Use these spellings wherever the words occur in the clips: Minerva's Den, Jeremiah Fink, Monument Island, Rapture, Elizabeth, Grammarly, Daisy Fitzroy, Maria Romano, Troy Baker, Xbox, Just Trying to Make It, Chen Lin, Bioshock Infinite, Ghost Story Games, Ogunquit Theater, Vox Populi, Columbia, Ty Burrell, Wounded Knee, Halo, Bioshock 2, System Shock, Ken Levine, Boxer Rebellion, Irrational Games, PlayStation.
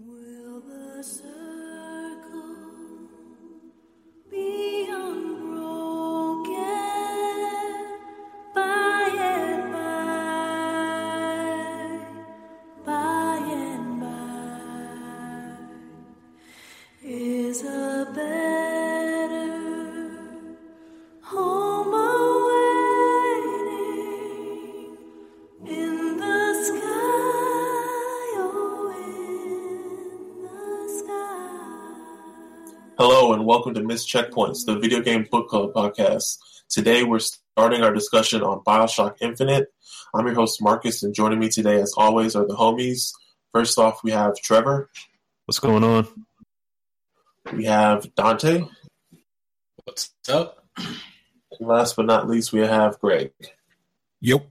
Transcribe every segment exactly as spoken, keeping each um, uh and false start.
Will the circle be unbroken by and by, by and by, is a better home awaiting in the sky? Hello and welcome to Missed Checkpoints, the Video Game Book Club podcast. Today we're starting our discussion on Bioshock Infinite. I'm your host Marcus, and joining me today as always are the homies. First off, we have Trevor. What's going on? We have Dante. What's up? And last but not least, we have Greg. Yep.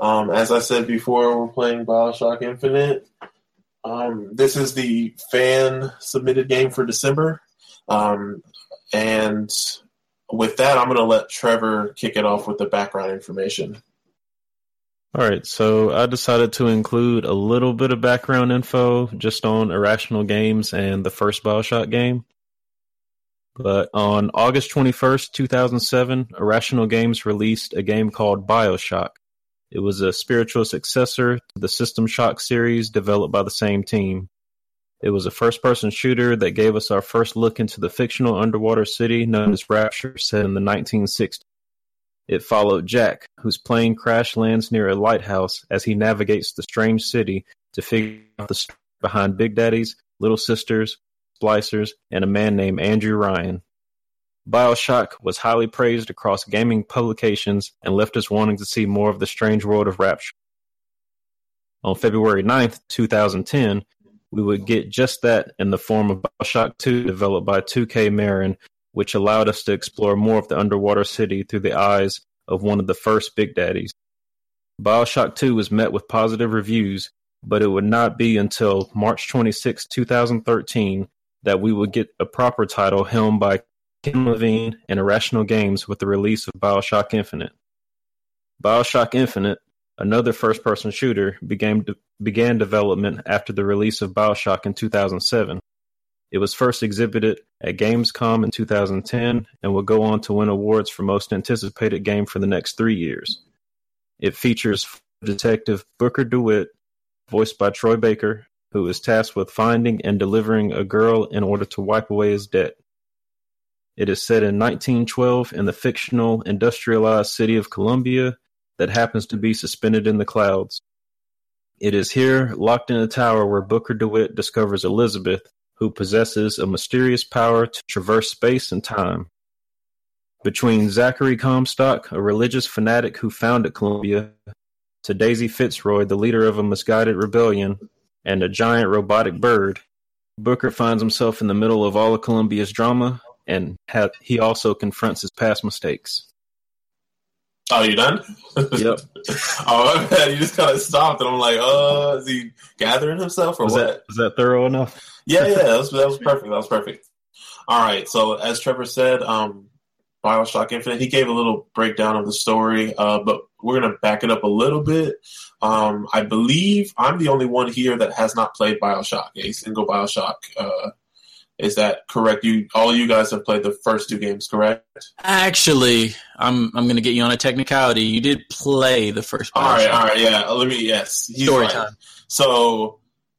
Um, as I said before, we're playing Bioshock Infinite. Um, this is the fan-submitted game for December, um, and with that, I'm going to let Trevor kick it off with the background information. All right, so I decided to include a little bit of background info just on Irrational Games and the first Bioshock game. But on August twenty-first, two thousand seven, Irrational Games released a game called Bioshock. It was a spiritual successor to the System Shock series developed by the same team. It was a first-person shooter that gave us our first look into the fictional underwater city known as Rapture, set in the nineteen sixties. It followed Jack, whose plane crash lands near a lighthouse as he navigates the strange city to figure out the story behind Big Daddies, Little Sisters, Splicers, and a man named Andrew Ryan. Bioshock was highly praised across gaming publications and left us wanting to see more of the strange world of Rapture. On February ninth, twenty ten, we would get just that in the form of Bioshock two, developed by two K Marin, which allowed us to explore more of the underwater city through the eyes of one of the first Big Daddies. Bioshock two was met with positive reviews, but it would not be until March twenty-sixth, twenty thirteen, that we would get a proper title helmed by Ken Levine and Irrational Games with the release of Bioshock Infinite. Bioshock Infinite, another first-person shooter, began, de- began development after the release of Bioshock in two thousand seven. It was first exhibited at Gamescom in two thousand ten and would go on to win awards for most anticipated game for the next three years. It features Detective Booker DeWitt, voiced by Troy Baker, who is tasked with finding and delivering a girl in order to wipe away his debt. It is set in nineteen twelve in the fictional, industrialized city of Columbia that happens to be suspended in the clouds. It is here, locked in a tower, where Booker DeWitt discovers Elizabeth, who possesses a mysterious power to traverse space and time. Between Zachary Comstock, a religious fanatic who founded Columbia, to Daisy Fitzroy, the leader of a misguided rebellion, and a giant robotic bird, Booker finds himself in the middle of all of Columbia's drama, and ha- he also confronts his past mistakes. Oh, you done? Yep. Oh, man, you just kind of stopped, and I'm like, uh, is he gathering himself, or was what? That, was that thorough enough? Yeah, yeah, that was, that was perfect. That was perfect. All right, so as Trevor said, um, Bioshock Infinite, he gave a little breakdown of the story, uh, but we're going to back it up a little bit. Um, I believe I'm the only one here that has not played Bioshock, a single Bioshock uh Is that correct? You all you guys have played the first two games, correct? Actually, I'm I'm going to get you on a technicality. You did play the first Bioshock. All right, all right, yeah. Let me yes. He's Story right. time. So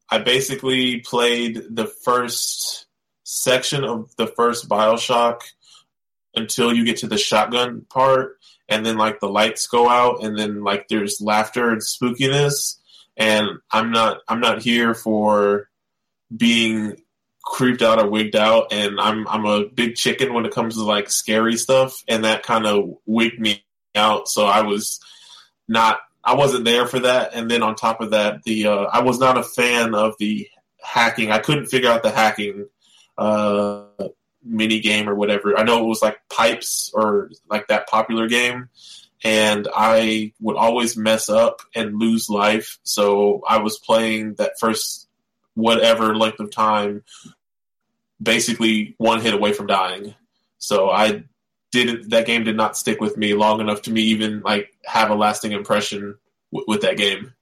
I basically played the first section of the first Bioshock until you get to the shotgun part, and then like the lights go out, and then like there's laughter and spookiness. And I'm not I'm not here for being creeped out or wigged out, and I'm I'm a big chicken when it comes to like scary stuff, and that kind of wigged me out. So I was not I wasn't there for that. And then on top of that, the uh, I was not a fan of the hacking. I couldn't figure out the hacking uh, mini game or whatever. I know it was like Pipes or like that popular game, and I would always mess up and lose life. So I was playing that first whatever length of time, basically one hit away from dying. So I didn't, that game did not stick with me long enough to me even like have a lasting impression w- with that game.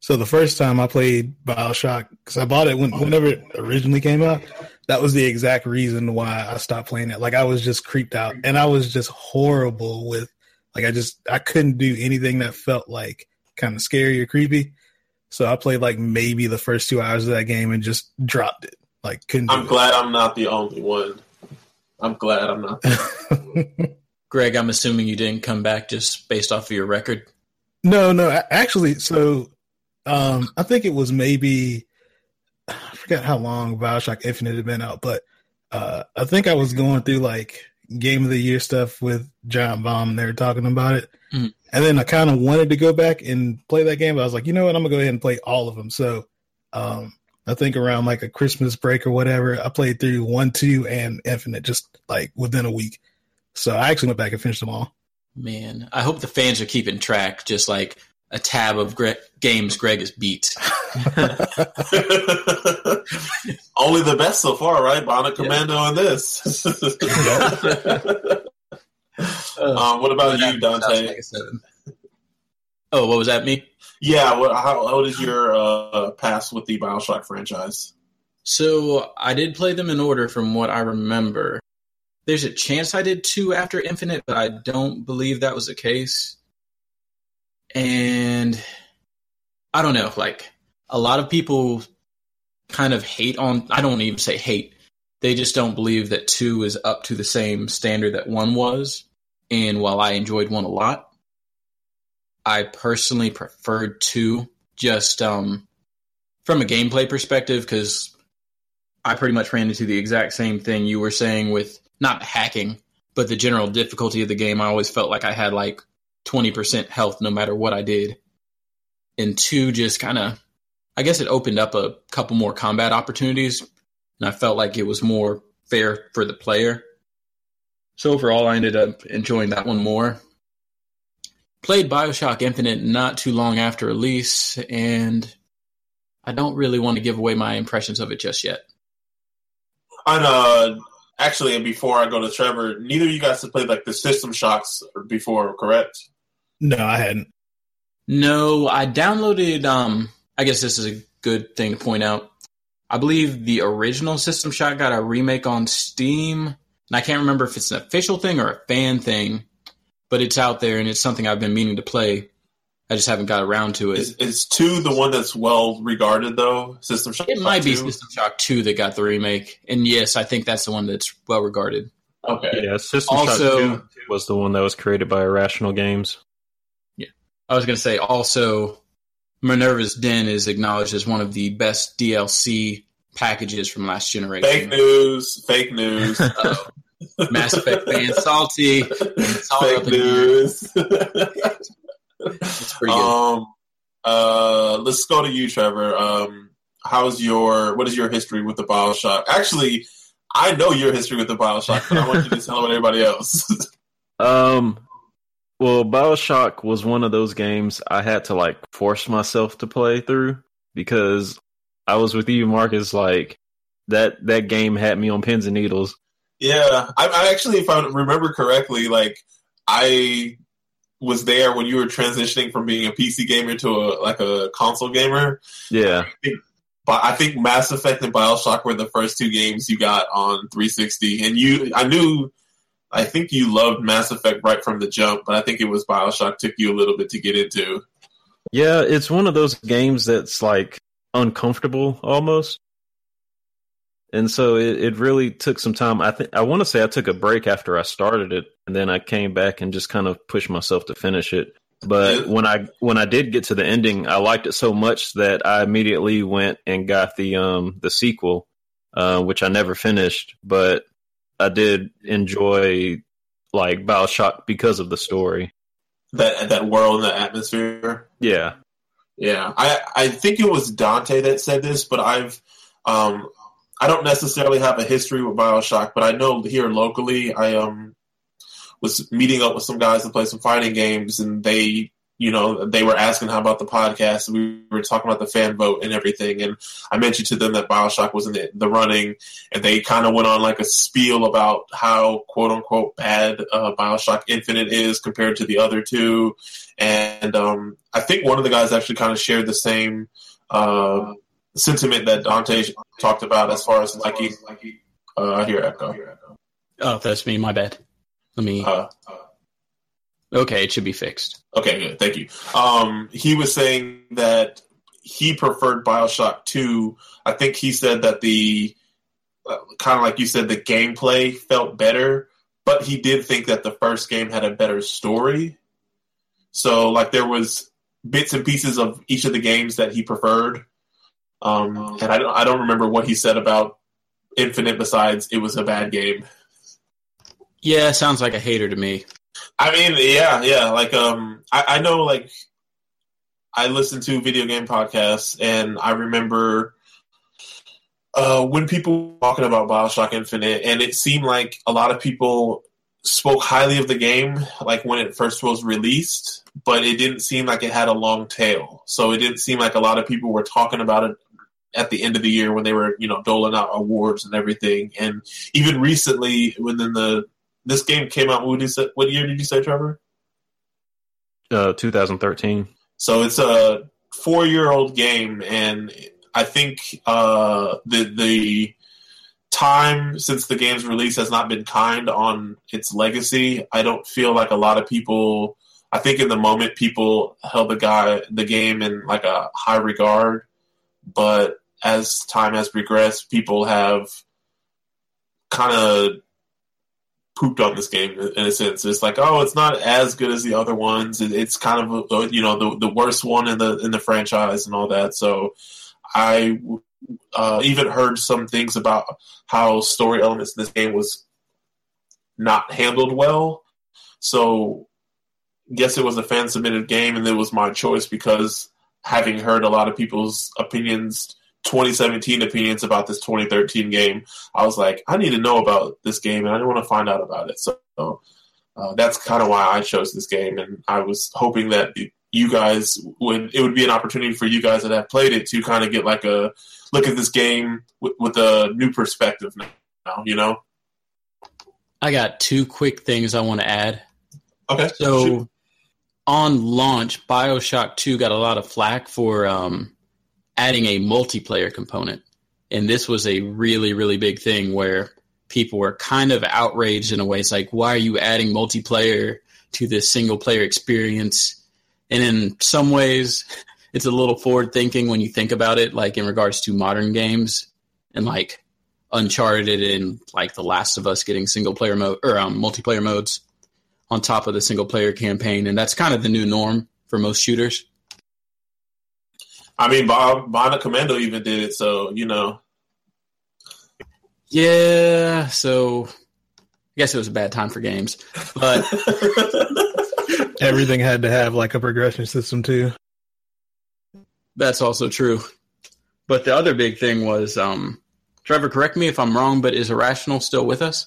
So the first time I played Bioshock, because I bought it when, whenever it originally came out, that was the exact reason why I stopped playing it. Like, I was just creeped out, and I was just horrible with, like, I just, I couldn't do anything that felt, like, kind of scary or creepy. So I played, like, maybe the first two hours of that game and just dropped it. Like, couldn't do I'm it. glad I'm not the only one. I'm glad I'm not the only one. Greg, I'm assuming you didn't come back just based off of your record? No, no, I, actually, so... Um, I think it was maybe, I forgot how long Bioshock Infinite had been out, but uh, I think I was going through like Game of the Year stuff with Giant Bomb, and they were talking about it. Mm. And then I kind of wanted to go back and play that game, but I was like, you know what, I'm going to go ahead and play all of them. So um, I think around like a Christmas break or whatever, I played through one, two, and Infinite just like within a week. So I actually went back and finished them all. Man, I hope the fans are keeping track, just like a tab of Gre- games Greg has beat. Only the best so far, right? Bono Commando yeah. and this. um, what about you, Dante? Oh, what was that, me? Yeah, what, how, how did your uh, pass with the Bioshock franchise? So I did play them in order from what I remember. There's a chance I did two after Infinite, but I don't believe that was the case. And I don't know, like a lot of people kind of hate on, I don't even say hate. They just don't believe that two is up to the same standard that one was. And while I enjoyed one a lot, I personally preferred two just um, from a gameplay perspective, because I pretty much ran into the exact same thing you were saying with not hacking, but the general difficulty of the game. I always felt like I had like twenty percent health no matter what I did. And two, just kind of, I guess it opened up a couple more combat opportunities, and I felt like it was more fair for the player. So overall, I ended up enjoying that one more. Played Bioshock Infinite not too long after release, and I don't really want to give away my impressions of it just yet. I know. Actually, before I go to Trevor, neither of you guys have played like the System Shocks before, correct? No, I hadn't. No, I downloaded, um, I guess this is a good thing to point out. I believe the original System Shock got a remake on Steam, and I can't remember if it's an official thing or a fan thing, but it's out there, and it's something I've been meaning to play. I just haven't got around to it. Is, is two the one that's well regarded, though? System Shock. It might two? be System Shock two that got the remake, and yes, I think that's the one that's well regarded. Okay. Yeah, System also, Shock two was the one that was created by Irrational Games. Yeah, I was going to say also, Minerva's Den is acknowledged as one of the best D L C packages from last generation. Fake news. Fake news. Uh-oh. Mass Effect fan salty. It's all fake up news. That's pretty good. Um, uh, let's go to you, Trevor. Um, how's your? What is your history with the Bioshock? Actually, I know your history with the Bioshock, but I want you to tell everybody else. um, well, Bioshock was one of those games I had to like force myself to play through, because I was with you, Marcus. Like that that game had me on pins and needles. Yeah, I, I actually, if I remember correctly, like I. was there when you were transitioning from being a P C gamer to a like a console gamer. Yeah. But I think Mass Effect and Bioshock were the first two games you got on three sixty. And you, I knew, I think you loved Mass Effect right from the jump, but I think it was Bioshock took you a little bit to get into. Yeah, it's one of those games that's like uncomfortable almost. And so it, it really took some time. I think I want to say I took a break after I started it, and then I came back and just kind of pushed myself to finish it. But when I when I did get to the ending, I liked it so much that I immediately went and got the um the sequel, uh, which I never finished. But I did enjoy like Bioshock because of the story, that that world, and the atmosphere. Yeah, yeah. I I think it was Dante that said this, but I've um. I don't necessarily have a history with Bioshock, but I know here locally I um was meeting up with some guys to play some fighting games, and they you know, they were asking how about the podcast. We were talking about the fan vote and everything. And I mentioned to them that Bioshock was in the, the running, and they kind of went on like a spiel about how quote unquote bad uh, Bioshock Infinite is compared to the other two. And um, I think one of the guys actually kind of shared the same uh, sentiment that Dante talked about as far as like, he, like he, uh, I hear echo. Oh, that's me. My bad. Let me, uh, uh, Okay, it should be fixed. Okay, good. Thank you. Um, he was saying that he preferred Bioshock two. I think he said that the, uh, kind of like you said, the gameplay felt better, but he did think that the first game had a better story. So, like, there was bits and pieces of each of the games that he preferred. Um, and I don't, I don't remember what he said about Infinite besides it was a bad game. Yeah, sounds like a hater to me. I mean, yeah, yeah. Like, um, I, I know, like, I listen to video game podcasts, and I remember uh, when people were talking about Bioshock Infinite, and it seemed like a lot of people spoke highly of the game, like, when it first was released, but it didn't seem like it had a long tail. So it didn't seem like a lot of people were talking about it at the end of the year when they were, you know, doling out awards and everything. And even recently, within the This game came out, what, did you say, what year did you say, Trevor? Uh, twenty thirteen. So it's a four-year-old game, and I think uh, the the time since the game's release has not been kind on its legacy. I don't feel like a lot of people... I think in the moment, people held the guy the game in like a high regard, but as time has progressed, people have kind of pooped on this game in a sense. It's like, oh, it's not as good as the other ones. It's kind of a, you know, the the worst one in the in the franchise and all that. So I uh, even heard some things about how story elements in this game was not handled well. So yes, it was a fan submitted game, and it was my choice because having heard a lot of people's opinions, twenty seventeen opinions about this twenty thirteen game, I was like, I need to know about this game, and I want to find out about it. So uh, that's kind of why I chose this game, and I was hoping that you guys would, it would be an opportunity for you guys that have played it to kind of get like a look at this game w- with a new perspective now, you know? I got two quick things I want to add. Okay. So Shoot. On launch, Bioshock two got a lot of flack for um adding a multiplayer component. And this was a really, really big thing where people were kind of outraged in a way. It's like, why are you adding multiplayer to this single player experience? And in some ways, it's a little forward thinking when you think about it, like in regards to modern games and like Uncharted and like The Last of Us getting single player mode or um, multiplayer modes on top of the single player campaign. And that's kind of the new norm for most shooters. I mean, Bob, Bonna Commando even did it, so, you know. Yeah, so I guess it was a bad time for games. But everything had to have, like, a progression system, too. That's also true. But the other big thing was, um, Trevor, correct me if I'm wrong, but is Irrational still with us?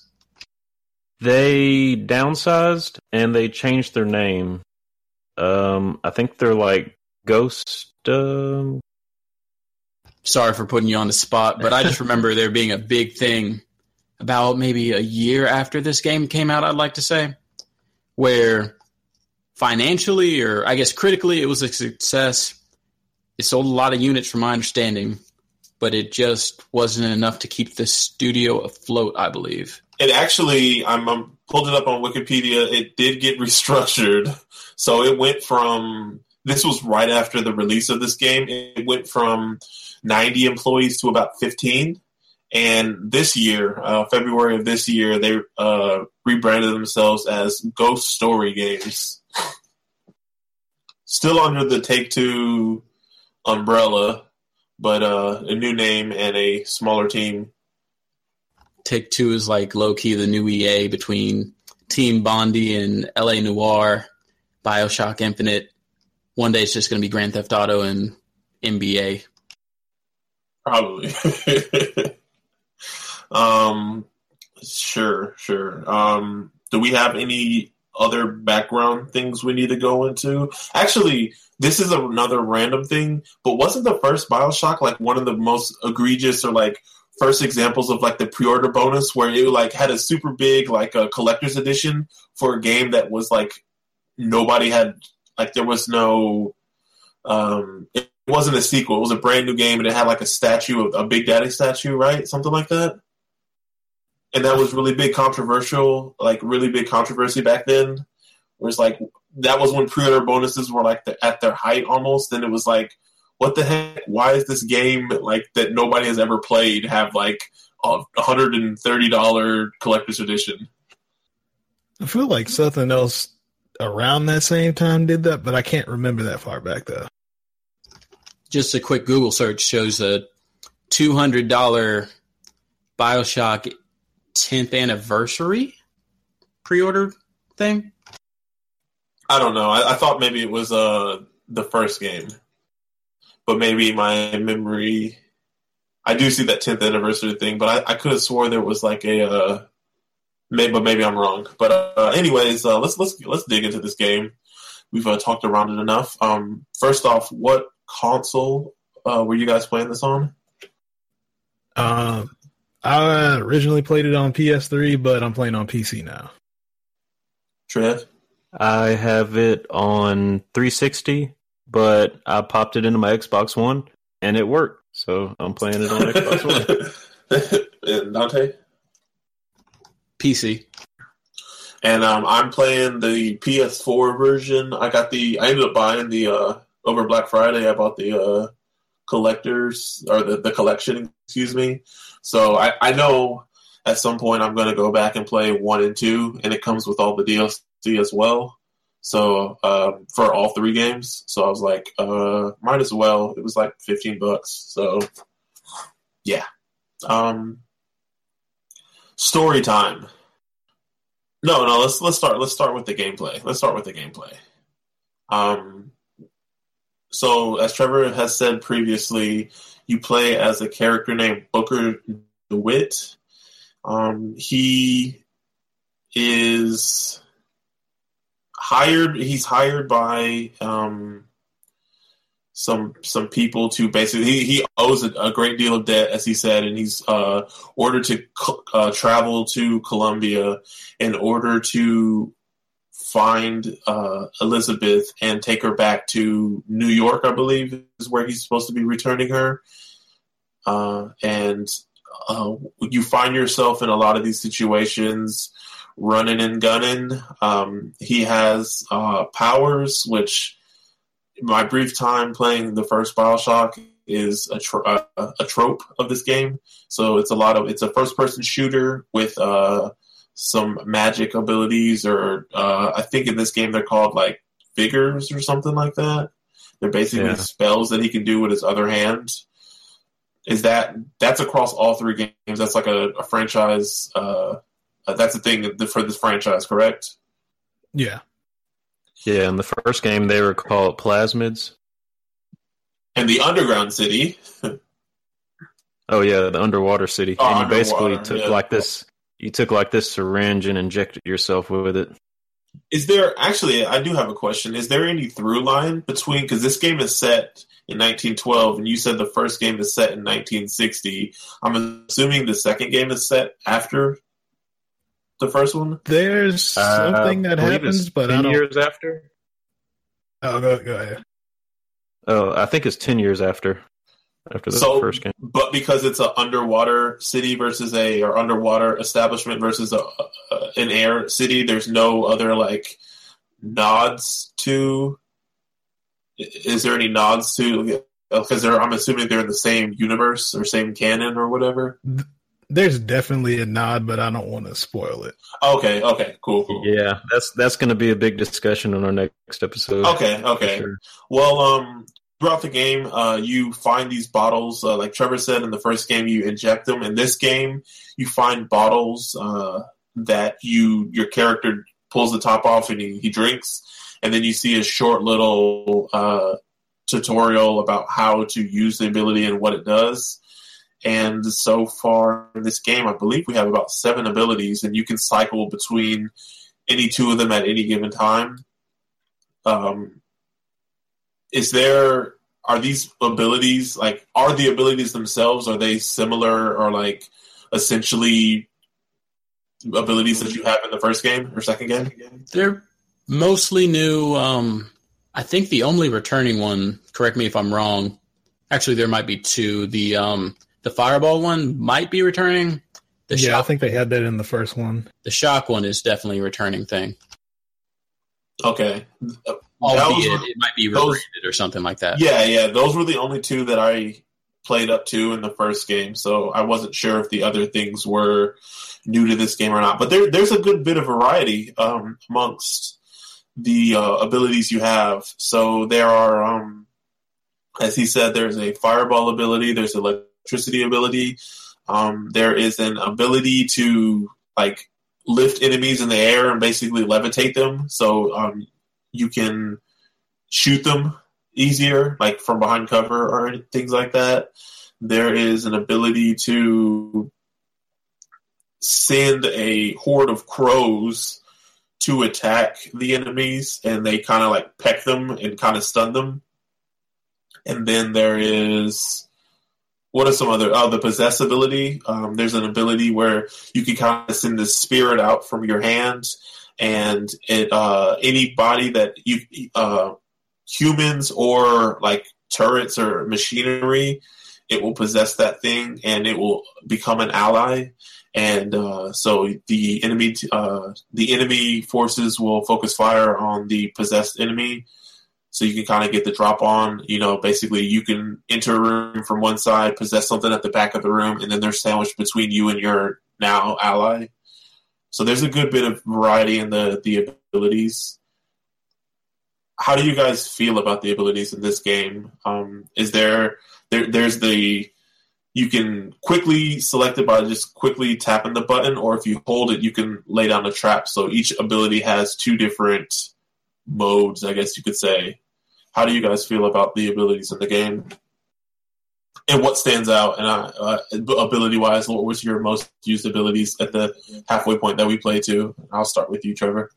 They downsized, and they changed their name. Um, I think they're, like, Ghost... Um, Sorry for putting you on the spot, but I just remember there being a big thing about maybe a year after this game came out, I'd like to say, where financially or I guess critically it was a success. It sold a lot of units from my understanding, but it just wasn't enough to keep the studio afloat, I believe. It actually, I'm, I'm pulled it up on Wikipedia, it did get restructured. So it went from... This was right after the release of this game. It went from ninety employees to about fifteen. And this year, uh, February of this year, they uh, rebranded themselves as Ghost Story Games. Still under the Take Two umbrella, but uh, a new name and a smaller team. Take Two is like low-key the new E A between Team Bondi and L A Noire, Bioshock Infinite. One day it's just going to be Grand Theft Auto and N B A. Probably. um, sure, sure. Um, do we have any other background things we need to go into. Actually, this is another random thing, but wasn't the first Bioshock like one of the most egregious or like first examples of like the pre-order bonus where it like had a super big like a collector's edition for a game that was like nobody had, like there was no um it wasn't a sequel, it was a brand new game and it had like a statue, a Big Daddy statue, right? Something like that. And that was really big controversial, like really big controversy back then. It was like, that was when pre-order bonuses were like the, at their height almost. And it was like, what the heck? Why is this game like that nobody has ever played have like a one hundred thirty dollars collector's edition? I feel like something else around that same time did that, but I can't remember that far back though. Just a quick Google search shows a two hundred dollars Bioshock tenth anniversary pre-order thing? I don't know. I, I thought maybe it was uh, the first game. But maybe my memory... I do see that tenth anniversary thing, but I, I could have swore there was like a... Uh, maybe, but maybe I'm wrong. But uh, anyways, uh, let's let's let's dig into this game. We've uh, talked around it enough. Um, first off, what console uh, were you guys playing this on? Um... I originally played it on P S three, but I'm playing on P C now. Trev? I have it on three sixty, but I popped it into my Xbox One, and it worked. So I'm playing it on Xbox One. And Dante? P C. And um, I'm playing the P S four version. I got the. I ended up buying the uh, over Black Friday. I bought the uh, collectors or the, the collection. Excuse me. So I, I know at some point I'm going to go back and play one and two, and it comes with all the D L C as well. So uh, for all three games. So I was like, uh, might as well. It was like fifteen bucks. So yeah. Um, story time. No, no. Let's let's start. Let's start with the gameplay. Let's start with the gameplay. Um. So as Trevor has said previously, you play as a character named Booker DeWitt. Um, he is hired. He's hired by um, some some people to basically. He, he owes a, a great deal of debt, as he said, and he's uh, ordered to uh, travel to Columbia in order to find uh, Elizabeth and take her back to New York, I believe, is where he's supposed to be returning her. Uh, and uh, you find yourself in a lot of these situations running and gunning. Um, he has uh, powers, which in my brief time playing the first Bioshock is a, tr- uh, a trope of this game. So it's a lot of, it's a first person shooter with uh some magic abilities, or uh, I think in this game they're called like vigors or something like that. They're basically yeah. spells that he can do with his other hand. Is that that's across all three games? That's like a, a franchise. Uh, that's a thing for this franchise, correct? Yeah, yeah. In the first game, they were called plasmids, and the underground city. Oh yeah, the underwater city. Oh, and you underwater, basically took yeah. like this. You took like this syringe and injected yourself with it. Is there actually? I do have a question. Is there any through line between? Because this game is set in nineteen twelve, and you said the first game is set in nineteen sixty. I'm assuming the second game is set after the first one. There's something uh, that happens, but ten I don't... years after. Oh, go, go ahead. Oh, I think it's ten years after. After the so, first game. But because it's an underwater city versus a, or underwater establishment versus a, a, an air city, there's no other, like, nods to... Is there any nods to... Because I'm assuming they're in the same universe or same canon or whatever. There's definitely a nod, but I don't want to spoil it. Okay, okay, cool, cool. Yeah, that's, that's going to be a big discussion on our next episode. Okay, okay. Sure. Well, um... throughout the game, uh, you find these bottles. Uh, like Trevor said, in the first game, you inject them. In this game, you find bottles uh, that you your character pulls the top off and he, he drinks. And then you see a short little uh, tutorial about how to use the ability and what it does. And so far in this game, I believe we have about seven abilities, and you can cycle between eighty-two of them at any given time. Um, is there, are these abilities, like, are the abilities themselves, are they similar or, like, essentially abilities that you have in the first game or second game? They're mostly new. Um, I think the only returning one, correct me if I'm wrong, actually there might be two. The um, the Fireball one might be returning. The yeah, shock, I think they had that in the first one. The Shock one is definitely a returning thing. Okay. Albeit it might be rebranded or something like that. Yeah, yeah. Those were the only two that I played up to in the first game, so I wasn't sure if the other things were new to this game or not. But there, there's a good bit of variety um, amongst the uh, abilities you have. So there are, um, as he said, there's a Fireball ability, there's an electricity ability, Um, there is an ability to, like, lift enemies in the air and basically levitate them. So um, you can shoot them easier, like from behind cover or things like that. There is an ability to send a horde of crows to attack the enemies, and they kind of, like, peck them and kind of stun them. And then there is... What are some other? Oh, the possess ability. Um, there's an ability where you can kind of send the spirit out from your hand, and it, uh, anybody that you, uh, humans or like turrets or machinery, it will possess that thing and it will become an ally. And uh, so the enemy, uh, the enemy forces will focus fire on the possessed enemy. So you can kind of get the drop on, you know, basically you can enter a room from one side, possess something at the back of the room, and then they're sandwiched between you and your now ally. So there's a good bit of variety in the, the abilities. How do you guys feel about the abilities in this game? Um, is there, there, there's the, you can quickly select it by just quickly tapping the button, or if you hold it, you can lay down a trap. So each ability has two different modes, I guess you could say. How do you guys feel about the abilities in the game, and what stands out? And uh, ability-wise, what was your most used abilities at the halfway point that we played to? I'll start with you, Trevor.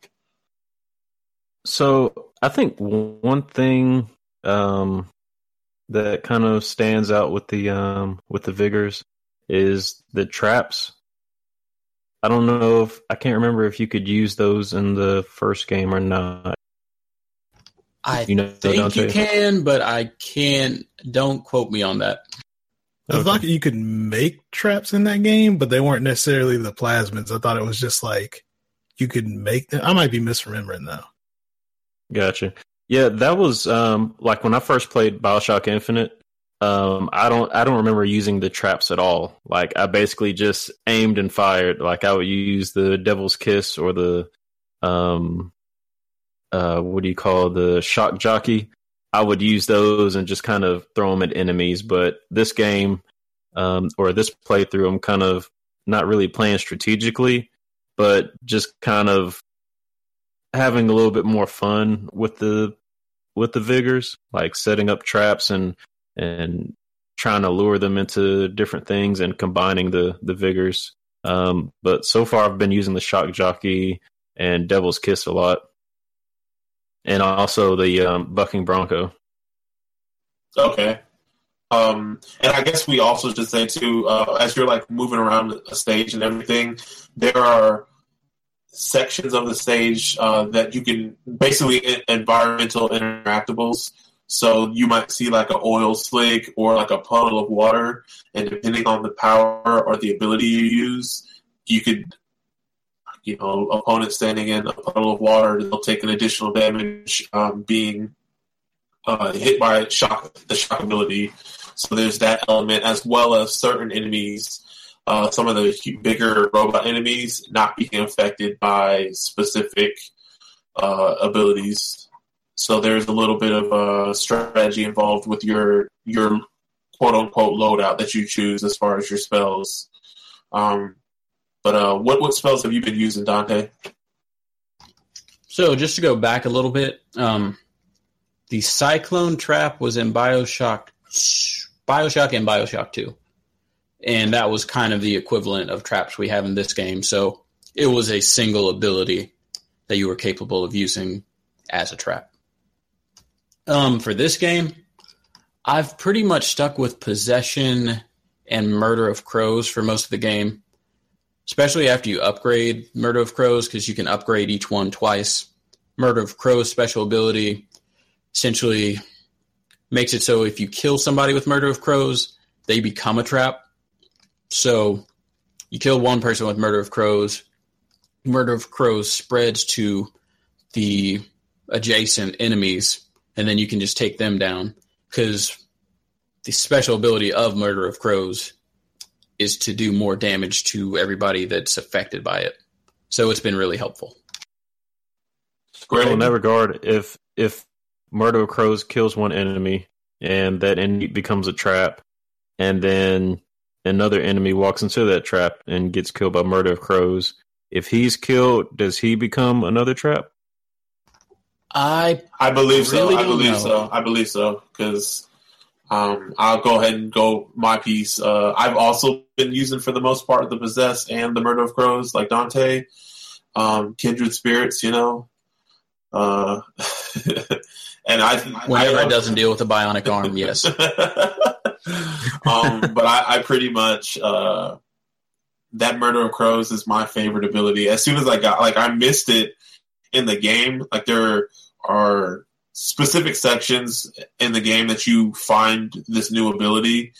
So I think one thing um, that kind of stands out with the um, with the Vigors is the traps. I don't know if I can't remember if you could use those in the first game or not. I you know, think you can, but I can't. Don't quote me on that. I thought you could make traps in that game, but they weren't necessarily the plasmids. I thought it was just like you could make them. I might be misremembering though. Gotcha. Yeah, that was um, like when I first played Bioshock Infinite. Um, I don't, I don't remember using the traps at all. Like I basically just aimed and fired. Like I would use the Devil's Kiss or the, um, uh, what do you call the shock jockey? I would use those and just kind of throw them at enemies. But this game, um, or this playthrough, I'm kind of not really playing strategically, but just kind of having a little bit more fun with the, with the Vigors, like setting up traps and, and trying to lure them into different things and combining the, the Vigors. Um, but so far I've been using the Shock Jockey and Devil's Kiss a lot. And also the um, Bucking Bronco. Okay. Um, and I guess we also should say too, uh, as you're like moving around a stage and everything, there are sections of the stage uh, that you can basically environmental interactables. So you might see like an oil slick or like a puddle of water, and depending on the power or the ability you use, you could, you know, opponent standing in a puddle of water, they'll take an additional damage um, being uh, hit by shock, the shock ability. So there's that element, as well as certain enemies, uh, some of the bigger robot enemies not being affected by specific uh, abilities. So there's a little bit of a uh, strategy involved with your your quote-unquote loadout that you choose as far as your spells. Um, but uh, what, what spells have you been using, Dante? So just to go back a little bit, um, the Cyclone Trap was in Bioshock, Bioshock and Bioshock two. And that was kind of the equivalent of traps we have in this game. So it was a single ability. that you were capable of using as a trap. Um, for this game, I've pretty much stuck with possession and murder of crows for most of the game, especially after you upgrade murder of crows, because you can upgrade each one twice. Murder of crows special ability essentially makes it so if you kill somebody with murder of crows, they become a trap. So you kill one person with murder of crows, murder of crows spreads to the adjacent enemies, and then you can just take them down, because the special ability of murder of crows is to do more damage to everybody that's affected by it. So it's been really helpful. Well, in that regard, if if murder of crows kills one enemy and that enemy becomes a trap, and then another enemy walks into that trap and gets killed by murder of crows, if he's killed, does he become another trap? I I believe really so. I believe know. so. I believe so. Because um, I'll go ahead and go my piece. Uh, I've also been using, for the most part, the possess and the murder of crows, like Dante, um, kindred spirits, you know. Uh, and I whenever I, it doesn't deal with a bionic arm, yes. um, but I, I pretty much uh, that murder of crows is my favorite ability. As soon as I got, like, I missed it in the game. Like, there are specific sections in the game that you find this new ability,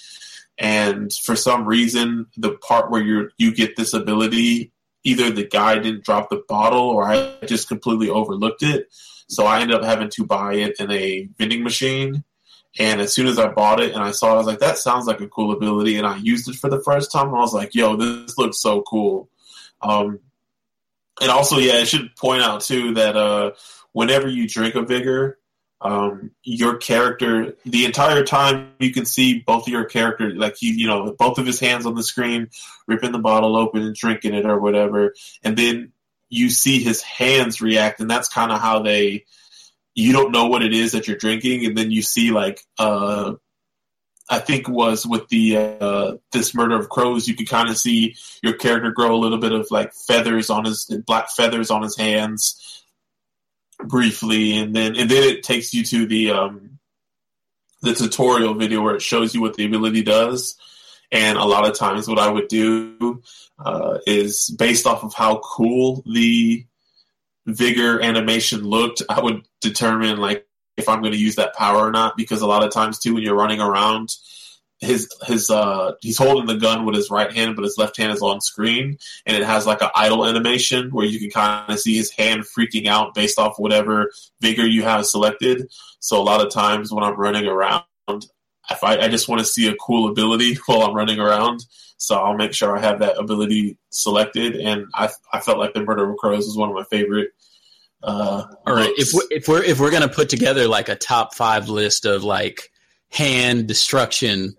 and for some reason, the part where you you get this ability, either the guy didn't drop the bottle or I just completely overlooked it. So I ended up having to buy it in a vending machine. And as soon as I bought it and I saw it, I was like, that sounds like a cool ability. And I used it for the first time. And I was like, yo, this looks so cool. Um, and also, yeah, I should point out, too, that uh, whenever you drink a Vigor, um, your character, the entire time you can see both of your characters, like he, you know, both of his hands on the screen, ripping the bottle open and drinking it or whatever. And then you see his hands react, and that's kind of how they, you don't know what it is that you're drinking. And then you see, like, uh, I think was with the, uh, this murder of crows, you could kind of see your character grow a little bit of, like, feathers on his, black feathers on his hands, briefly, and then and then it takes you to the um, the tutorial video where it shows you what the ability does. And a lot of times what I would do uh, is, based off of how cool the Vigor animation looked, I would determine, like, if I'm going to use that power or not, because a lot of times, too, when you're running around, his his uh he's holding the gun with his right hand, but his left hand is on screen, and it has, like, an idle animation where you can kind of see his hand freaking out based off whatever Vigor you have selected. So a lot of times when I'm running around, if I, I just want to see a cool ability while I'm running around, so I'll make sure I have that ability selected. And I I felt like the Murder of Crows was one of my favorite. Uh, All right, if we're, if we're if we're gonna put together, like, a top five list of, like, hand destruction,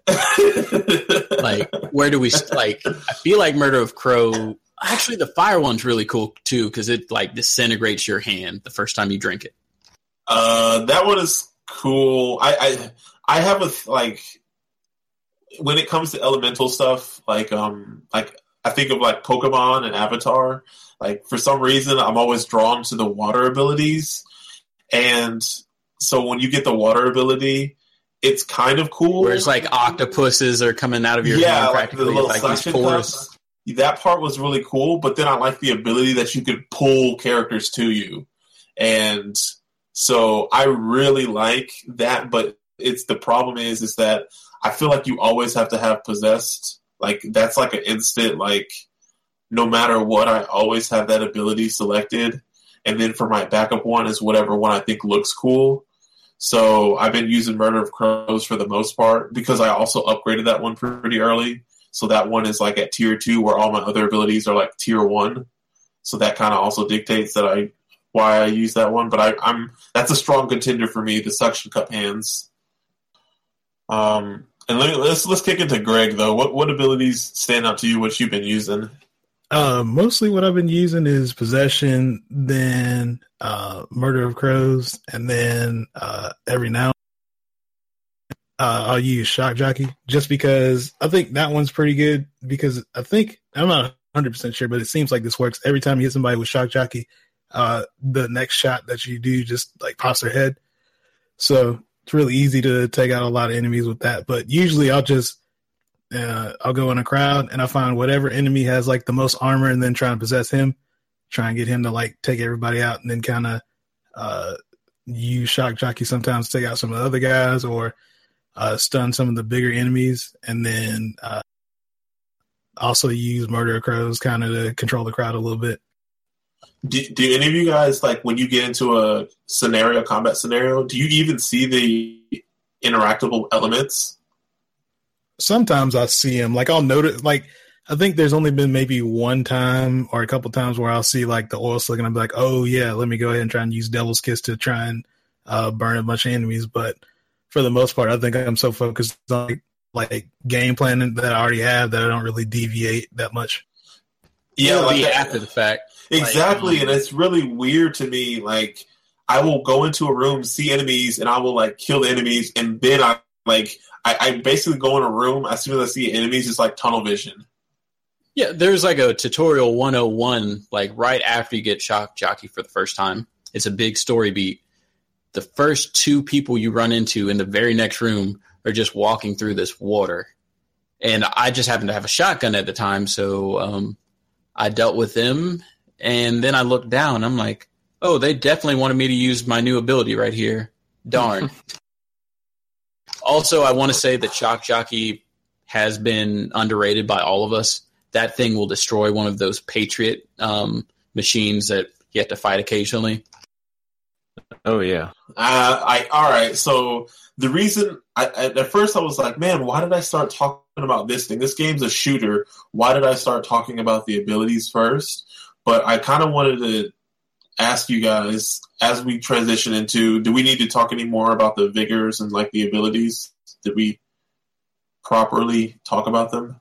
like, where do we, like, I feel like murder of crow, actually the fire one's really cool too, because it, like, disintegrates your hand the first time you drink it. Uh that one is cool. I I, I have a, like, when it comes to elemental stuff, like um like I think of, like, Pokemon and Avatar, like, for some reason I'm always drawn to the water abilities, and so when you get the water ability, it's kind of cool. Where it's like octopuses are coming out of your yeah, hand practically. Yeah, like the little suction. Like, that part was really cool, but then I like the ability that you could pull characters to you. And so I really like that, but it's the problem is is that I feel like you always have to have possessed. Like, that's like an instant, like, no matter what, I always have that ability selected. And then for my backup one is whatever one I think looks cool. So I've been using Murder of Crows for the most part, because I also upgraded that one pretty early. So that one is, like, at tier two, where all my other abilities are, like, tier one. So that kind of also dictates that I why I use that one. But I, I'm that's a strong contender for me, the suction cup hands. Um, and let me, let's let's kick into Greg though. What what abilities stand out to you? What you've been using? Uh, mostly what I've been using is possession, then uh, murder of crows, and then uh, every now and then, uh, I'll use shock jockey, just because I think that one's pretty good. Because I think I'm not one hundred percent sure, but it seems like this works every time you hit somebody with shock jockey. uh, the next shot that you do just like pops their head. So it's really easy to take out a lot of enemies with that. But usually I'll just uh, I'll go in a crowd and I find whatever enemy has like the most armor and then try and possess him, try and get him to like take everybody out, and then kind of uh, use shock jockey sometimes to take out some of the other guys, or uh, stun some of the bigger enemies, and then uh, also use murder crows kind of to control the crowd a little bit. Do, do any of you guys, like, when you get into a scenario, combat scenario, do you even see the interactable elements? Sometimes I see them. Like, I'll notice, like, I think there's only been maybe one time or a couple times where I'll see, like, the oil slick, and I'll be like, oh, yeah, let me go ahead and try and use Devil's Kiss to try and uh, burn a bunch of enemies. But for the most part, I think I'm so focused on, like, like game planning that I already have that I don't really deviate that much. Yeah, like after the fact. Exactly, like, and it's really weird to me. Like, I will go into a room, see enemies, and I will like kill the enemies, and then I like I, I basically go in a room as soon as I see enemies. It's like tunnel vision. Yeah, there's like a tutorial one oh one, like right after you get shock jockey for the first time. It's a big story beat. The first two people you run into in the very next room are just walking through this water, and I just happened to have a shotgun at the time, so um, I dealt with them. And then I looked down, I'm like, oh, they definitely wanted me to use my new ability right here. Darn. Also, I want to say that shock jockey has been underrated by all of us. That thing will destroy one of those Patriot um, machines that you have to fight occasionally. Oh, yeah. Uh, I all right, so the reason... I, at first I was like, man, why did I start talking about this thing? This game's a shooter. Why did I start talking about the abilities first? But I kind of wanted to ask you guys, as we transition into, do we need to talk any more about the vigors and like the abilities? Did we properly talk about them?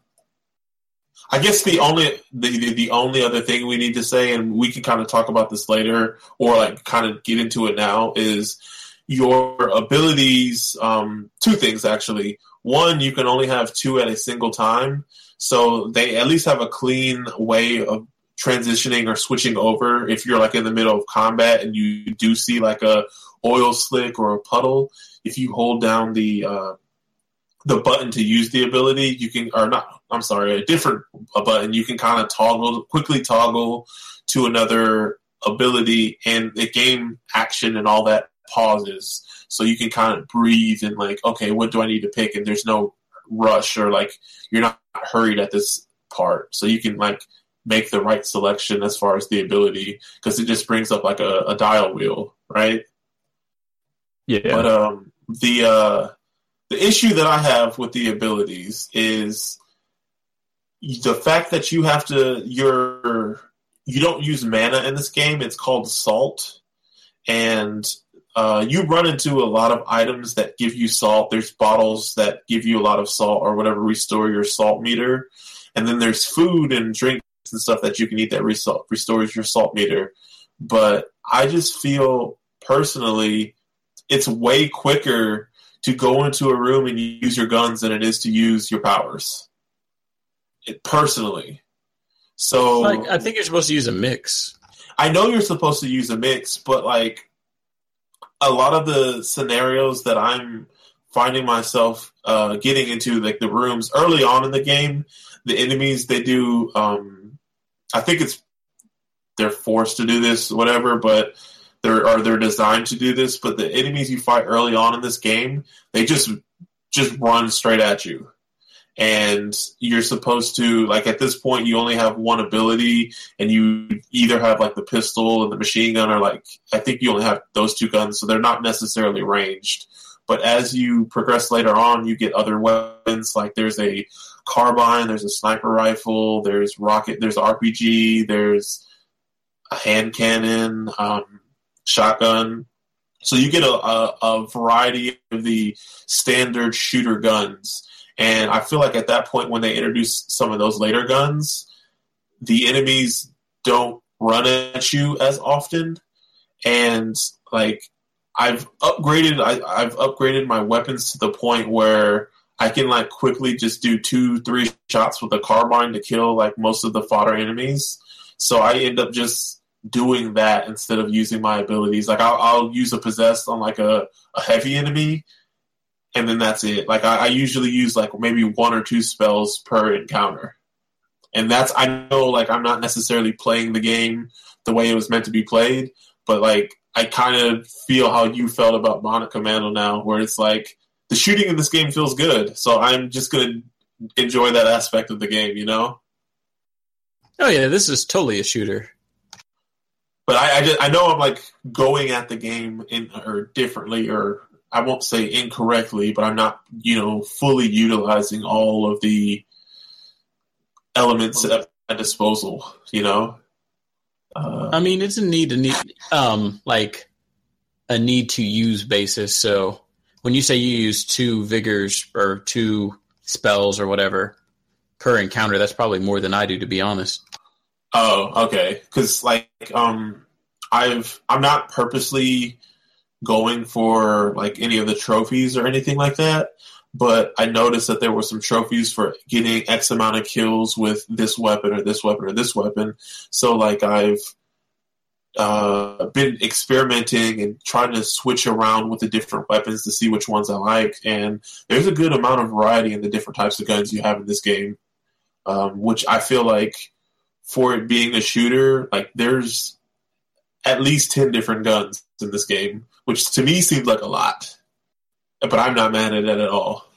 I guess the only the the only other thing we need to say, and we can kind of talk about this later, or like kind of get into it now, is your abilities. Um, two things actually. One, you can only have two at a single time, so they at least have a clean way of transitioning or switching over if you're like in the middle of combat and you do see like a oil slick or a puddle. If you hold down the uh, the button to use the ability, you can or not I'm sorry a different a button, you can kind of toggle quickly toggle to another ability, and the game action and all that pauses, so you can kind of breathe and like, okay, what do I need to pick? And there's no rush or like you're not hurried at this part, so you can like make the right selection as far as the ability, because it just brings up like a, a dial wheel, right? Yeah. But um, the uh, the issue that I have with the abilities is the fact that you have to your you don't use mana in this game. It's called salt, and uh, you run into a lot of items that give you salt. There's bottles that give you a lot of salt or whatever restore your salt meter, and then there's food and drink and stuff that you can eat that result, restores your salt meter. But I just feel personally it's way quicker to go into a room and use your guns than it is to use your powers. It, personally. So like, I think you're supposed to use a mix. I know you're supposed to use a mix, but like a lot of the scenarios that I'm finding myself uh, getting into, like the rooms early on in the game, the enemies, they do... Um, I think it's they're forced to do this, whatever, but they're or they're designed to do this. But the enemies you fight early on in this game, they just just run straight at you, and you're supposed to like at this point you only have one ability, and you either have like the pistol and the machine gun, or like I think you only have those two guns, so they're not necessarily ranged. But as you progress later on, you get other weapons. Like there's a carbine, there's a sniper rifle, there's rocket, there's R P G, there's a hand cannon, um, shotgun. So you get a, a, a variety of the standard shooter guns. And I feel like at that point when they introduce some of those later guns, the enemies don't run at you as often. And like... I've upgraded. I, I've upgraded my weapons to the point where I can like quickly just do two, three shots with a carbine to kill like most of the fodder enemies. So I end up just doing that instead of using my abilities. Like, I'll, I'll use a possessed on, like, a, a heavy enemy, and then that's it. Like, I, I usually use, like, maybe one or two spells per encounter. And that's, I know, like, I'm not necessarily playing the game the way it was meant to be played, but, like, I kind of feel how you felt about Bionic Commando now, where it's like, the shooting in this game feels good, so I'm just going to enjoy that aspect of the game, you know? Oh, yeah, this is totally a shooter. But I I, just, I know I'm, like, going at the game in or differently, or I won't say incorrectly, but I'm not, you know, fully utilizing all of the elements at my disposal, you know? Uh, I mean, it's a need to need, um, like, a need to use basis, so... When you say you use two vigors or two spells or whatever per encounter, that's probably more than I do, to be honest. Oh, okay. Because like, um, I've I'm not purposely going for like any of the trophies or anything like that, but I noticed that there were some trophies for getting X amount of kills with this weapon or this weapon or this weapon. So like, I've Uh, been experimenting and trying to switch around with the different weapons to see which ones I like, and there's a good amount of variety in the different types of guns you have in this game, um, which I feel like for it being a shooter, like there's at least ten different guns in this game, which to me seems like a lot, but I'm not mad at it at all.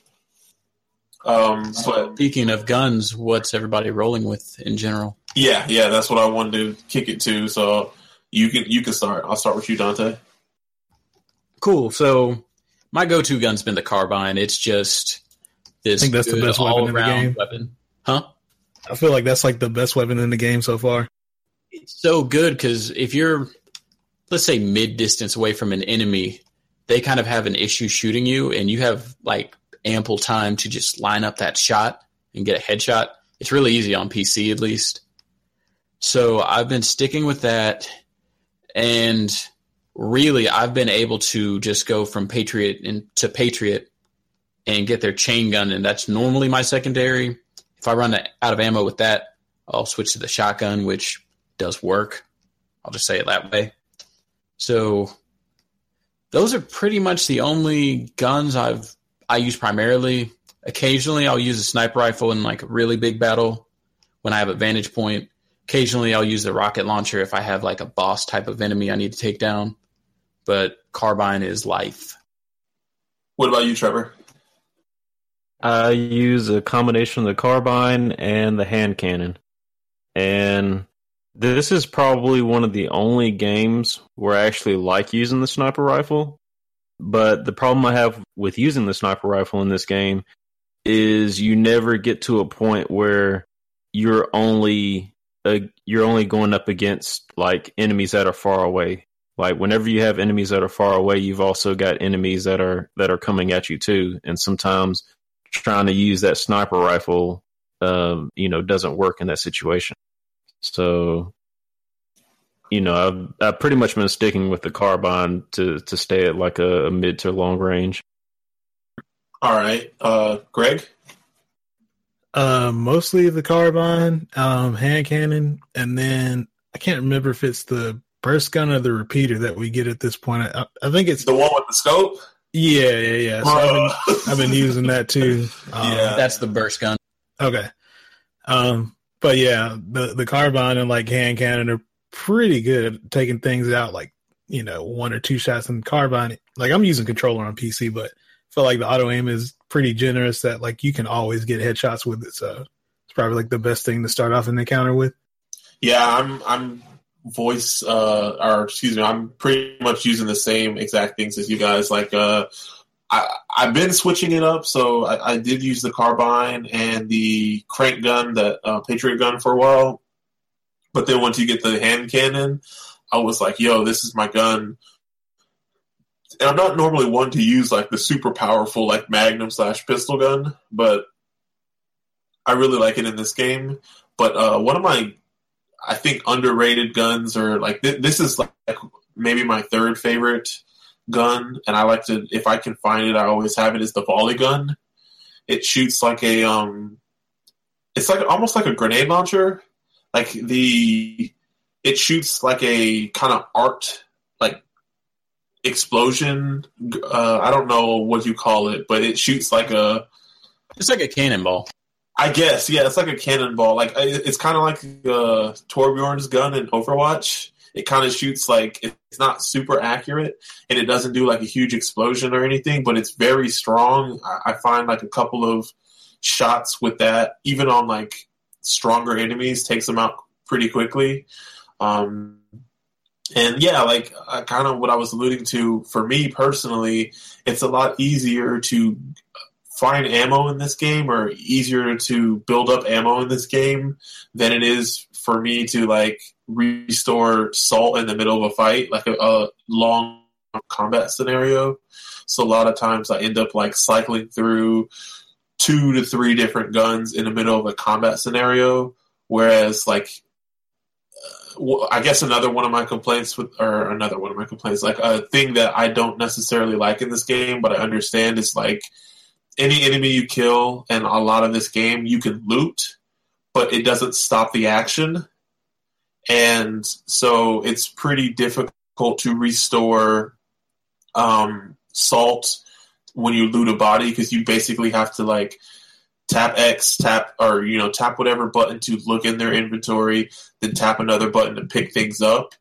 Um, but speaking of guns, what's everybody rolling with in general? Yeah, yeah, that's what I wanted to kick it to, so You can you can start. I'll start with you, Dante. Cool. So my go-to gun's been the carbine. It's just this I think that's good the best all-around weapon, in the game. weapon. Huh? I feel like that's like the best weapon in the game so far. It's so good because if you're, let's say, mid-distance away from an enemy, they kind of have an issue shooting you, and you have like ample time to just line up that shot and get a headshot. It's really easy on P C, at least. So I've been sticking with that. And really, I've been able to just go from Patriot in, to Patriot and get their chain gun, and that's normally my secondary. If I run out of ammo with that, I'll switch to the shotgun, which does work. I'll just say it that way. So those are pretty much the only guns I've I use primarily. Occasionally, I'll use a sniper rifle in like a really big battle when I have a vantage point. Occasionally, I'll use the rocket launcher if I have, like, a boss type of enemy I need to take down. But carbine is life. What about you, Trevor? I use a combination of the carbine and the hand cannon. And this is probably one of the only games where I actually like using the sniper rifle. But the problem I have with using the sniper rifle in this game is you never get to a point where you're only... Uh, you're only going up against like enemies that are far away. Like whenever you have enemies that are far away, you've also got enemies that are that are coming at you too. And sometimes trying to use that sniper rifle, um, you know, doesn't work in that situation. So, you know, I've, I've pretty much been sticking with the carbine to to stay at like a, a mid to long range. All right, uh, Greg. Uh, mostly the carbine, um, hand cannon, and then I can't remember if it's the burst gun or the repeater that we get at this point. I, I think it's the one with the scope. Yeah, yeah, yeah. So I've, been, I've been using that too. Um, yeah, that's the burst gun. Okay. Um, but yeah, the the carbine and like hand cannon are pretty good at taking things out. Like you know, one or two shots in the carbine. Like I'm using controller on P C, but I feel like the auto aim is pretty generous that like you can always get headshots with it, so it's probably like the best thing to start off an encounter with. Yeah, I'm I'm voice uh or excuse me, I'm pretty much using the same exact things as you guys. Like uh I I've been switching it up, so I, I did use the carbine and the crank gun, the uh, Patriot gun for a while, but then once you get the hand cannon, I was like, yo, this is my gun. And I'm not normally one to use, like, the super powerful, like, Magnum slash pistol gun, but I really like it in this game. But uh, one of my, I think, underrated guns, or, like, th- this is, like, maybe my third favorite gun, and I like to, if I can find it, I always have it, is the volley gun. It shoots like a, um, it's like almost like a grenade launcher. Like, the it shoots like a kind of art, like explosion. Uh, I don't know what you call it, but it shoots like a. It's like a cannonball. I guess, yeah, it's like a cannonball. Like it's kind of like uh, Torbjorn's gun in Overwatch. It kind of shoots like it's not super accurate, and it doesn't do like a huge explosion or anything, but it's very strong. I, I find like a couple of shots with that, even on like stronger enemies, takes them out pretty quickly. Um, and yeah, like I, kind of what I was alluding to, for me personally, it's a lot easier to find ammo in this game, or easier to build up ammo in this game than it is for me to like restore salt in the middle of a fight, like a, a long combat scenario. So a lot of times I end up like cycling through two to three different guns in the middle of a combat scenario. Whereas like, I guess another one of my complaints with, or another one of my complaints, like a thing that I don't necessarily like in this game, but I understand is like any enemy you kill in a lot of this game, you can loot, but it doesn't stop the action. And so it's pretty difficult to restore um, salt when you loot a body, because you basically have to like tap X, tap, or, you know, tap whatever button to look in their inventory, then tap another button to pick things up.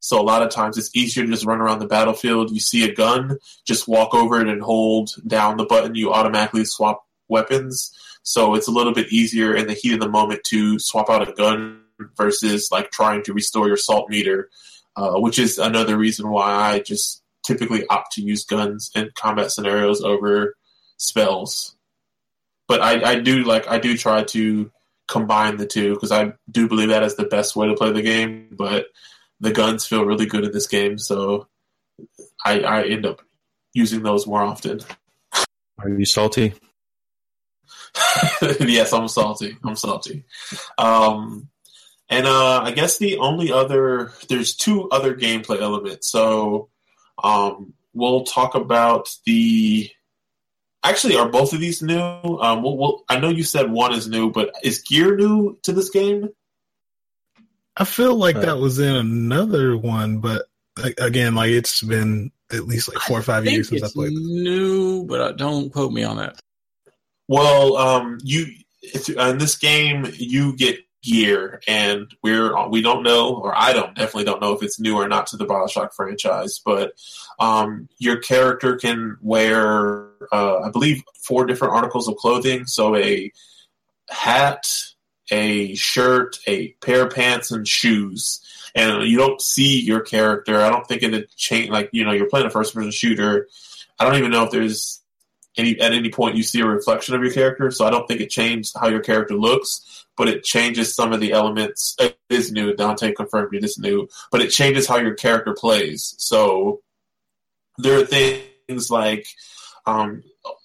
So a lot of times it's easier to just run around the battlefield. You see a gun, just walk over it and hold down the button. You automatically swap weapons. So it's a little bit easier in the heat of the moment to swap out a gun versus like trying to restore your salt meter, uh, which is another reason why I just typically opt to use guns in combat scenarios over spells. But I, I do like I do try to combine the two, because I do believe that is the best way to play the game. But the guns feel really good in this game, so I, I end up using those more often. Are you salty? Yes, I'm salty. I'm salty. Um, and uh, I guess the only other... There's two other gameplay elements. So um, we'll talk about the... Actually, are both of these new? Um, we'll, we'll, I know you said one is new, but is gear new to this game? I feel like uh, that was in another one, but again, like it's been at least like four or five years since I played it. New, but I, don't quote me on that. Well, um, you if, in this game you get gear, and we're we don't know, or I don't definitely don't know if it's new or not to the Bioshock franchise, but um, your character can wear, uh, I believe, four different articles of clothing. So a hat, a shirt, a pair of pants, and shoes. And you don't see your character. I don't think in the chain, like, you know, you're playing a first-person shooter. I don't even know if there's any, at any point you see a reflection of your character, so I don't think it changed how your character looks, but it changes some of the elements. It is new. Dante confirmed it is new. But it changes how your character plays. So there are things like... Um,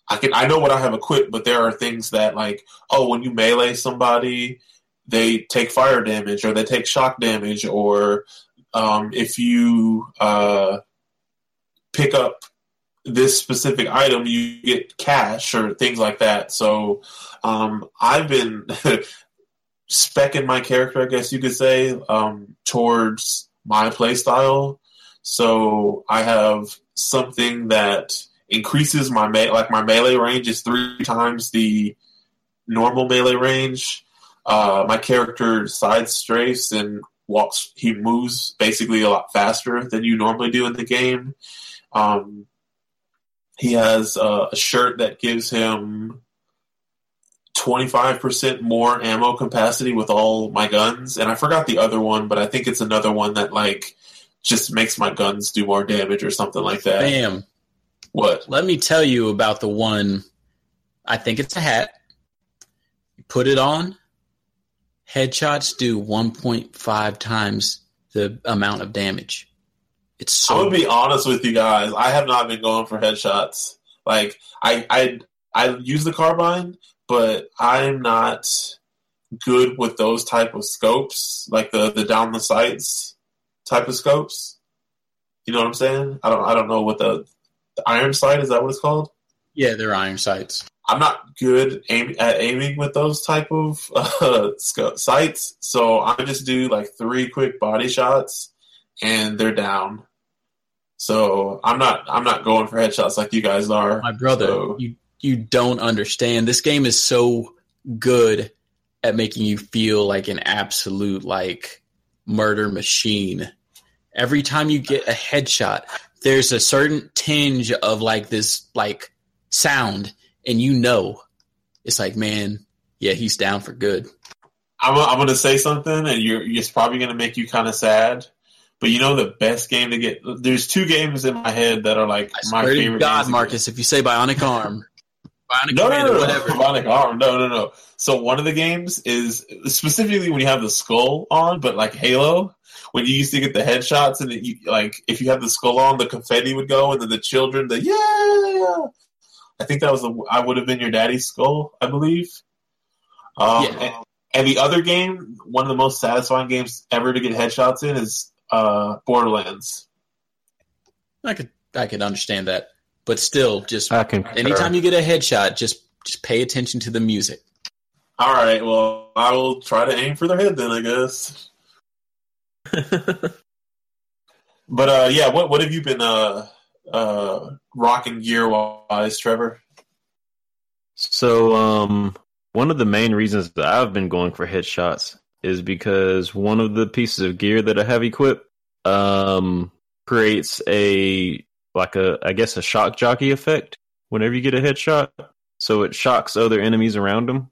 I can I know what I have equipped, but there are things that like, oh, when you melee somebody, they take fire damage, or they take shock damage, or um, if you uh, pick up this specific item, you get cash or things like that. So um, I've been specking my character, I guess you could say, um, towards my playstyle. So I have something that increases my me- like my melee range is three times the normal melee range. Uh, my character side strafes and walks. He moves basically a lot faster than you normally do in the game. Um, he has uh, a shirt that gives him twenty-five percent more ammo capacity with all my guns. And I forgot the other one, but I think it's another one that like just makes my guns do more damage or something like that. Bam. What? Let me tell you about the one, I think it's a hat. You put it on, headshots do one point five times the amount of damage. It's so I'm going to be honest with you guys. I have not been going for headshots. Like, I, I, I use the carbine, but I'm not good with those type of scopes, like the, the down the sights type of scopes. You know what I'm saying? I don't I don't know what the... The iron sight, is that what it's called? Yeah, they're iron sights. I'm not good aim- at aiming with those type of uh, sights, so I just do like three quick body shots, and they're down. So I'm not I'm not going for headshots like you guys are. My brother, so. you you don't understand. This game is so good at making you feel like an absolute like murder machine. Every time you get a headshot, there's a certain tinge of like this like sound. And you know, it's like, man, yeah, he's down for good. I'm, I'm going to say something, and you're, it's probably going to make you kind of sad. But you know the best game to get – there's two games in my head that are like I my favorite games. God, Marcus, if you say Bionic Arm. Bionic no, Command no, no, or whatever. No, Bionic Arm. No, no, no. So one of the games is specifically when you have the skull on, but like Halo, when you used to get the headshots and it, you, like if you had the skull on, the confetti would go, and then the children, the yeah – I think that was the I Would Have Been Your Daddy's Skull, I believe. Um, yeah. and, and the other game, one of the most satisfying games ever to get headshots in is uh, Borderlands. I could I could understand that, but still, just anytime you get a headshot, just just pay attention to the music. All right, well, I will try to aim for their head then, I guess. But uh, yeah, what what have you been? Uh, uh rocking gear wise, Trevor? So um one of the main reasons that I've been going for headshots is because one of the pieces of gear that I have equipped um creates a like a I guess a shock jockey effect whenever you get a headshot. So it shocks other enemies around them.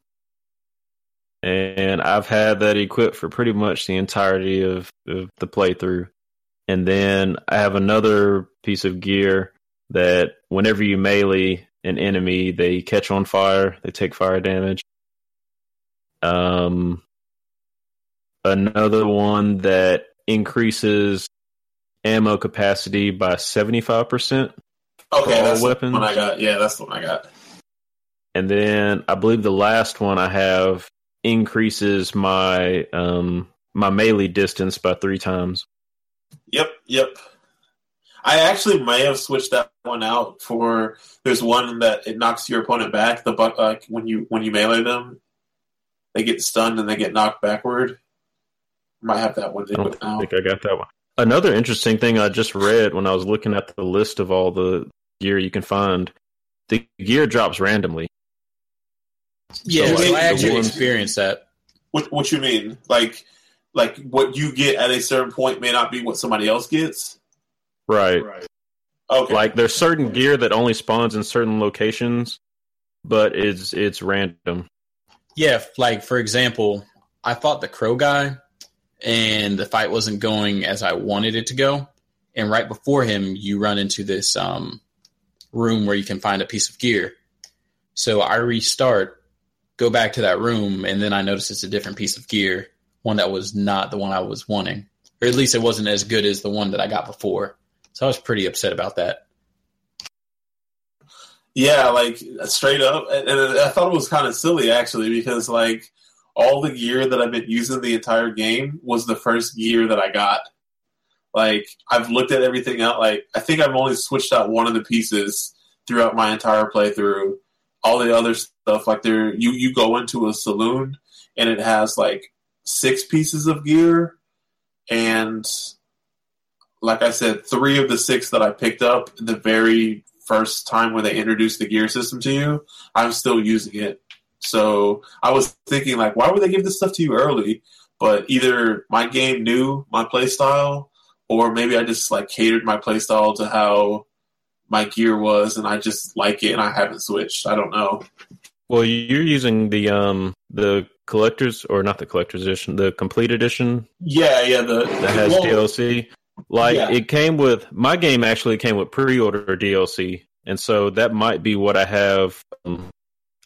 And I've had that equipped for pretty much the entirety of, of the playthrough. And then I have another piece of gear that whenever you melee an enemy, they catch on fire. They take fire damage. Um, another one that increases ammo capacity by seventy-five percent. Okay, that's the one I got. Yeah, that's the one I got. And then I believe the last one I have increases my um, my melee distance by three times. Yep, yep. I actually may have switched that one out for. There's one that it knocks your opponent back. The like when you when you melee them, they get stunned and they get knocked backward. Might have that one. I don't now. think I got that one. Another interesting thing I just read when I was looking at the list of all the gear you can find, the gear drops randomly. Yeah, so like I actually one, experienced that. What What you mean, like? Like, what you get at a certain point may not be what somebody else gets? Right. Right. Okay. Like, there's certain gear that only spawns in certain locations, but it's it's random. Yeah, like, for example, I fought the crow guy, and the fight wasn't going as I wanted it to go. And right before him, you run into this um, room where you can find a piece of gear. So I restart, go back to that room, and then I notice it's a different piece of gear. One that was not the one I was wanting. Or at least it wasn't as good as the one that I got before. So I was pretty upset about that. Yeah, like, straight up. And I thought it was kind of silly, actually, because, like, all the gear that I've been using the entire game was the first gear that I got. Like, I've looked at everything out. Like, I think I've only switched out one of the pieces throughout my entire playthrough. All the other stuff, like, there, you, you go into a saloon, and it has, like, six pieces of gear, and like I said, three of the six that I picked up the very first time when they introduced the gear system to you, I'm still using it. So I was thinking, like, why would they give this stuff to you early? But either my game knew my playstyle, or maybe I just like catered my playstyle to how my gear was, and I just like it and I haven't switched. I don't know. Well, you're using the um the collector's, or not the collector's edition, the complete edition. Yeah, yeah, the that has well, D L C. Like yeah. It came with my game. Actually, came with pre-order D L C, and so that might be what I have um,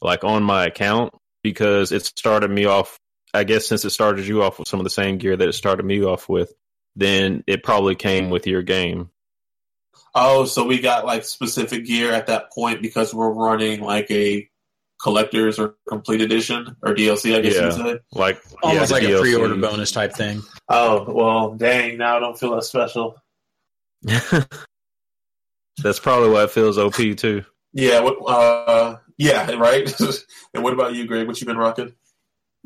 like on my account, because it started me off. I guess since it started you off with some of the same gear that it started me off with, then it probably came with your game. Oh, so we got like specific gear at that point because we're running like a collectors or complete edition or D L C, I guess yeah. you would say. Like, Almost yeah, like D L C. A pre-order bonus type thing. Oh, well, dang, now I don't feel that special. That's probably why it feels O P, too. Yeah, uh, Yeah, right? And what about you, Greg? What you been rocking?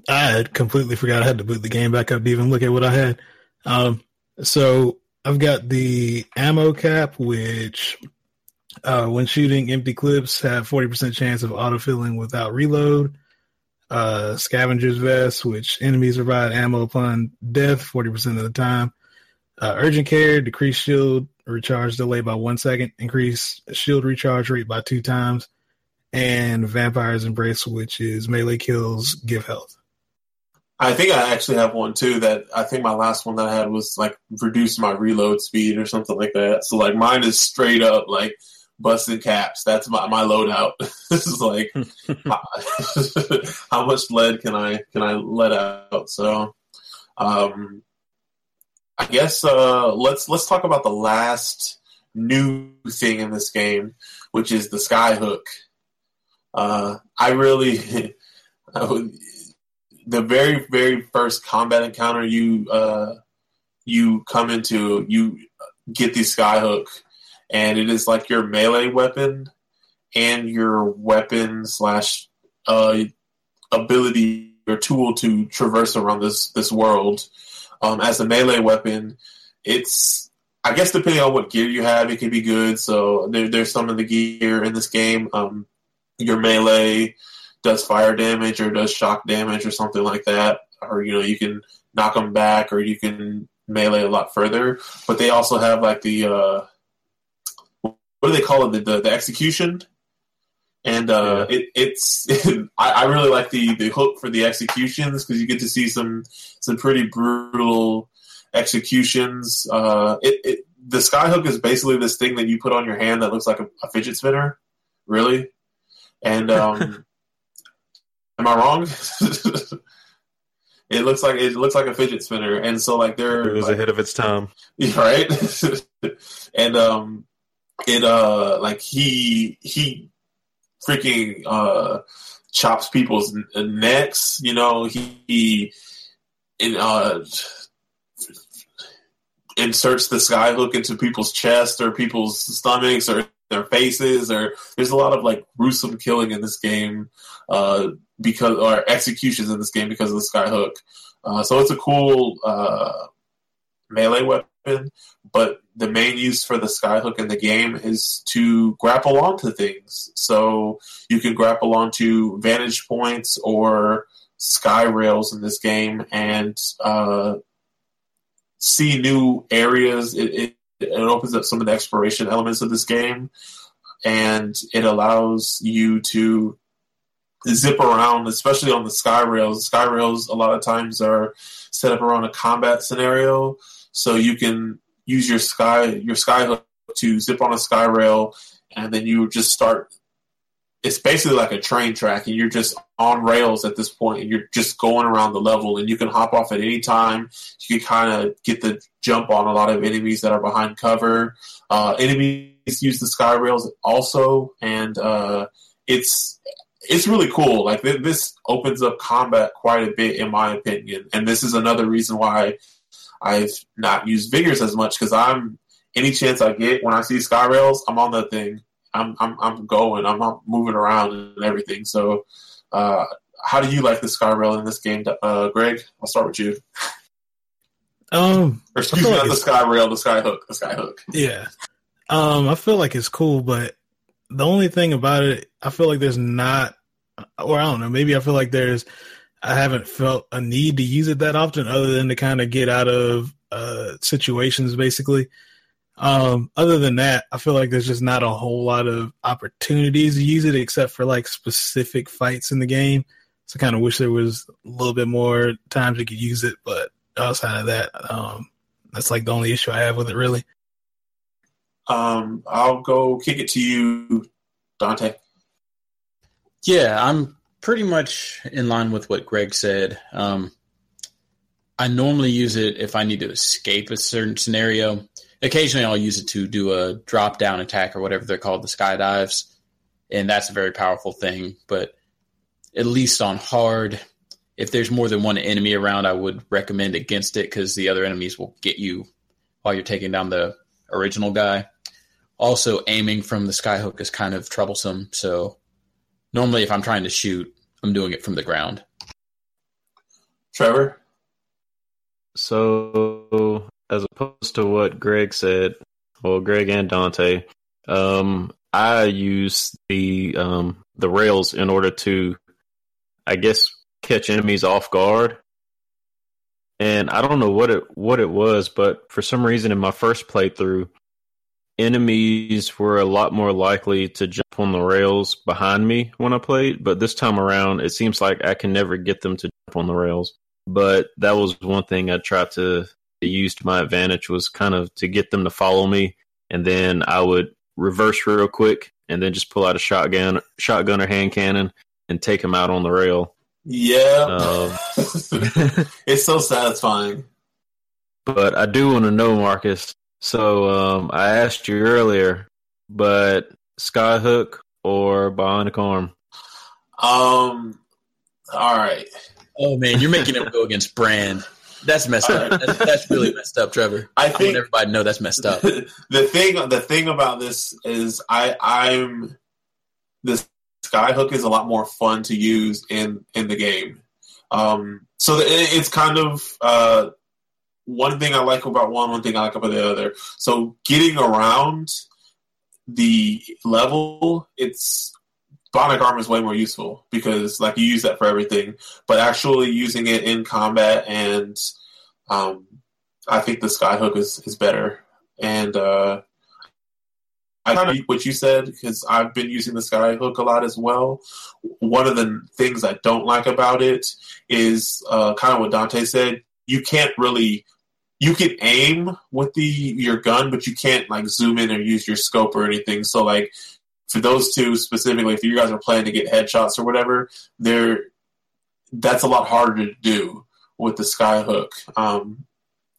I had completely forgot. I had to boot the game back up to even look at what I had. Um, so I've got the ammo cap, which uh, when shooting empty clips have forty percent chance of autofilling without reload. Uh, scavenger's vest, which enemies provide ammo upon death forty percent of the time. Uh, urgent care, decrease shield recharge delay by one second, increase shield recharge rate by two times, and vampire's embrace, which is melee kills, give health. I think I actually have one too. That I think my last one that I had was like reduce my reload speed or something like that. So like mine is straight up like busted caps. That's my my loadout. This is like how much lead can I can I let out? So, um, I guess uh, let's let's talk about the last new thing in this game, which is the skyhook. Uh, I really I would. The very, very first combat encounter you uh, you come into, you get the skyhook, and it is like your melee weapon and your weapon slash uh, ability or tool to traverse around this this world. Um, as a melee weapon, it's I guess depending on what gear you have, it can be good. So there, there's some of the gear in this game. Um, your melee does fire damage or does shock damage or something like that. Or, you know, you can knock them back or you can melee a lot further. But they also have, like, the, uh, what do they call it? The the, the execution. And uh, yeah. it, it's, it, I, I really like the, the hook for the executions because you get to see some, some pretty brutal executions. Uh, it, it the skyhook is basically this thing that you put on your hand that looks like a, a fidget spinner, really. And, um... am I wrong? It looks like it looks like a fidget spinner, and so like there it was like, ahead of its time, right? And um, it uh, like he he freaking uh chops people's necks, you know. He, he in, uh inserts the skyhook into people's chest or people's stomachs or their faces, or there's a lot of like gruesome killing in this game. Uh, because or executions in this game because of the skyhook. Uh, so it's a cool uh, melee weapon, but the main use for the skyhook in the game is to grapple onto things. So you can grapple onto vantage points or sky rails in this game and uh, see new areas. It, it, it opens up some of the exploration elements of this game, and it allows you to zip around, especially on the sky rails. Sky rails a lot of times are set up around a combat scenario, so you can use your sky your skyhook to zip on a sky rail, and then you just start. It's basically like a train track, and you're just on rails at this point, and you're just going around the level, and you can hop off at any time. You can kind of get the jump on a lot of enemies that are behind cover. Uh, enemies use the sky rails also, and uh, it's. It's really cool. Like th- this opens up combat quite a bit, in my opinion. And this is another reason why I've not used Vigors as much because I'm any chance I get when I see sky rails, I'm on that thing. I'm I'm I'm going. I'm not moving around and everything. So, uh, how do you like the sky rail in this game, uh, Greg? I'll start with you. Um, or excuse me, like not the sky rail, the sky hook, the sky hook. Yeah. Um, I feel like it's cool, but. The only thing about it, I feel like there's not, or I don't know, maybe I feel like there's, I haven't felt a need to use it that often other than to kind of get out of uh, situations, basically. Um, other than that, I feel like there's just not a whole lot of opportunities to use it except for like specific fights in the game. So I kind of wish there was a little bit more times you could use it, but outside of that, um, that's like the only issue I have with it, really. Um, I'll go kick it to you, Dante. Yeah, I'm pretty much in line with what Greg said. Um, I normally use it if I need to escape a certain scenario. Occasionally I'll use it to do a drop-down attack or whatever they're called, the skydives, and that's a very powerful thing. But at least on hard, if there's more than one enemy around, I would recommend against it because the other enemies will get you while you're taking down the original guy. Also, aiming from the skyhook is kind of troublesome, so Normally, if I'm trying to shoot, I'm doing it from the ground. Trevor? So, as opposed to what Greg said, well, Greg and Dante, um, I use the um, the rails in order to, I guess, catch enemies off guard. And I don't know what it what it was, but for some reason in my first playthrough, enemies were a lot more likely to jump on the rails behind me when I played, but this time around, it seems like I can never get them to jump on the rails. But that was one thing I tried to use to my advantage, was kind of to get them to follow me, and then I would reverse real quick and then just pull out a shotgun, shotgun or hand cannon and take them out on the rail. Yeah. Um, it's so satisfying. But I do want to know, Marcus, So um, I asked you earlier, but Skyhook or Bionic Arm? Um, all right. Oh man, you're making him go against Brand. That's messed up. Right. That's, that's really messed up, Trevor. I, I think want everybody to know that's messed up. The thing, the thing about this is, I, I'm the Skyhook is a lot more fun to use in in the game. Um, so the, it, it's kind of. Uh, One thing I like about one, one thing I like about the other. So getting around the level, it's Bionic Arm is way more useful because, like, you use that for everything. But actually using it in combat, and um, I think the Skyhook is, is better. And uh, I kind of like what you said because I've been using the Skyhook a lot as well. One of the things I don't like about it is uh, kind of what Dante said. You can't really. You can aim with the your gun, but you can't like zoom in or use your scope or anything. So like for those two specifically, if you guys are planning to get headshots or whatever, there that's a lot harder to do with the Skyhook. Um,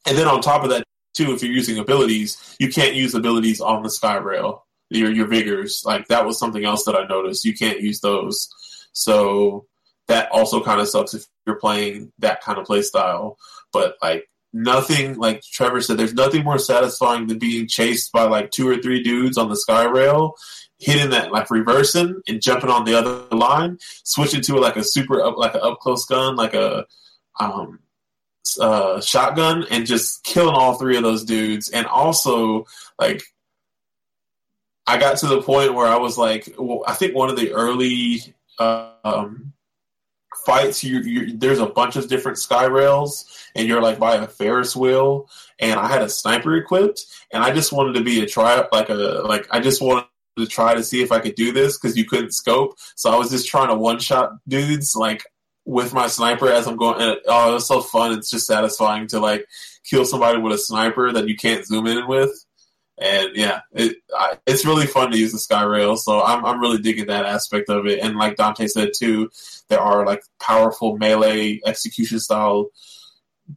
and then on top of that too, if you're using abilities, you can't use abilities on the Sky Rail. Your your vigors, like that was something else that I noticed. You can't use those. So that also kind of sucks if you're playing that kind of play style. But like nothing, like Trevor said, there's nothing more satisfying than being chased by like two or three dudes on the Sky Rail, hitting that like reversing and jumping on the other line, switching to like a super up, like an up close gun, like a um, uh, shotgun, and just killing all three of those dudes. And also like I got to the point where I was like, well, I think one of the early um, fights, you, you, there's a bunch of different Sky Rails, and you're like by a Ferris wheel. And I had a sniper equipped, and I just wanted to be a try, like a like I just wanted to try to see if I could do this because you couldn't scope. So I was just trying to one shot dudes like with my sniper as I'm going. And, oh, it was so fun! It's just satisfying to like kill somebody with a sniper that you can't zoom in with. And yeah, it, I, it's really fun to use the Sky Rail, so I'm I'm really digging that aspect of it. And like Dante said too, there are like powerful melee execution style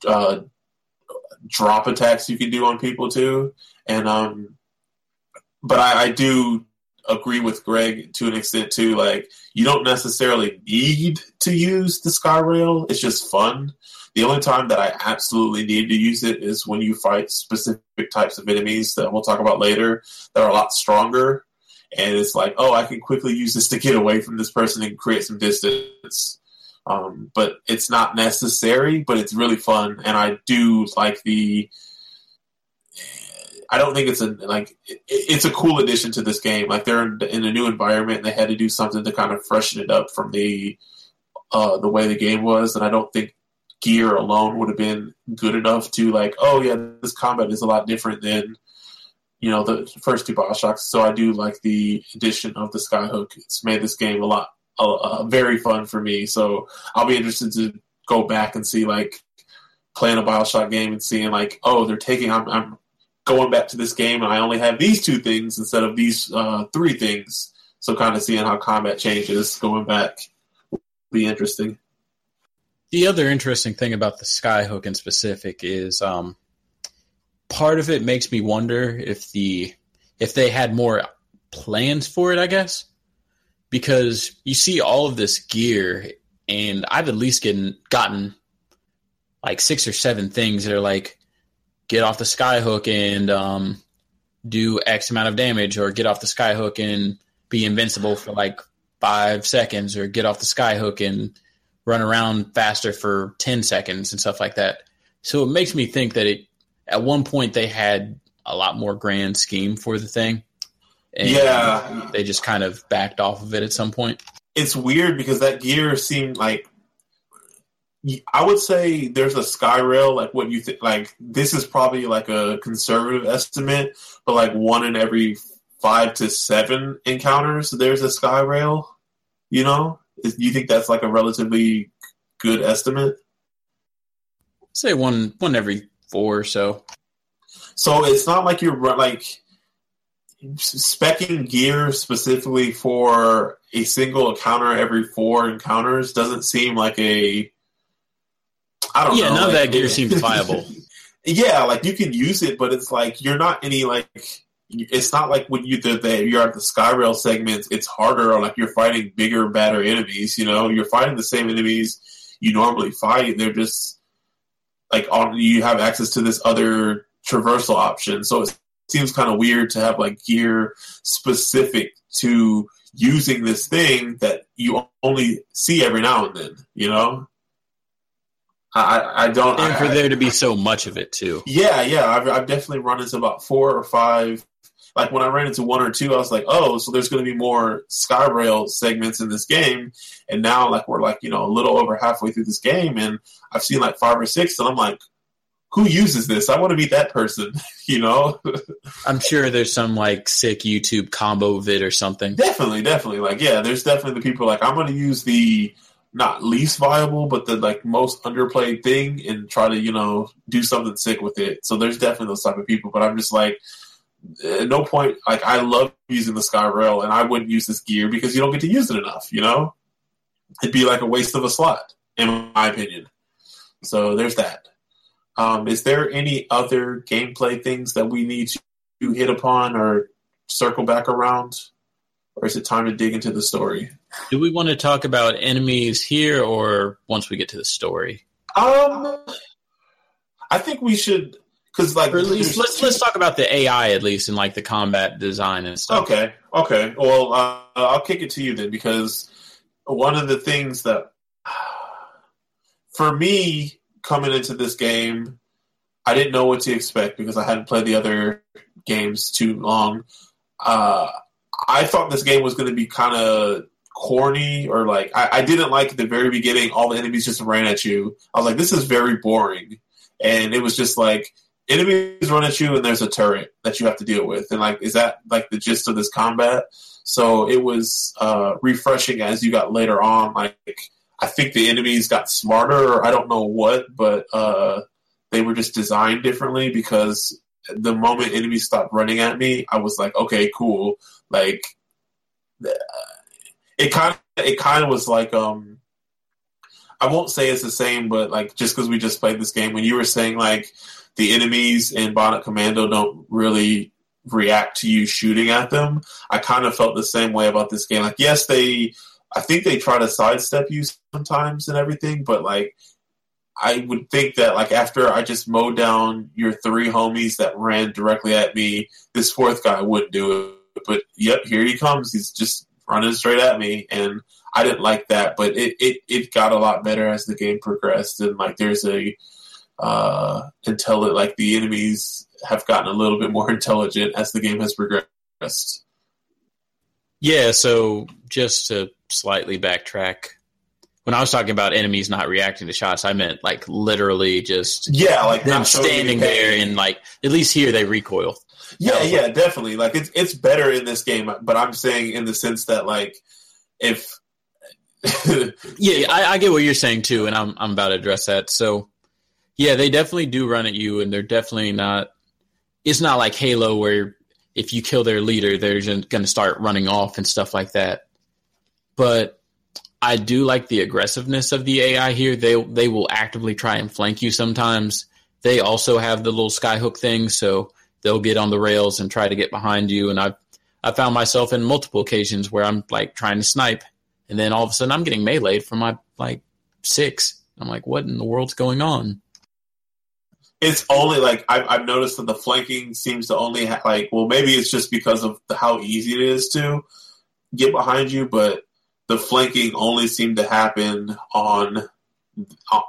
uh, drop attacks you can do on people too. And um, but I, I do agree with Greg to an extent too. Like you don't necessarily need to use the Sky Rail; it's just fun. The only time that I absolutely need to use it is when you fight specific types of enemies that we'll talk about later that are a lot stronger. And it's like, oh, I can quickly use this to get away from this person and create some distance. Um, but it's not necessary, but it's really fun. And I do like the... I don't think it's a like it's a cool addition to this game. Like they're in a new environment and they had to do something to kind of freshen it up from the uh, the way the game was. And I don't think gear alone would have been good enough to like, oh yeah, this combat is a lot different than, you know, the first two Bioshocks. So I do like the addition of the Skyhook. It's made this game a lot, uh, very fun for me. So I'll be interested to go back and see like playing a Bioshock game and seeing like, oh, they're taking, I'm, I'm going back to this game and I only have these two things instead of these uh, three things. So kind of seeing how combat changes going back will be interesting. The other interesting thing about the Skyhook in specific is um, part of it makes me wonder if the if they had more plans for it, I guess, because you see all of this gear, and I've at least getting, gotten like six or seven things that are like, get off the Skyhook and um, do X amount of damage, or get off the Skyhook and be invincible for like five seconds or get off the skyhook and run around faster for ten seconds and stuff like that. So it makes me think that it, at one point they had a lot more grand scheme for the thing. And yeah. They just kind of backed off of it at some point. It's weird because that year seemed like, I would say there's a Skyrail, like what you think, like this is probably like a conservative estimate, but like one in every five to seven encounters, there's a Skyrail, you know? Do you think that's like a relatively good estimate? Say one, one every four or so. So it's not like you're like speccing gear specifically for a single encounter every four encounters doesn't seem like a. I don't yeah, know. Yeah, none of like, that gear seems viable. Yeah, like you can use it, but it's like you're not any like. It's not like when you the, the, you're at the Skyrail segments, it's harder, or like you're fighting bigger, badder enemies. You know, you're fighting the same enemies you normally fight. They're just like on. You have access to this other traversal option, so it seems kind of weird to have like gear specific to using this thing that you only see every now and then. You know, I, I don't. And for I, there to be so much of it too. Yeah, yeah, I've, I've definitely run into about four or five. Like when I ran into one or two, I was like, oh, so there's going to be more Skyrail segments in this game. And now like we're like, you know, a little over halfway through this game and I've seen like five or six and I'm like, who uses this? I want to be that person, you know? I'm sure there's some like sick YouTube combo vid or something. Definitely, definitely. Like, yeah, there's definitely the people like, I'm going to use the not least viable, but the like most underplayed thing and try to, you know, do something sick with it. So there's definitely those type of people, but I'm just like, at no point, like, I love using the Skyrail, and I wouldn't use this gear because you don't get to use it enough, you know? It'd be like a waste of a slot, in my opinion. So there's that. Um, is there any other gameplay things that we need to hit upon or circle back around? Or is it time to dig into the story? Do we want to talk about enemies here or once we get to the story? Um, I think we should... Cause like, or at least let's let's talk about the A I at least and like the combat design and stuff. Okay, okay. Well, uh, I'll kick it to you then because one of the things that for me coming into this game, I didn't know what to expect because I hadn't played the other games too long. Uh, I thought this game was going to be kind of corny or like I, I didn't like at the very beginning. All the enemies just ran at you. I was like, this is very boring, and it was just like. Enemies run at you and there's a turret that you have to deal with. And like, is that like the gist of this combat? So it was uh, refreshing as you got later on. Like, I think the enemies got smarter or I don't know what, but uh, they were just designed differently because the moment enemies stopped running at me, I was like, okay, cool. Like it kind of, it kind of was like, um, I won't say it's the same, but like, just cause we just played this game when you were saying like, the enemies in Bonnet Commando don't really react to you shooting at them. I kind of felt the same way about this game. Like, yes, they, I think they try to sidestep you sometimes and everything, but like, I would think that like after I just mowed down your three homies that ran directly at me, this fourth guy wouldn't do it. But yep, here he comes. He's just running straight at me, and I didn't like that. But it it it got a lot better as the game progressed, and like there's a Uh, until it, like the enemies have gotten a little bit more intelligent as the game has progressed. Yeah, so just to slightly backtrack, when I was talking about enemies not reacting to shots, I meant like literally just yeah, like them standing there and like at least here they recoil. Yeah, yeah, like, definitely. Like it's it's better in this game, but I'm saying in the sense that like if yeah, I, I get what you're saying too, and I'm I'm about to address that. So. Yeah, they definitely do run at you, and they're definitely not... It's not like Halo where if you kill their leader, they're just going to start running off and stuff like that. But I do like the aggressiveness of the A I here. They they will actively try and flank you sometimes. They also have the little skyhook thing, so they'll get on the rails and try to get behind you. And I I found myself in multiple occasions where I'm like trying to snipe, and then all of a sudden I'm getting meleeed from my like six. I'm like, what in the world's going on? It's only, like, I've, I've noticed that the flanking seems to only, ha- like, well, maybe it's just because of the, how easy it is to get behind you, but the flanking only seemed to happen on uh,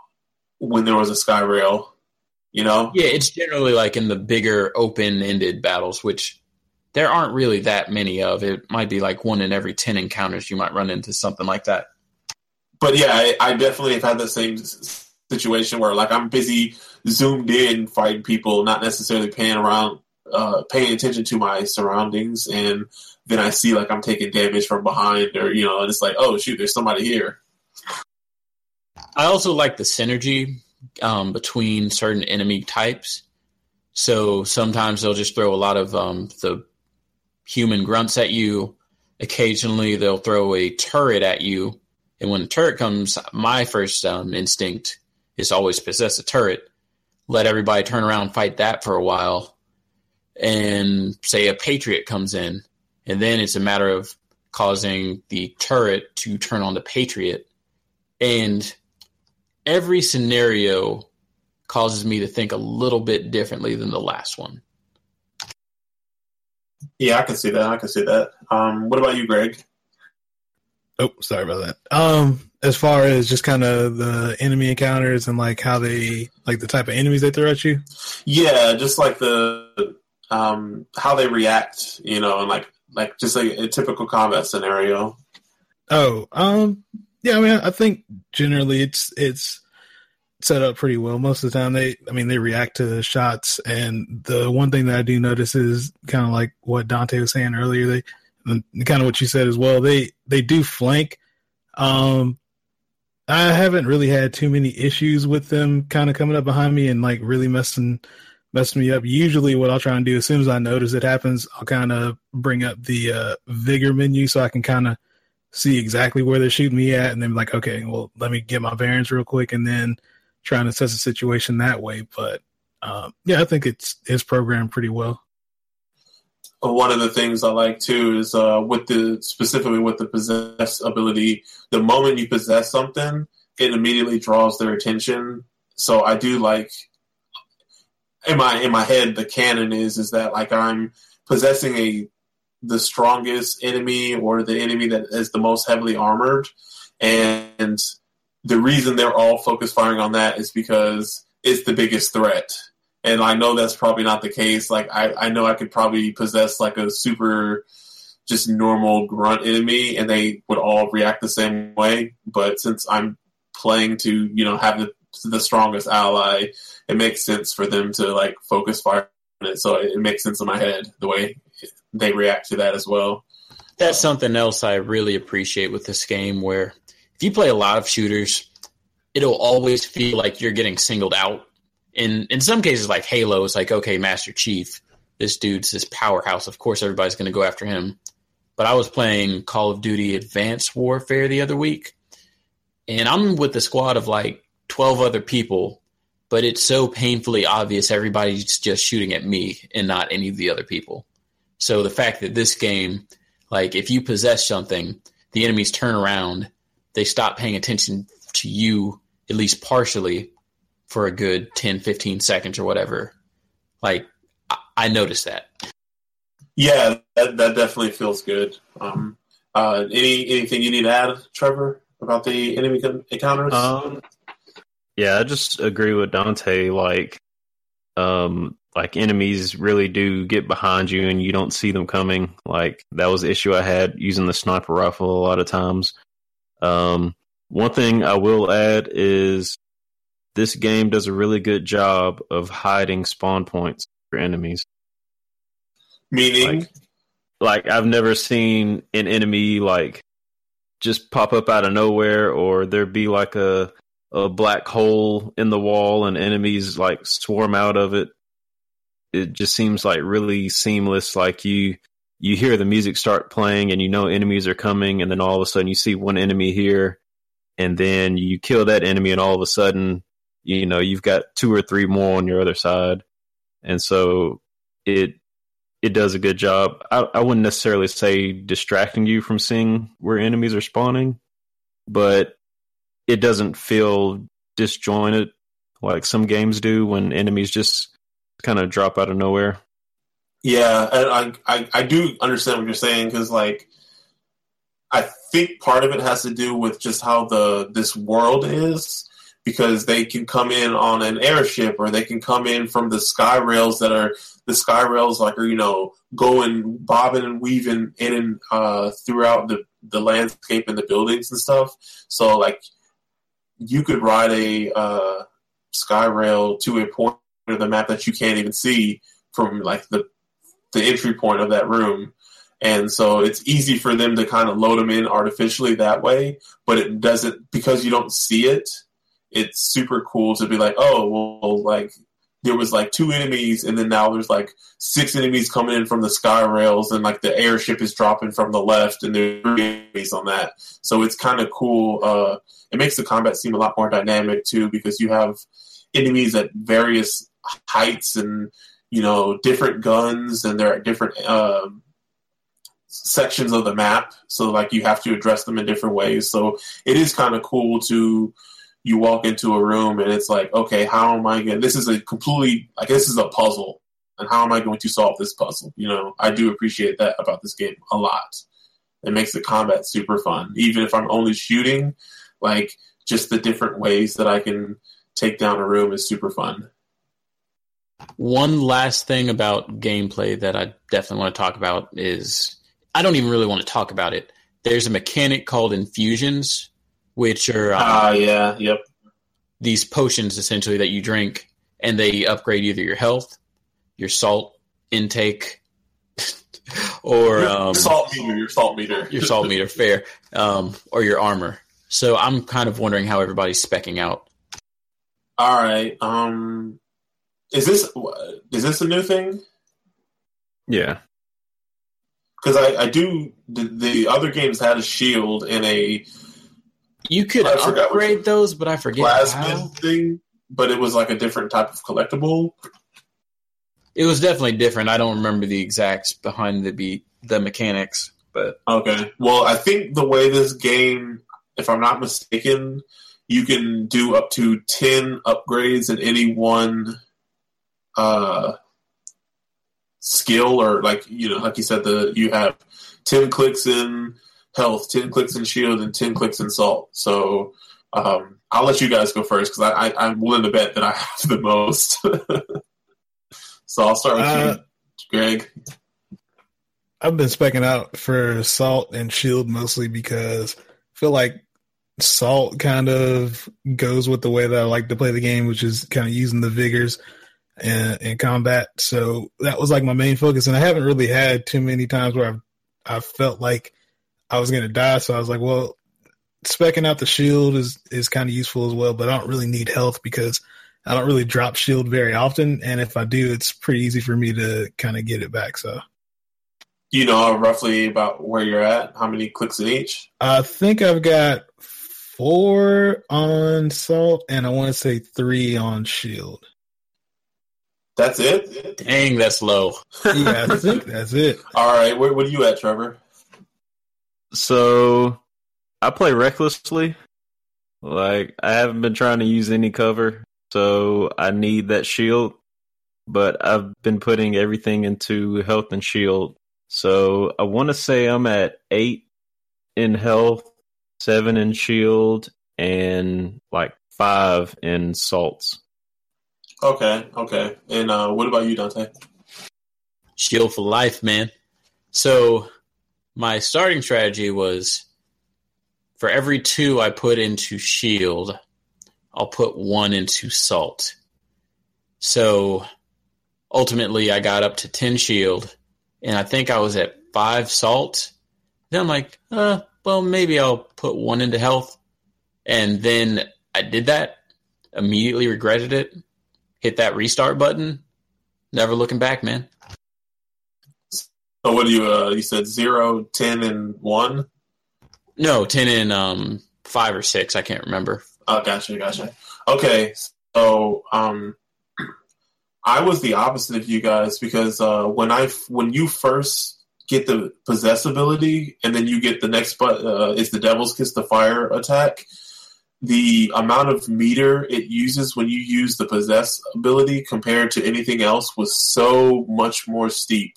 when there was a sky rail, you know? Yeah, it's generally like in the bigger open-ended battles, which there aren't really that many of. It might be like one in every ten encounters you might run into something like that. But yeah, I, I definitely have had the same situation where like I'm busy zoomed in fighting people, not necessarily paying around, uh, paying attention to my surroundings, and then I see like I'm taking damage from behind, or you know, and it's like, oh shoot, there's somebody here. I also like the synergy um, between certain enemy types. So sometimes they'll just throw a lot of um, the human grunts at you. Occasionally they'll throw a turret at you. And when the turret comes, my first um, instinct is always possess a turret. Let everybody turn around and fight that for a while. And say a Patriot comes in. And then it's a matter of causing the turret to turn on the Patriot. And every scenario causes me to think a little bit differently than the last one. Yeah, I can see that. I can see that. Um, what about you, Greg? Oh, sorry about that. Um, as far as just kind of the enemy encounters and like how they, like the type of enemies they throw at you? Yeah, just like the, um, how they react, you know, and like, like just like a typical combat scenario. Oh, um, yeah, I mean, I think generally it's, it's, set up pretty well most of the time. They, I mean, they react to shots, and the one thing that I do notice is kind of like what Dante was saying earlier. They, kind of what you said as well. They they do flank. Um, I haven't really had too many issues with them kind of coming up behind me and like really messing messing me up. Usually, what I'll try and do as soon as I notice it happens, I'll kind of bring up the uh, vigor menu so I can kind of see exactly where they're shooting me at, and then be like, okay, well, let me get my bearings real quick, and then trying to assess the situation that way. But um, yeah, I think it's it's programmed pretty well. One of the things I like too is uh, with the specifically with the possess ability, the moment you possess something, it immediately draws their attention. So I do like in my in my head the canon is is that like I'm possessing a the strongest enemy or the enemy that is the most heavily armored, and the reason they're all focus firing on that is because it's the biggest threat. And I know that's probably not the case. Like, I, I know I could probably possess, like, a super just normal grunt enemy, and they would all react the same way. But since I'm playing to, you know, have the, the strongest ally, it makes sense for them to, like, focus fire on it. So it, it makes sense in my head the way they react to that as well. That's something else I really appreciate with this game, where if you play a lot of shooters, it'll always feel like you're getting singled out. In in some cases, like Halo, it's like, okay, Master Chief, this dude's this powerhouse. Of course, everybody's going to go after him. But I was playing Call of Duty Advanced Warfare the other week, and I'm with a squad of like twelve other people, but it's so painfully obvious everybody's just shooting at me and not any of the other people. So the fact that this game, like if you possess something, the enemies turn around, they stop paying attention to you, at least partially, for a good ten, fifteen seconds or whatever. Like, I, I noticed that. Yeah, that, that definitely feels good. Um, uh, any anything you need to add, Trevor, about the enemy encounters? Um, yeah, I just agree with Dante. Like, um, like enemies really do get behind you and you don't see them coming. Like, that was the issue I had using the sniper rifle a lot of times. Um, one thing I will add is this game does a really good job of hiding spawn points for enemies. Meaning? Like, like I've never seen an enemy like just pop up out of nowhere, or there be like a, a black hole in the wall and enemies like swarm out of it. It just seems like really seamless. Like you, you hear the music start playing and you know enemies are coming, and then all of a sudden you see one enemy here, and then you kill that enemy, and all of a sudden, you know, you've got two or three more on your other side. And so it it does a good job. I, I wouldn't necessarily say distracting you from seeing where enemies are spawning, but it doesn't feel disjointed like some games do when enemies just kind of drop out of nowhere. Yeah, I I, I do understand what you're saying, because, like, I think part of it has to do with just how the this world is, because they can come in on an airship, or they can come in from the sky rails that are the sky rails like are you know going bobbing and weaving in and uh, throughout the the landscape and the buildings and stuff. So like you could ride a uh, sky rail to a point of the map that you can't even see from like the the entry point of that room. And so it's easy for them to kind of load them in artificially that way, but it doesn't, because you don't see it, it's super cool to be like, oh, well, like, there was, like, two enemies, and then now there's, like, six enemies coming in from the sky rails, and, like, the airship is dropping from the left, and there's three enemies on that. So it's kind of cool. Uh, it makes the combat seem a lot more dynamic, too, because you have enemies at various heights and, you know, different guns, and they're at different... Um, sections of the map, so like you have to address them in different ways. So it is kind of cool to, you walk into a room and it's like, okay, how am I going to, this is a completely, like this is a puzzle, and how am I going to solve this puzzle? You know, I do appreciate that about this game a lot. It makes the combat super fun, even if I'm only shooting, like just the different ways that I can take down a room is super fun. One last thing about gameplay that I definitely want to talk about is, I don't even really want to talk about it. There's a mechanic called infusions, which are uh, uh, yeah, yep. these potions, essentially, that you drink, and they upgrade either your health, your salt intake, or... Your um, salt meter, your salt meter. your salt meter, fair. Um, or your armor. So I'm kind of wondering how everybody's speccing out. All right. Um, is this is this a new thing? Yeah. Because I, I do, the, the other games had a shield and a... You could upgrade was, those, but I forget how. Thing, but it was like a different type of collectible. It was definitely different. I don't remember the exacts behind the be, the mechanics, but... Okay. Well, I think the way this game, if I'm not mistaken, you can do up to ten upgrades in any one... Uh, skill, or like, you know, like you said, the you have ten clicks in health, ten clicks in shield, and ten clicks in salt. So um, I'll let you guys go first, because I, I, I'm willing to bet that I have the most. So I'll start with uh, you, Greg. I've been speccing out for salt and shield mostly because I feel like salt kind of goes with the way that I like to play the game, which is kind of using the vigors In, in combat. So that was like my main focus, and I haven't really had too many times where I've I felt like I was going to die, so I was like, well, speccing out the shield is, is kind of useful as well, but I don't really need health because I don't really drop shield very often, and if I do, it's pretty easy for me to kind of get it back. So you know roughly about where you're at, how many clicks in each? I think I've got four on salt and I want to say three on shield. That's it? Dang, that's low. Yeah, I think that's it. All right, where, what are you at, Trevor? So, I play recklessly. Like, I haven't been trying to use any cover, so I need that shield. But I've been putting everything into health and shield. So, I want to say I'm at eight in health, seven in shield, and like five in salts. Okay, okay. And uh, what about you, Dante? Shield for life, man. So my starting strategy was, for every two I put into shield, I'll put one into salt. So ultimately I got up to ten shield, and I think I was at five salt. Then I'm like, uh, well, maybe I'll put one into health. And then I did that, immediately regretted it. Hit that restart button. Never looking back, man. So what do you, uh, you said zero, ten, and one? No, ten and um, five or six. I can't remember. Oh, gotcha, gotcha. Okay, so um, I was the opposite of you guys, because uh, when I, when you first get the possessability and then you get the next, uh, it's the Devil's Kiss, the fire attack, the amount of meter it uses when you use the possess ability compared to anything else was so much more steep.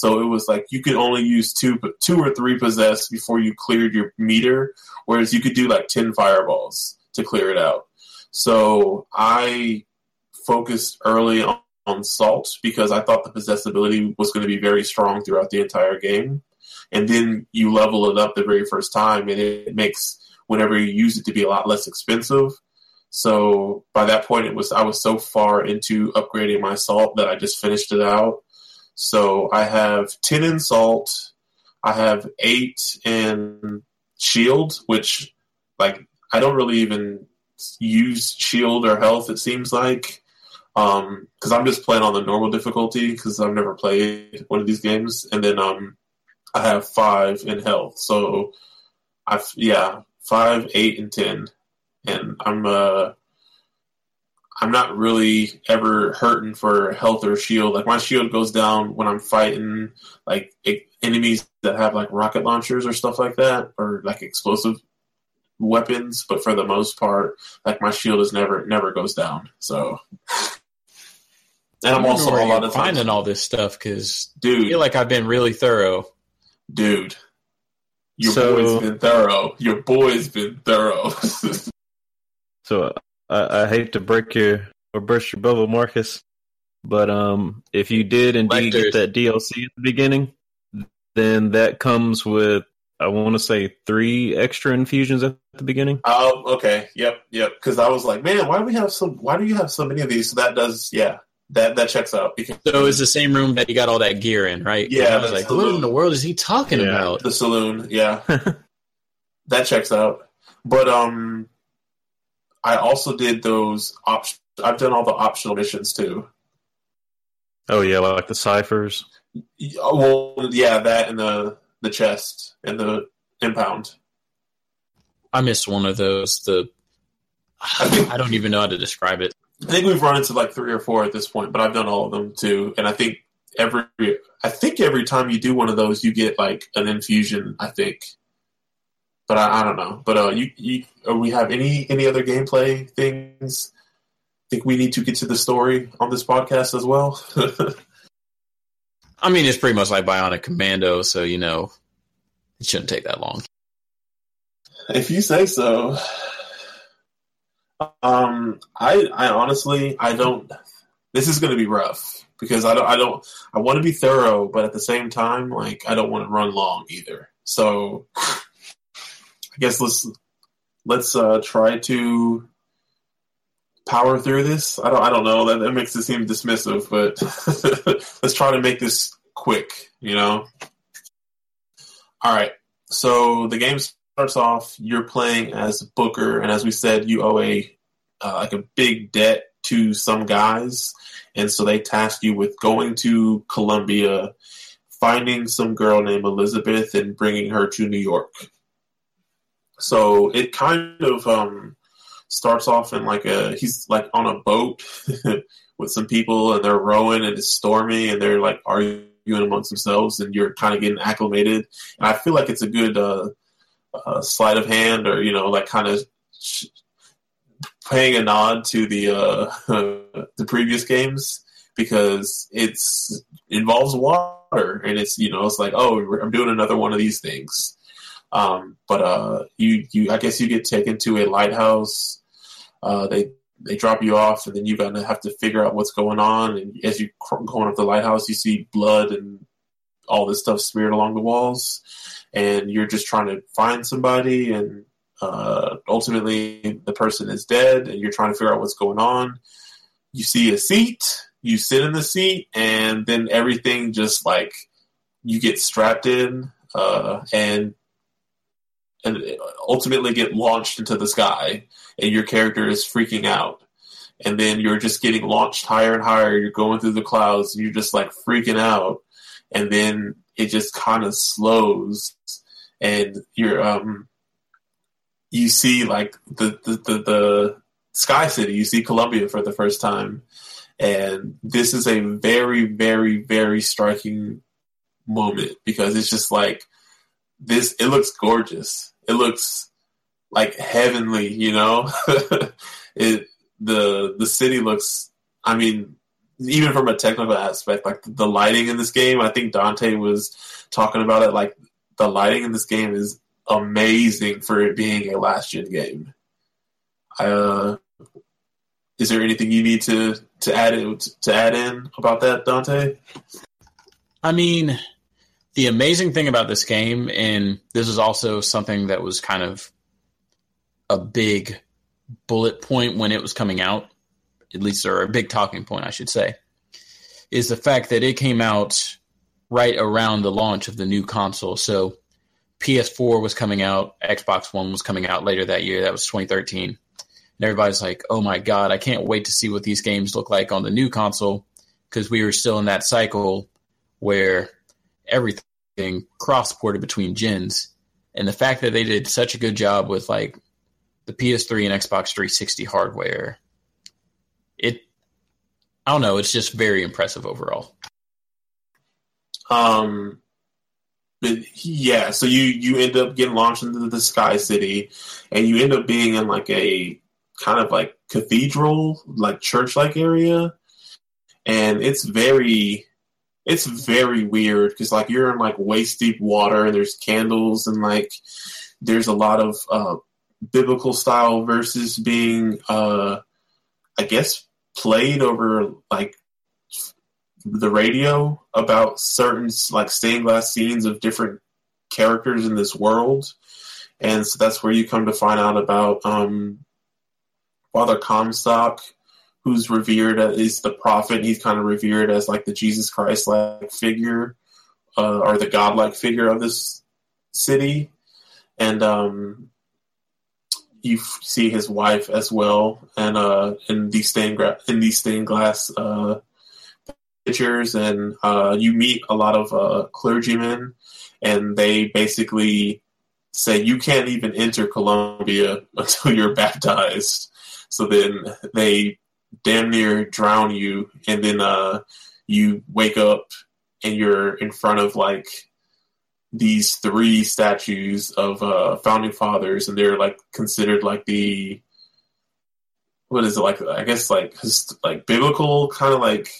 So it was like you could only use two two or three possess before you cleared your meter, whereas you could do like ten fireballs to clear it out. So I focused early on, on Salt because I thought the possessability was going to be very strong throughout the entire game. And then you level it up the very first time, and it makes whenever you use it to be a lot less expensive. So by that point, it was I was so far into upgrading my Salt that I just finished it out. So I have ten in Salt, I have eight in Shield, which like I don't really even use Shield or Health, it seems like. Um, cause I'm just playing on the normal difficulty cause I've never played one of these games. And then, um, I have five in Health. So I've, yeah, five, eight and ten. And I'm, uh, I'm not really ever hurting for Health or Shield. Like my Shield goes down when I'm fighting like it, enemies that have like rocket launchers or stuff like that, or like explosive weapons. But for the most part, like my Shield is never, never goes down. So. And I'm also a lot of finding all this stuff because, dude, I feel like I've been really thorough. Dude, your so, boy's been thorough. Your boy's been thorough. So I, I hate to break your or burst your bubble, Marcus, but um, if you did indeed Lectors. get that D L C at the beginning, then that comes with I want to say three extra infusions at the beginning. Oh, okay, yep, yep. Because I was like, man, why do we have so? Why do you have so many of these? So that does, yeah. That that checks out. Because so it's the same room that he got all that gear in, right? Yeah. I was like, what in the world is he talking yeah, about? The saloon, yeah. That checks out. But um, I also did those... Op- I've done all the optional missions, too. Oh, yeah, like the ciphers? Well, yeah, that and the, the chest and the impound. I missed one of those. The I, think- I don't even know how to describe it. I think we've run into like three or four at this point, but I've done all of them too. And I think every, I think every time you do one of those, you get like an infusion, I think. But I, I don't know. But uh, you, you, we have any any other gameplay things? I think we need to get to the story on this podcast as well. I mean, it's pretty much like Bionic Commando, so you know, it shouldn't take that long. If you say so. Um, I, I honestly, I don't, this is going to be rough because I don't, I don't, I want to be thorough, but at the same time, like, I don't want to run long either. So I guess let's, let's, uh, try to power through this. I don't, I don't know that, that makes it seem dismissive, but let's try to make this quick, you know? All right. So the game's starts off, you're playing as Booker, and as we said, you owe a uh, like a big debt to some guys, and so they task you with going to Columbia, finding some girl named Elizabeth, and bringing her to New York. So it kind of um, starts off in like a he's like on a boat with some people, and they're rowing, and it's stormy, and they're like arguing amongst themselves, and you're kind of getting acclimated, and I feel like it's a good. Uh, Uh, sleight of hand or, you know, like kind of sh- paying a nod to the uh, the previous games because it's involves water and it's, you know, it's like, oh, I'm doing another one of these things. Um, but uh, you, you, I guess you get taken to a lighthouse. Uh, they they drop you off and then you're going to have to figure out what's going on. And as you're going up the lighthouse, you see blood and all this stuff smeared along the walls. And you're just trying to find somebody, and uh, ultimately the person is dead, and you're trying to figure out what's going on. You see a seat, you sit in the seat, and then everything just, like, you get strapped in uh, and and ultimately get launched into the sky, and your character is freaking out. And then you're just getting launched higher and higher, you're going through the clouds, and you're just, like, freaking out. And then it just kind of slows, and you're um, you see like the, the the the Sky City. You see Columbia for the first time, and this is a very very very striking moment because it's just like this. It looks gorgeous. It looks like heavenly, you know. it the the city looks. I mean, even from a technical aspect, like the lighting in this game, I think Dante was talking about it, like the lighting in this game is amazing for it being a last-gen game. I, uh, is there anything you need to, to add in, to add in about that, Dante? I mean, the amazing thing about this game, and this is also something that was kind of a big bullet point when it was coming out, at least, or a big talking point, I should say, is the fact that it came out right around the launch of the new console. So P S four was coming out, Xbox One was coming out later that year. That was twenty thirteen. And everybody's like, oh my God, I can't wait to see what these games look like on the new console, because we were still in that cycle where everything cross-ported between gens. And the fact that they did such a good job with like the P S three and Xbox three sixty hardware, it, I don't know, it's just very impressive overall. Um, yeah, so you, you end up getting launched into the Sky City, and you end up being in like a kind of like cathedral, like church-like area, and it's very, it's very weird, because like you're in like waist-deep water, and there's candles, and like there's a lot of uh, biblical style verses being, uh, I guess, played over like the radio about certain like stained glass scenes of different characters in this world. And so that's where you come to find out about um, Father Comstock, who's revered as the prophet. He's kind of revered as like the Jesus Christ like figure, uh, or the godlike figure of this city. And um, you see his wife as well. And uh, in these stained gra- in these stained glass, uh, pictures, and uh, you meet a lot of uh, clergymen, and they basically say you can't even enter Columbia until you're baptized. So then they damn near drown you, and then uh, you wake up and you're in front of like these three statues of uh, founding fathers, and they're like considered like the, what is it, like I guess like his, like biblical kind of like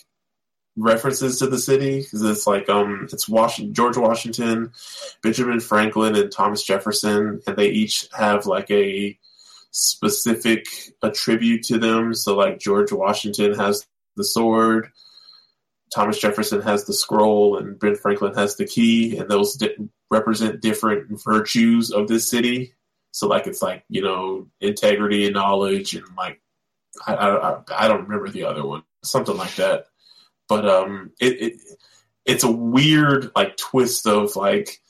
references to the city, because it's like um it's Washington, George Washington, Benjamin Franklin, and Thomas Jefferson, and they each have like a specific attribute to them. So like George Washington has the sword, Thomas Jefferson has the scroll, and Ben Franklin has the key, and those di- represent different virtues of this city. So like it's like, you know, integrity and knowledge, and like I I, I don't remember the other one, something like that. But um, it, it it's a weird like twist of like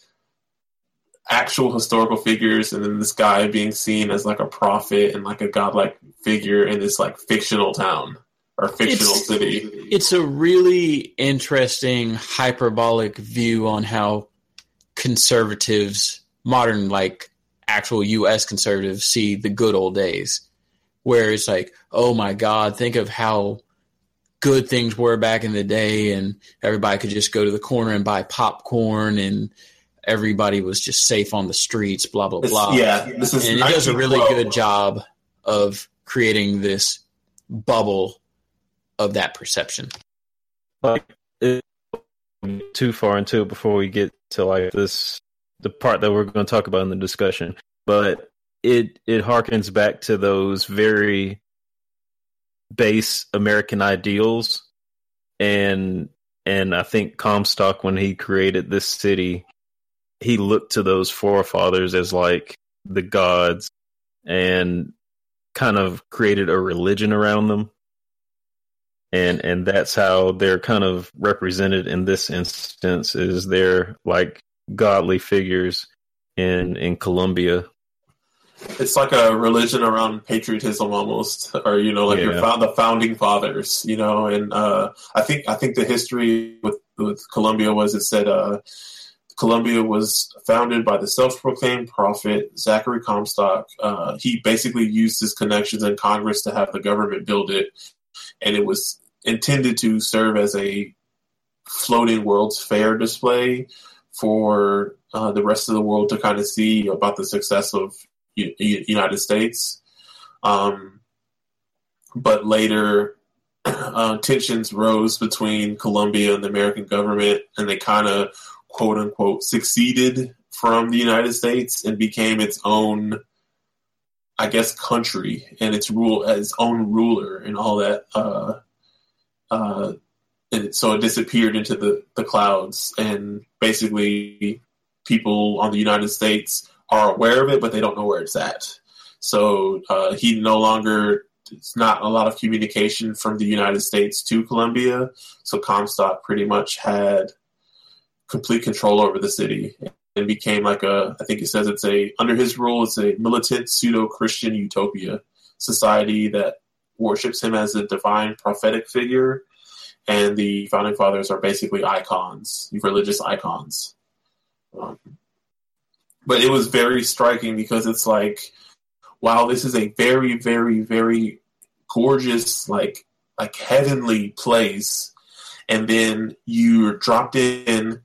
actual historical figures, and then this guy being seen as like a prophet and like a godlike figure in this like fictional town or fictional it's, city. It's a really interesting hyperbolic view on how conservatives, modern like actual U S conservatives, see the good old days, where it's like, oh my God, think of how good things were back in the day, and everybody could just go to the corner and buy popcorn, and everybody was just safe on the streets, blah, blah, blah. It's, yeah, this is and it does a really good job of creating this bubble of that perception. Like, it, too far into it before we get to like this, the part that we're going to talk about in the discussion, but it, it harkens back to those very base American ideals, and and I think Comstock, when he created this city, he looked to those forefathers as like the gods, and kind of created a religion around them, and and that's how they're kind of represented in this instance, is they're like godly figures in in Columbia. It's like a religion around patriotism almost, or, you know, like yeah. you're found the founding fathers, you know, and uh, I think I think the history with, with Columbia was, it said uh, Columbia was founded by the self-proclaimed prophet Zachary Comstock. Uh, he basically used his connections in Congress to have the government build it, and it was intended to serve as a floating World's Fair display for uh, the rest of the world to kind of see about the success of United States. Um, but later uh, tensions rose between Colombia and the American government, and they kind of, quote unquote, seceded from the United States and became its own, I guess, country and its rule, its own ruler and all that. Uh, uh, and so it disappeared into the, the clouds, and basically people on the United States are aware of it, but they don't know where it's at. So uh, he no longer, it's not a lot of communication from the United States to Colombia. So Comstock pretty much had complete control over the city and became like a, I think it says it's a, under his rule, it's a militant pseudo-Christian utopia society that worships him as a divine prophetic figure. And the founding fathers are basically icons, religious icons. Um, but it was very striking because it's like, wow, this is a very, very, very gorgeous, like, like heavenly place. And then you're dropped in,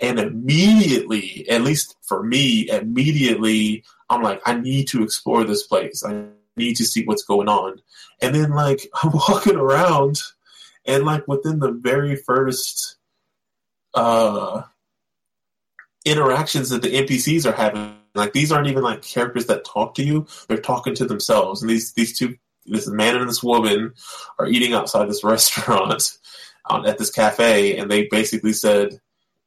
and immediately, at least for me, immediately, I'm like, I need to explore this place. I need to see what's going on. And then, like, I'm walking around, and, like, within the very first uh, interactions that the N P Cs are having, like, these aren't even, like, characters that talk to you. They're talking to themselves. And these, these two, this man and this woman are eating outside this restaurant um, at this cafe, and they basically said,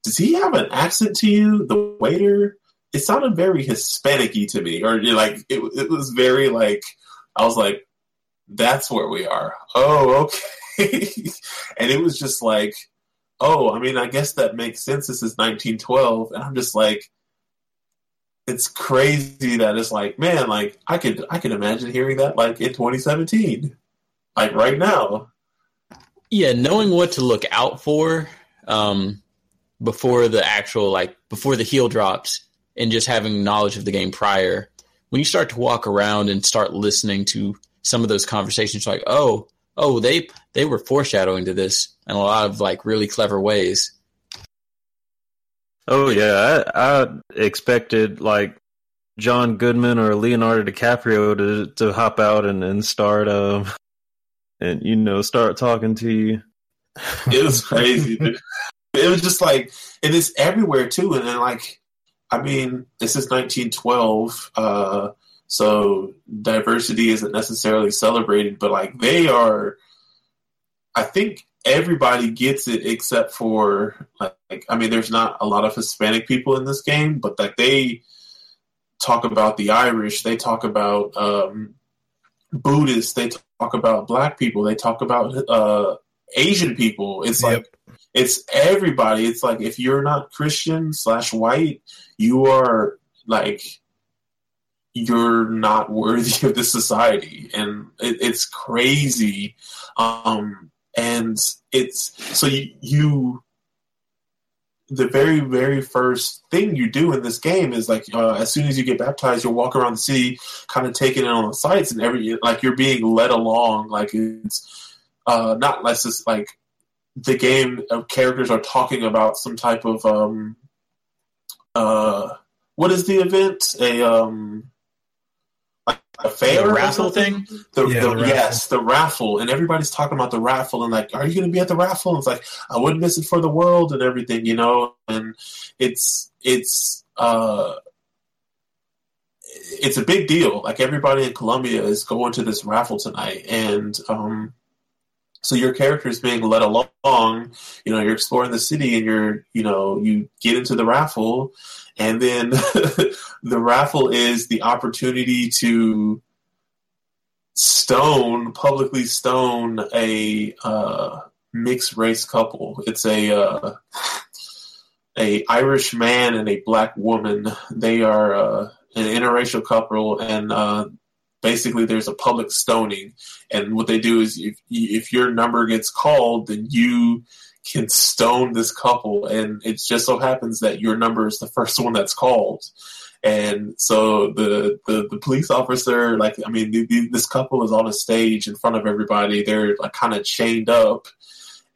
does he have an accent to you, the waiter? It sounded very Hispanic-y to me. Or, you know, like, it, it was very, like, I was like, that's where we are. Oh, okay. And it was just like, oh, I mean, I guess that makes sense. This is nineteen twelve. And I'm just like, it's crazy that it's like, man, like I could, I could imagine hearing that like in twenty seventeen, like right now. Yeah. Knowing what to look out for um, before the actual, like before the heel drops, and just having knowledge of the game prior, when you start to walk around and start listening to some of those conversations, like, Oh, Oh, they, they were foreshadowing to this in a lot of like really clever ways. Oh, yeah. I, I expected, like, John Goodman or Leonardo DiCaprio to to hop out and, and start, um, and, you know, start talking to you. It was crazy, dude. It was just, like, and it's everywhere, too. And then, like, I mean, this is nineteen twelve, uh, so diversity isn't necessarily celebrated, but, like, they are, I think, everybody gets it except for, like, I mean, there's not a lot of Hispanic people in this game, but, like, they talk about the Irish, they talk about um, Buddhists, they talk about Black people, they talk about uh, Asian people. It's like, yep. It's everybody. It's like, if you're not Christian slash white, you are, like, you're not worthy of this society. And it, it's crazy. Um, And it's so you, you, the very, very first thing you do in this game is like, uh, as soon as you get baptized, you'll walk around the city, kind of taking it on the sights, and every, like, you're being led along. Like, it's uh, not less, it's like the game of characters are talking about some type of, um, uh, what is the event? A, um, A fair the raffle thing? The, yeah, the, the raffle. Yes, the raffle. And everybody's talking about the raffle and, like, are you going to be at the raffle? And it's like, I wouldn't miss it for the world and everything, you know? And it's, it's, uh, it's a big deal. Like, everybody in Colombia is going to this raffle tonight. And, um, so your character is being led along, you know, you're exploring the city and you're, you know, you get into the raffle, and then the raffle is the opportunity to stone, publicly stone a uh, mixed race couple. It's a, uh, a Irish man and a Black woman. They are uh, an interracial couple, and, uh, basically, there's a public stoning, and what they do is if if your number gets called, then you can stone this couple, and it just so happens that your number is the first one that's called. And so the the, the police officer, like, I mean, the, the, this couple is on a stage in front of everybody. They're, like, kind of chained up,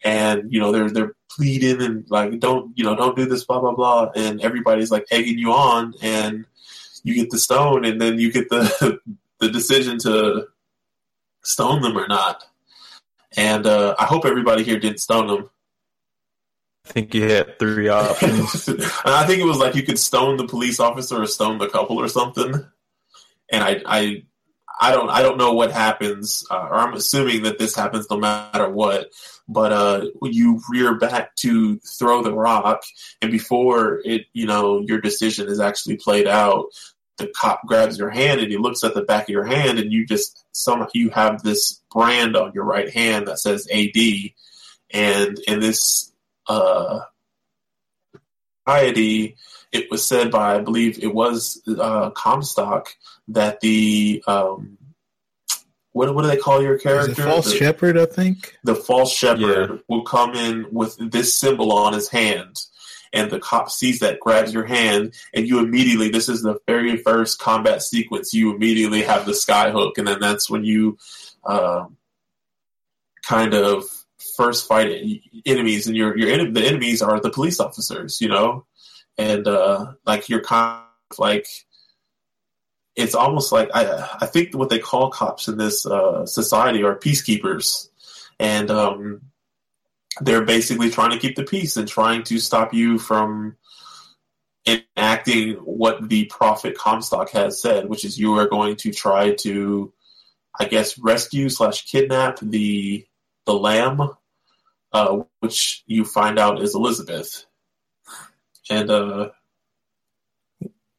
and, you know, they're they're pleading and, like, don't, you know, don't do this, blah, blah, blah, and everybody's, like, egging you on, and you get the stone, and then you get the... the decision to stone them or not. And uh, I hope everybody here didn't stone them. I think you had three options. And I think it was like you could stone the police officer or stone the couple or something. And I, I, I don't, I don't know what happens, uh, or I'm assuming that this happens no matter what. But uh, you rear back to throw the rock, and before it, you know, your decision is actually played out, the cop grabs your hand and he looks at the back of your hand, and you just somehow you have this brand on your right hand that says A D, and in this uh, society, it was said by I believe it was uh, Comstock that the um, what what do they call your character? False the, Shepherd, I think. The False Shepherd yeah. will come in with this symbol on his hand. And the cop sees that, grabs your hand, and you immediately, this is the very first combat sequence, you immediately have the skyhook, and then that's when you uh, kind of first fight enemies, and your your the enemies are the police officers, you know? And, uh, like, you're kind of, like, it's almost like, I I think what they call cops in this uh, society are peacekeepers, and, um, they're basically trying to keep the peace and trying to stop you from enacting what the prophet Comstock has said, which is you are going to try to, I guess, rescue slash kidnap the the lamb, uh, which you find out is Elizabeth. And uh,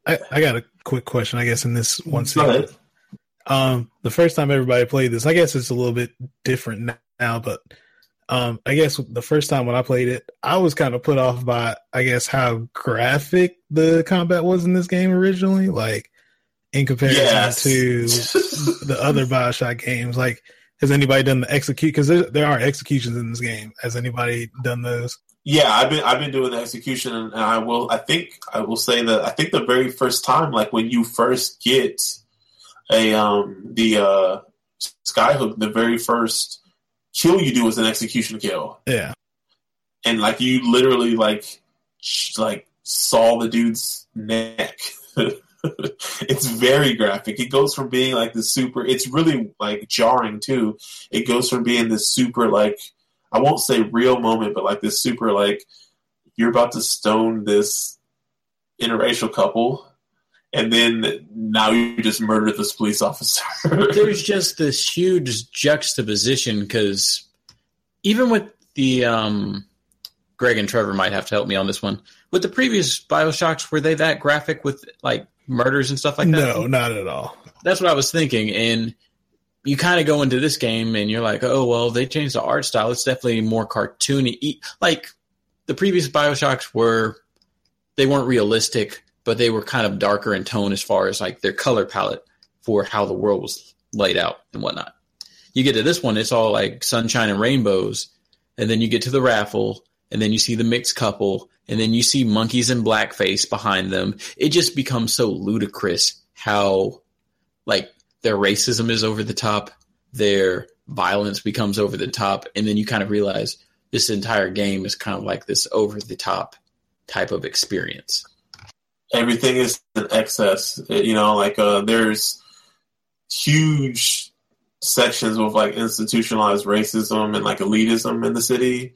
I, I got a quick question, I guess, in this one scene. Um, the first time everybody played this, I guess it's a little bit different now, but Um, I guess the first time when I played it, I was kind of put off by, I guess, how graphic the combat was in this game originally, like in comparison yes. to the other Bioshock games. Like, has anybody done the execute? Because there, there are executions in this game. Has anybody done those? Yeah, I've been I've been doing the execution, and I will. I think I will say that I think the very first time, like when you first get a um the uh, skyhook, the very first kill you do is an execution kill. Yeah. And, like, you literally, like, sh- like saw the dude's neck. It's very graphic. It goes from being, like, the super... It's really, like, jarring, too. It goes from being this super, like... I won't say real moment, but, like, this super, like... You're about to stone this interracial couple, and then now you just murdered this police officer. There's just this huge juxtaposition because even with the um, Greg and Trevor might have to help me on this one. With the previous BioShocks, were they that graphic with like murders and stuff like that? No, not at all. That's what I was thinking. And you kind of go into this game and you're like, oh, well, they changed the art style. It's definitely more cartoony. Like the previous BioShocks were, they weren't realistic, but they were kind of darker in tone as far as like their color palette for how the world was laid out and whatnot. You get to this one, it's all like sunshine and rainbows. And then you get to the raffle, and then you see the mixed couple, and then you see monkeys in blackface behind them. It just becomes so ludicrous how like their racism is over the top, their violence becomes over the top. And then you kind of realize this entire game is kind of like this over the top type of experience. Everything is in excess, you know, like uh, there's huge sections with like institutionalized racism and like elitism in the city.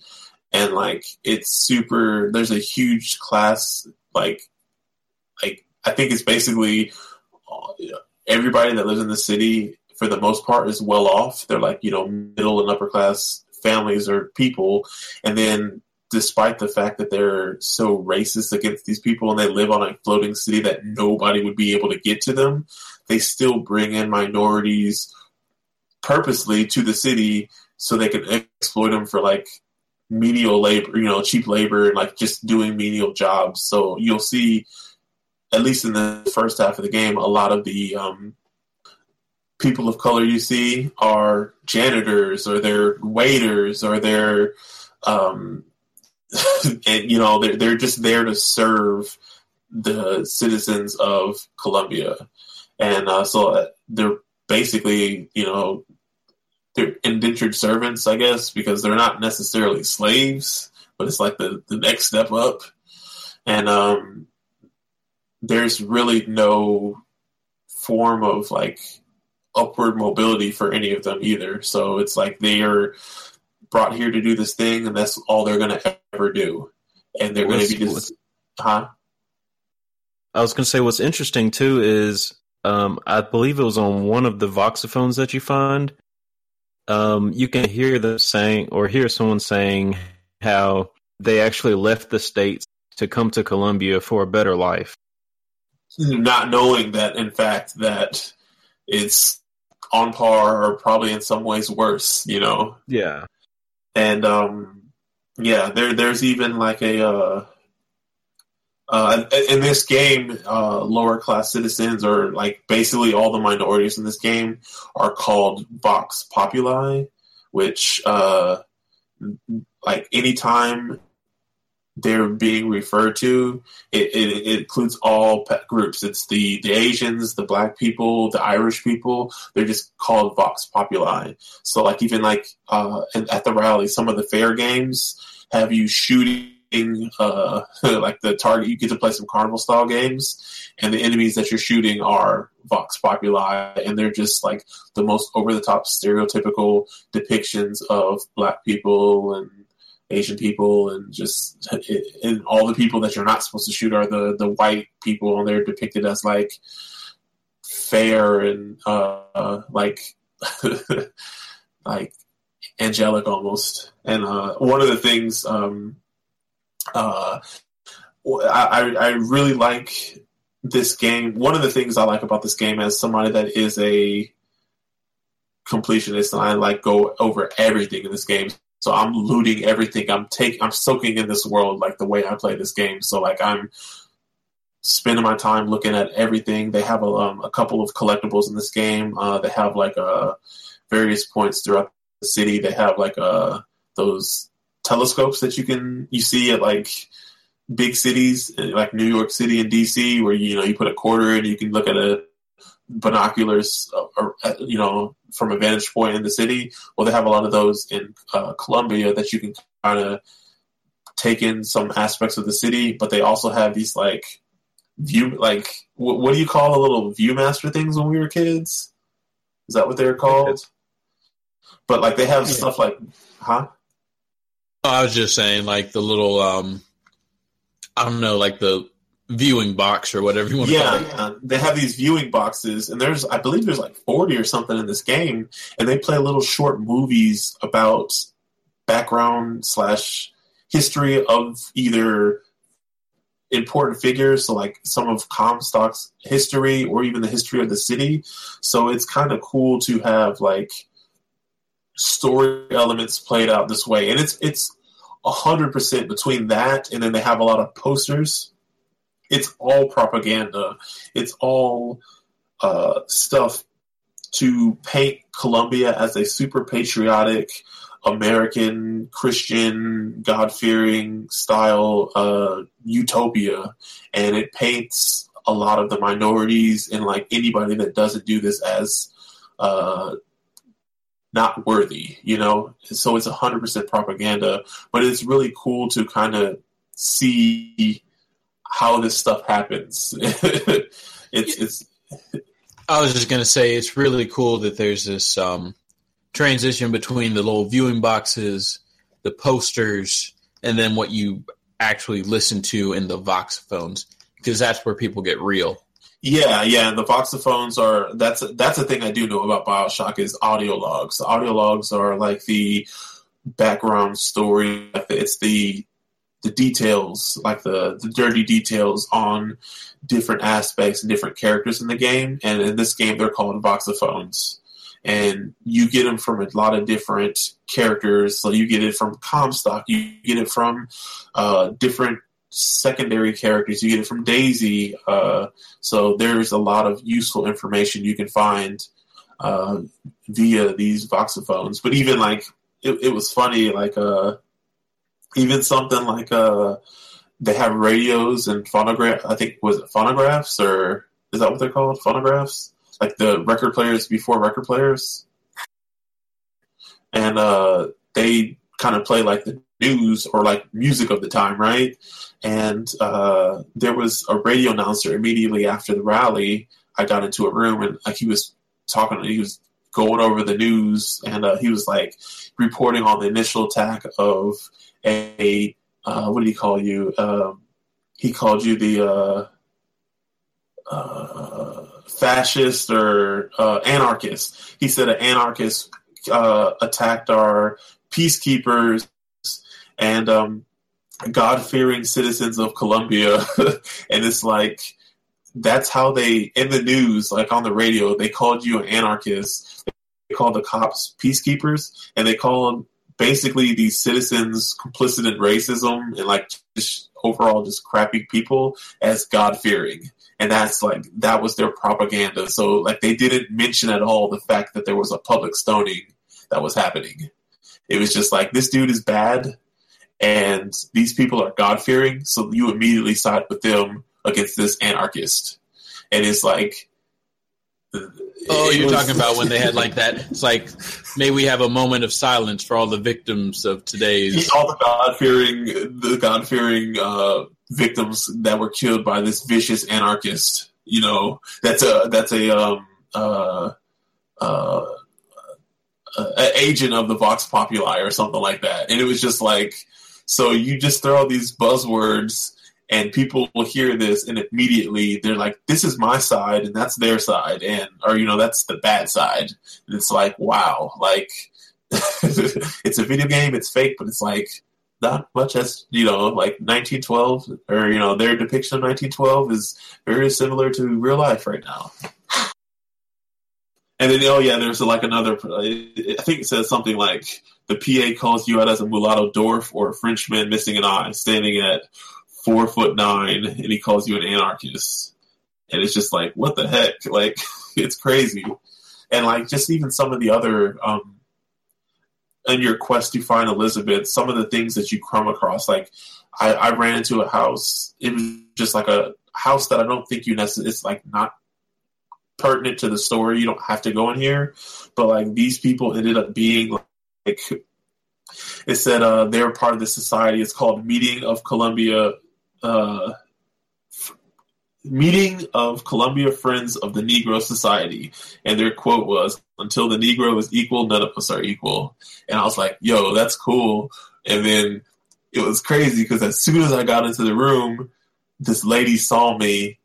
And like, it's super, there's a huge class, like, like I think it's basically everybody that lives in the city for the most part is well off. They're like, you know, middle and upper class families or people. And then despite the fact that they're so racist against these people and they live on a floating city that nobody would be able to get to them, they still bring in minorities purposely to the city so they can exploit them for like menial labor, you know, cheap labor and like just doing menial jobs. So you'll see, at least in the first half of the game, a lot of the um, people of color you see are janitors or they're waiters or they're, um, and, you know, they're, they're just there to serve the citizens of Columbia. And uh, so they're basically, you know, they're indentured servants, I guess, because they're not necessarily slaves, but it's like the, the next step up. And um, there's really no form of, like, upward mobility for any of them either. So it's like they are brought here to do this thing, and that's all they're going to ever do. And they're going to be just... Huh? I was going to say what's interesting, too, is um, I believe it was on one of the voxophones that you find. Um, you can hear them saying or hear someone saying how they actually left the States to come to Columbia for a better life. Not knowing that, in fact, that it's on par or probably in some ways worse, you know? Yeah. And, um, yeah, there, there's even like a... Uh, Uh, in this game, uh, lower-class citizens, or like basically all the minorities in this game, are called Vox Populi, which uh, like any time they're being referred to, it, it, it includes all groups. It's the, the Asians, the Black people, the Irish people. They're just called Vox Populi. So like even like uh, at the rally, some of the fair games have you shooting. Uh, like the target, you get to play some carnival style games, and the enemies that you're shooting are Vox Populi, and they're just like the most over the top stereotypical depictions of Black people and Asian people, and just and all the people that you're not supposed to shoot are the the white people, and they're depicted as like fair and uh, like like angelic almost. And uh, one of the things. Um, Uh, I, I really like this game. One of the things I like about this game, as somebody that is a completionist, and I like go over everything in this game. So I'm looting everything. I'm take. I'm soaking in this world, like the way I play this game. So like I'm spending my time looking at everything. They have a, um, a couple of collectibles in this game. Uh, they have like uh, various points throughout the city. They have like uh, those. telescopes that you can you see at like big cities like New York City and D C, where you know you put a quarter in, you can look at a binoculars or, you know, from a vantage point in the city. Well, they have a lot of those in uh, Columbia that you can kind of take in some aspects of the city, but they also have these like view like w- what do you call the little viewmaster things when we were kids? Is that what they're called? But like they have yeah. stuff like huh. I was just saying, like, the little, um, I don't know, like the viewing box or whatever you want to yeah, call it. Yeah, they have these viewing boxes, and there's, I believe there's like forty or something in this game, and they play little short movies about background slash history of either important figures, so like some of Comstock's history or even the history of the city. So it's kind of cool to have, like, story elements played out this way, and it's it's a hundred percent between that, and then they have a lot of posters. It's all propaganda. It's all uh, stuff to paint Columbia as a super patriotic, American, Christian, God-fearing style uh, utopia, and it paints a lot of the minorities and like anybody that doesn't do this as. Uh, not worthy, you know? So it's one hundred percent propaganda, but it's really cool to kind of see how this stuff happens. it's, it's. I was just going to say, it's really cool that there's this um, transition between the little viewing boxes, the posters, and then what you actually listen to in the voxophones, because that's where people get real. Yeah, yeah, and the voxophones are, that's that's a thing I do know about Bioshock is audio logs. Audio logs are like the background story. It's the the details, like the, the dirty details on different aspects and different characters in the game. And in this game, they're called voxophones. And you get them from a lot of different characters. So you get it from Comstock. You get it from uh, different secondary characters. You get it from Daisy. Uh, so there's a lot of useful information you can find uh, via these voxophones. But even like, it, it was funny, like uh, even something like uh, they have radios and phonographs. I think, was it phonographs or is that what they're called? Phonographs? Like the record players before record players. And uh, they kind of play like the news or like music of the time, right? And uh, there was a radio announcer immediately after the rally. I got into a room and like he was talking, he was going over the news, and uh, he was like reporting on the initial attack of a, uh, what do you call you? Um, he called you the uh, uh, fascist or uh, anarchist. He said an anarchist uh, attacked our peacekeepers and um, God-fearing citizens of Columbia. And it's like, that's how they, in the news, like on the radio, they called you an anarchist. They called the cops peacekeepers, and they called basically these citizens complicit in racism and like just overall just crappy people as God-fearing. And that's like, that was their propaganda. So like they didn't mention at all the fact that there was a public stoning that was happening. It was just like, this dude is bad and these people are God-fearing, so you immediately side with them against this anarchist. And it's like, oh, you're was... talking about when they had like that, it's like, may we have a moment of silence for all the victims of today's, all the God-fearing the God-fearing uh, victims that were killed by this vicious anarchist. You know, that's a that's a um, uh, uh, uh, agent of the Vox Populi or something like that. And it was just like, so you just throw all these buzzwords, and people will hear this, and immediately they're like, this is my side, and that's their side, and or, you know, that's the bad side. And it's like, wow, like, it's a video game, it's fake, but it's like, not much as, you know, like nineteen twelve, or, you know, their depiction of nineteen twelve is very similar to real life right now. And then, oh yeah, there's like another, I think it says something like, the P A calls you out as a mulatto dwarf or a Frenchman missing an eye, standing at four foot nine, and he calls you an anarchist. And it's just like, what the heck? Like, it's crazy. And like, just even some of the other, um, in your quest to find Elizabeth, some of the things that you come across, like I, I ran into a house. It was just like a house that I don't think you necessarily, it's like not pertinent to the story. You don't have to go in here, but like these people ended up being like, it said, uh, they're part of the society. It's called Meeting of Columbia, uh, Meeting of Columbia Friends of the Negro Society, and their quote was, "Until the Negro is equal, none of us are equal." And I was like, "Yo, that's cool." And then it was crazy because as soon as I got into the room, this lady saw me,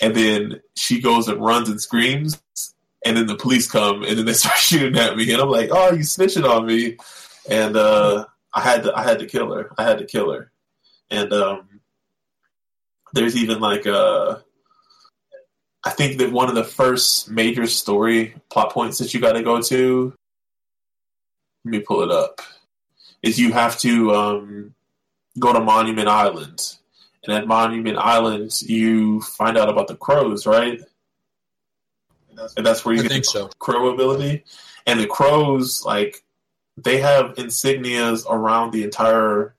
and then she goes and runs and screams, and then the police come, and then they start shooting at me, and I'm like, "Oh, you snitching on me!" And uh, I had to, I had to kill her. I had to kill her. And um, there's even like a, I think that one of the first major story plot points that you got to go to, let me pull it up, is you have to um, go to Monument Island. And at Monument Island, you find out about the crows, right? And that's, and that's where you I get the so. crow ability. And the crows, like, they have insignias around the entire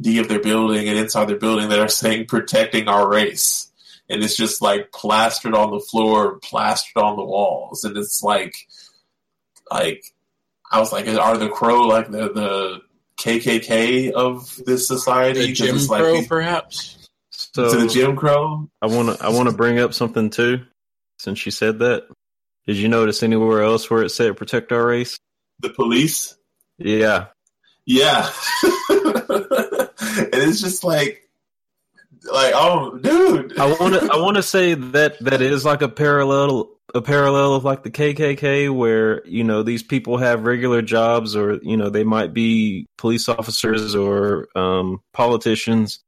D of their building and inside their building that are saying protecting our race. And it's just like plastered on the floor, plastered on the walls. And it's like, like, I was like, are the crow like the, the K K K of this society? The Jim it's like Crow, these, perhaps. So to the Jim Crow. I want to, I want to bring up something too. Since you said that, did you notice anywhere else where it said protect our race? The police. Yeah. Yeah. And it's just like, like, oh, dude. I want to, I want to say that that is like a parallel, a parallel of like the K K K where, you know, these people have regular jobs or, you know, they might be police officers or um, politicians.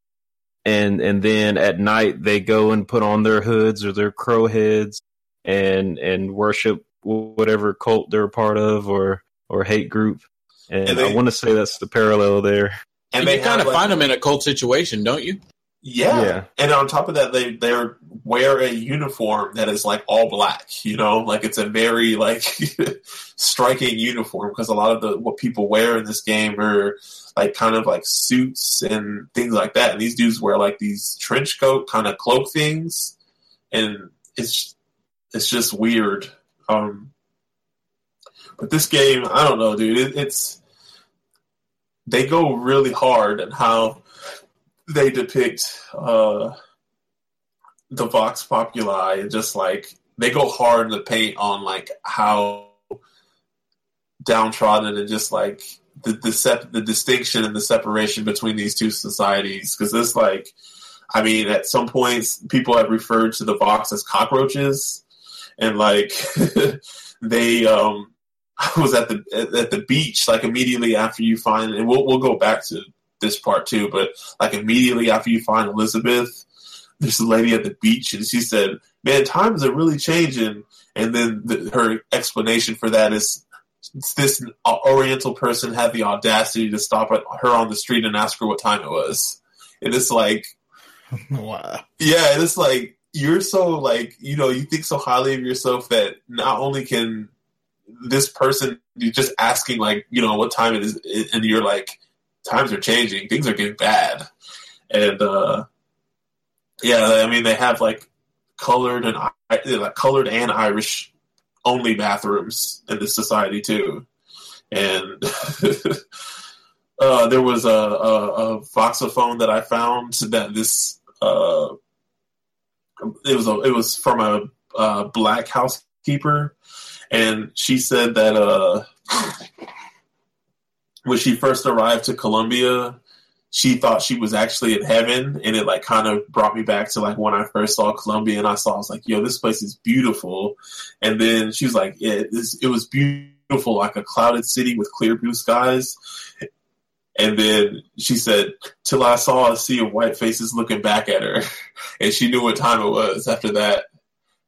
And, and then at night they go and put on their hoods or their crow heads and, and worship whatever cult they're a part of or, or hate group. And, and they, I want to say that's the parallel there. And they you kind of like, find them in a cult situation, don't you? Yeah. yeah. And on top of that, they they wear a uniform that is like all black, you know, like it's a very like striking uniform because a lot of the what people wear in this game are like kind of like suits and things like that. And these dudes wear like these trench coat kind of cloak things. And it's, it's just weird. Um, But this game, I don't know, dude. It, it's they go really hard in how they depict uh, the Vox Populi and just like they go hard in the paint on like how downtrodden and just like the the, sep- the distinction and the separation between these two societies. Because it's like, I mean, at some points people have referred to the Vox as cockroaches, and like they. Um, I was at the at the beach like immediately after you find, and we'll we'll go back to this part too. But like immediately after you find Elizabeth, there's a lady at the beach, and she said, "Man, times are really changing." And then the, her explanation for that is, this Oriental person had the audacity to stop at her on the street and ask her what time it was. And it's like, wow. Yeah, and it's like, you're so like, you know, you think so highly of yourself that not only can this person, you're just asking like, you know, what time it is, and you're like, times are changing, things are getting bad. And uh yeah, I mean, they have like colored and like colored and Irish only bathrooms in this society too. And uh there was a, a, a voxophone that I found that this uh it was a, it was from a, a black housekeeper. And she said that uh, when she first arrived to Columbia, she thought she was actually in heaven. And it like kind of brought me back to like when I first saw Columbia, and I saw, I was like, yo, this place is beautiful. And then she was like, yeah, this, it was beautiful, like a clouded city with clear blue skies. And then she said, till I saw a sea of white faces looking back at her. And she knew what time it was after that.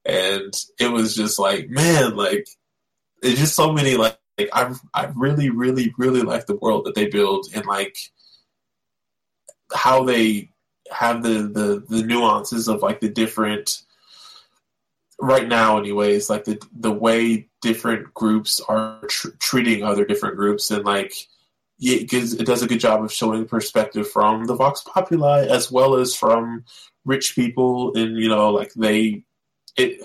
And it was just like, man, like, it's just so many, like, like I I really, really, really like the world that they build, and like how they have the, the, the nuances of like the different, right now anyways, like the, the way different groups are tr- treating other different groups. And like, it, gives, it does a good job of showing perspective from the Vox Populi as well as from rich people. And, you know, like they... It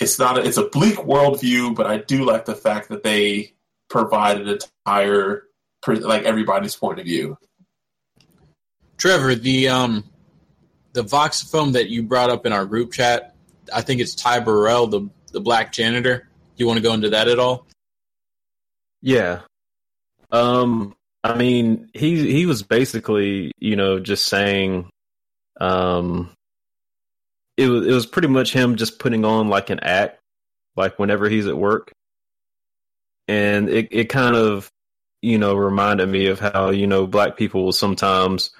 it's not a, it's a bleak worldview, but I do like the fact that they provide an entire like everybody's point of view. Trevor, the um the voxophone that you brought up in our group chat, I think it's Ty Burrell, the the black janitor. You want to go into that at all? Yeah. Um, I mean, he he was basically, you know, just saying, um. It was, it was pretty much him just putting on like an act, like whenever he's at work. And it, it kind of, you know, reminded me of how, you know, black people will sometimes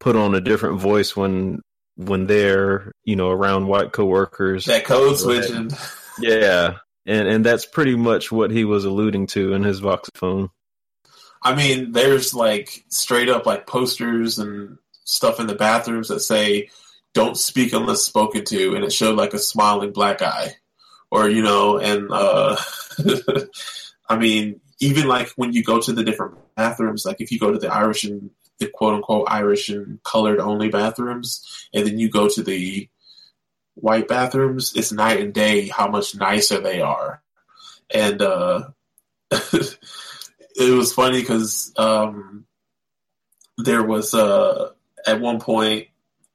put on a different voice when when they're, you know, around white coworkers. That code switching. Yeah. And and that's pretty much what he was alluding to in his voxophone. I mean, there's like straight up like posters and stuff in the bathrooms that say, "Don't speak unless spoken to," and it showed like a smiling black guy, or, you know, and uh, I mean, even like when you go to the different bathrooms, like if you go to the Irish and the quote unquote Irish and colored only bathrooms, and then you go to the white bathrooms, it's night and day how much nicer they are. And uh, it was funny because um, there was uh, at one point,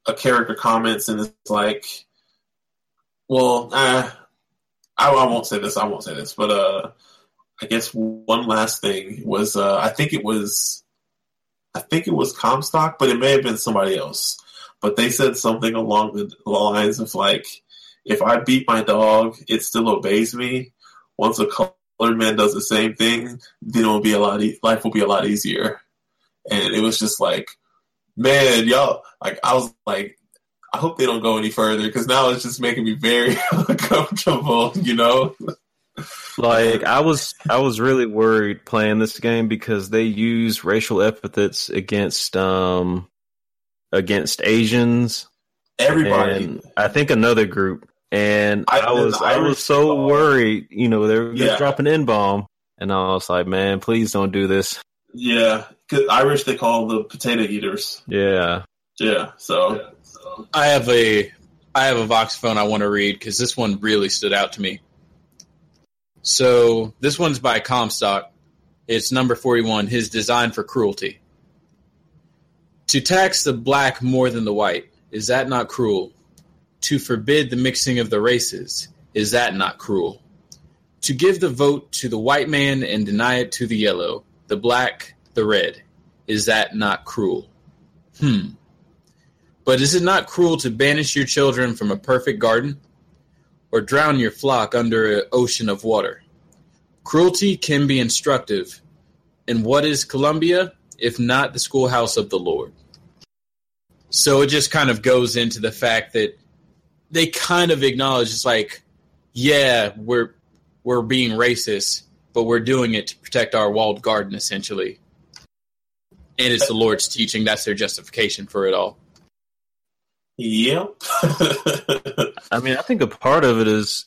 a character comments and it's like, well, uh, I, I won't say this, I won't say this, but uh, I guess one last thing was, uh, I think it was, I think it was Comstock, but it may have been somebody else, but they said something along the lines of like, if I beat my dog, it still obeys me. Once a colored man does the same thing, then it'll be a lot, e- life will be a lot easier. And it was just like, man, y'all, like, I was like, I hope they don't go any further, because now it's just making me very uncomfortable, you know? Like, I was I was really worried playing this game because they use racial epithets against, um, against Asians. Everybody. And I think another group. And I, I was I was so ball. worried, you know, they were yeah. dropping an N-bomb. And I was like, man, please don't do this. Yeah, because Irish they call the potato eaters. Yeah, yeah. So, yeah, so. I have a I have a voxophone I want to read because this one really stood out to me. So this one's by Comstock. It's number forty-one. His design for cruelty. To tax the black more than the white, is that not cruel? to forbid the mixing of the races. Is that not cruel? To give the vote to the white man and deny it to the yellow, the black, the red. Is that not cruel? Hmm. But is it not cruel to banish your children from a perfect garden? Or drown your flock under an ocean of water? Cruelty can be instructive. And what is Columbia, if not the schoolhouse of the Lord? So it just kind of goes into the fact that they kind of acknowledge it's like, yeah, we're we're being racist, but we're doing it to protect our walled garden, essentially. And it's the Lord's teaching. That's their justification for it all. Yeah. I mean, I think a part of it is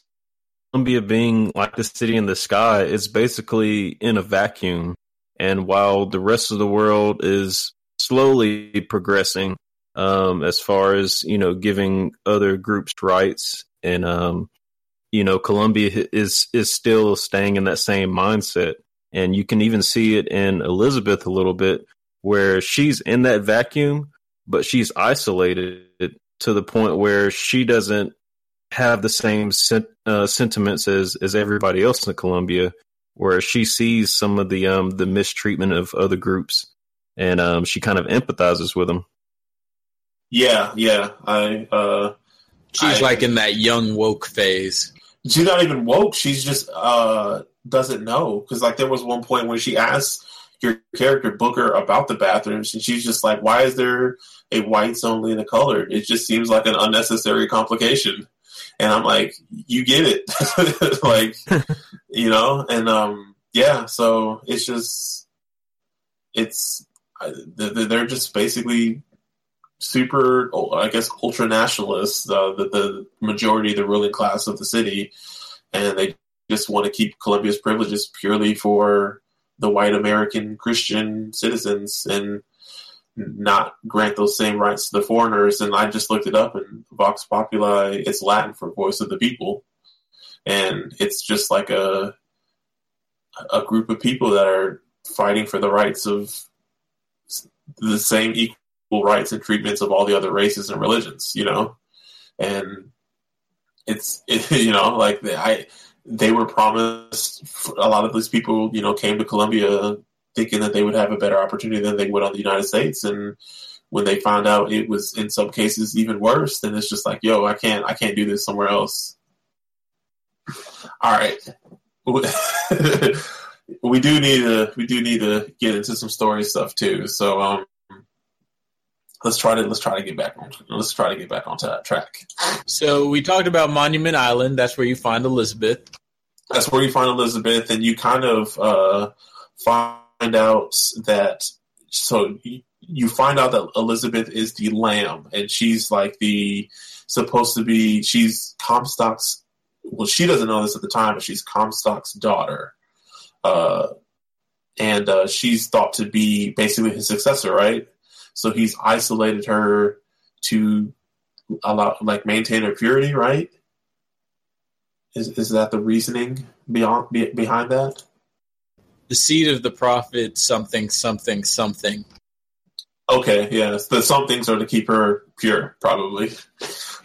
Columbia being like the city in the sky. It's basically in a vacuum. And while the rest of the world is slowly progressing um, as far as, you know, giving other groups rights and, um, you know, Columbia is is still staying in that same mindset. And you can even see it in Elizabeth a little bit, where she's in that vacuum, but she's isolated to the point where she doesn't have the same sent, uh, sentiments as, as everybody else in Columbia, where she sees some of the um, the mistreatment of other groups, and um, she kind of empathizes with them. Yeah, yeah. I uh, She's I, like in that young woke phase. She's not even woke. She's just uh, doesn't know. Because like there was one point when she asked your character Booker about the bathrooms, and she's just like, why is there a whites only and a colored? It just seems like an unnecessary complication. And I'm like, you get it. Like, you know, and um, yeah, so it's just, it's, they're just basically super, I guess, ultra nationalists, uh, the, the majority of the ruling class of the city. And they just want to keep Columbia's privileges purely for the white American Christian citizens and not grant those same rights to the foreigners. And I just looked it up, and Vox Populi, it's Latin for voice of the people. And it's just like a, a group of people that are fighting for the rights of the same equal rights and treatments of all the other races and religions, you know? And it's, it, you know, like the, I, they were promised, a lot of these people, you know, came to Columbia thinking that they would have a better opportunity than they would on the United States. And when they found out it was in some cases even worse, then it's just like, yo, I can't, I can't do this somewhere else. All right. we do need to, we do need to get into some story stuff too. So, um, let's try to, let's try to get back on, let's try to get back on track. So we talked about Monument Island. That's where you find Elizabeth. That's where you find Elizabeth. And you kind of, uh, find, Find out that so you find out that Elizabeth is the lamb, and she's like the supposed to be she's Comstock's. Well, she doesn't know this at the time, but she's Comstock's daughter, uh, and uh, she's thought to be basically his successor, right? So he's isolated her to allow, like, maintain her purity, right? Is is that the reasoning beyond be, behind that? The seed of the prophet, something, something, something. Okay, yes. The somethings are to keep her pure, probably.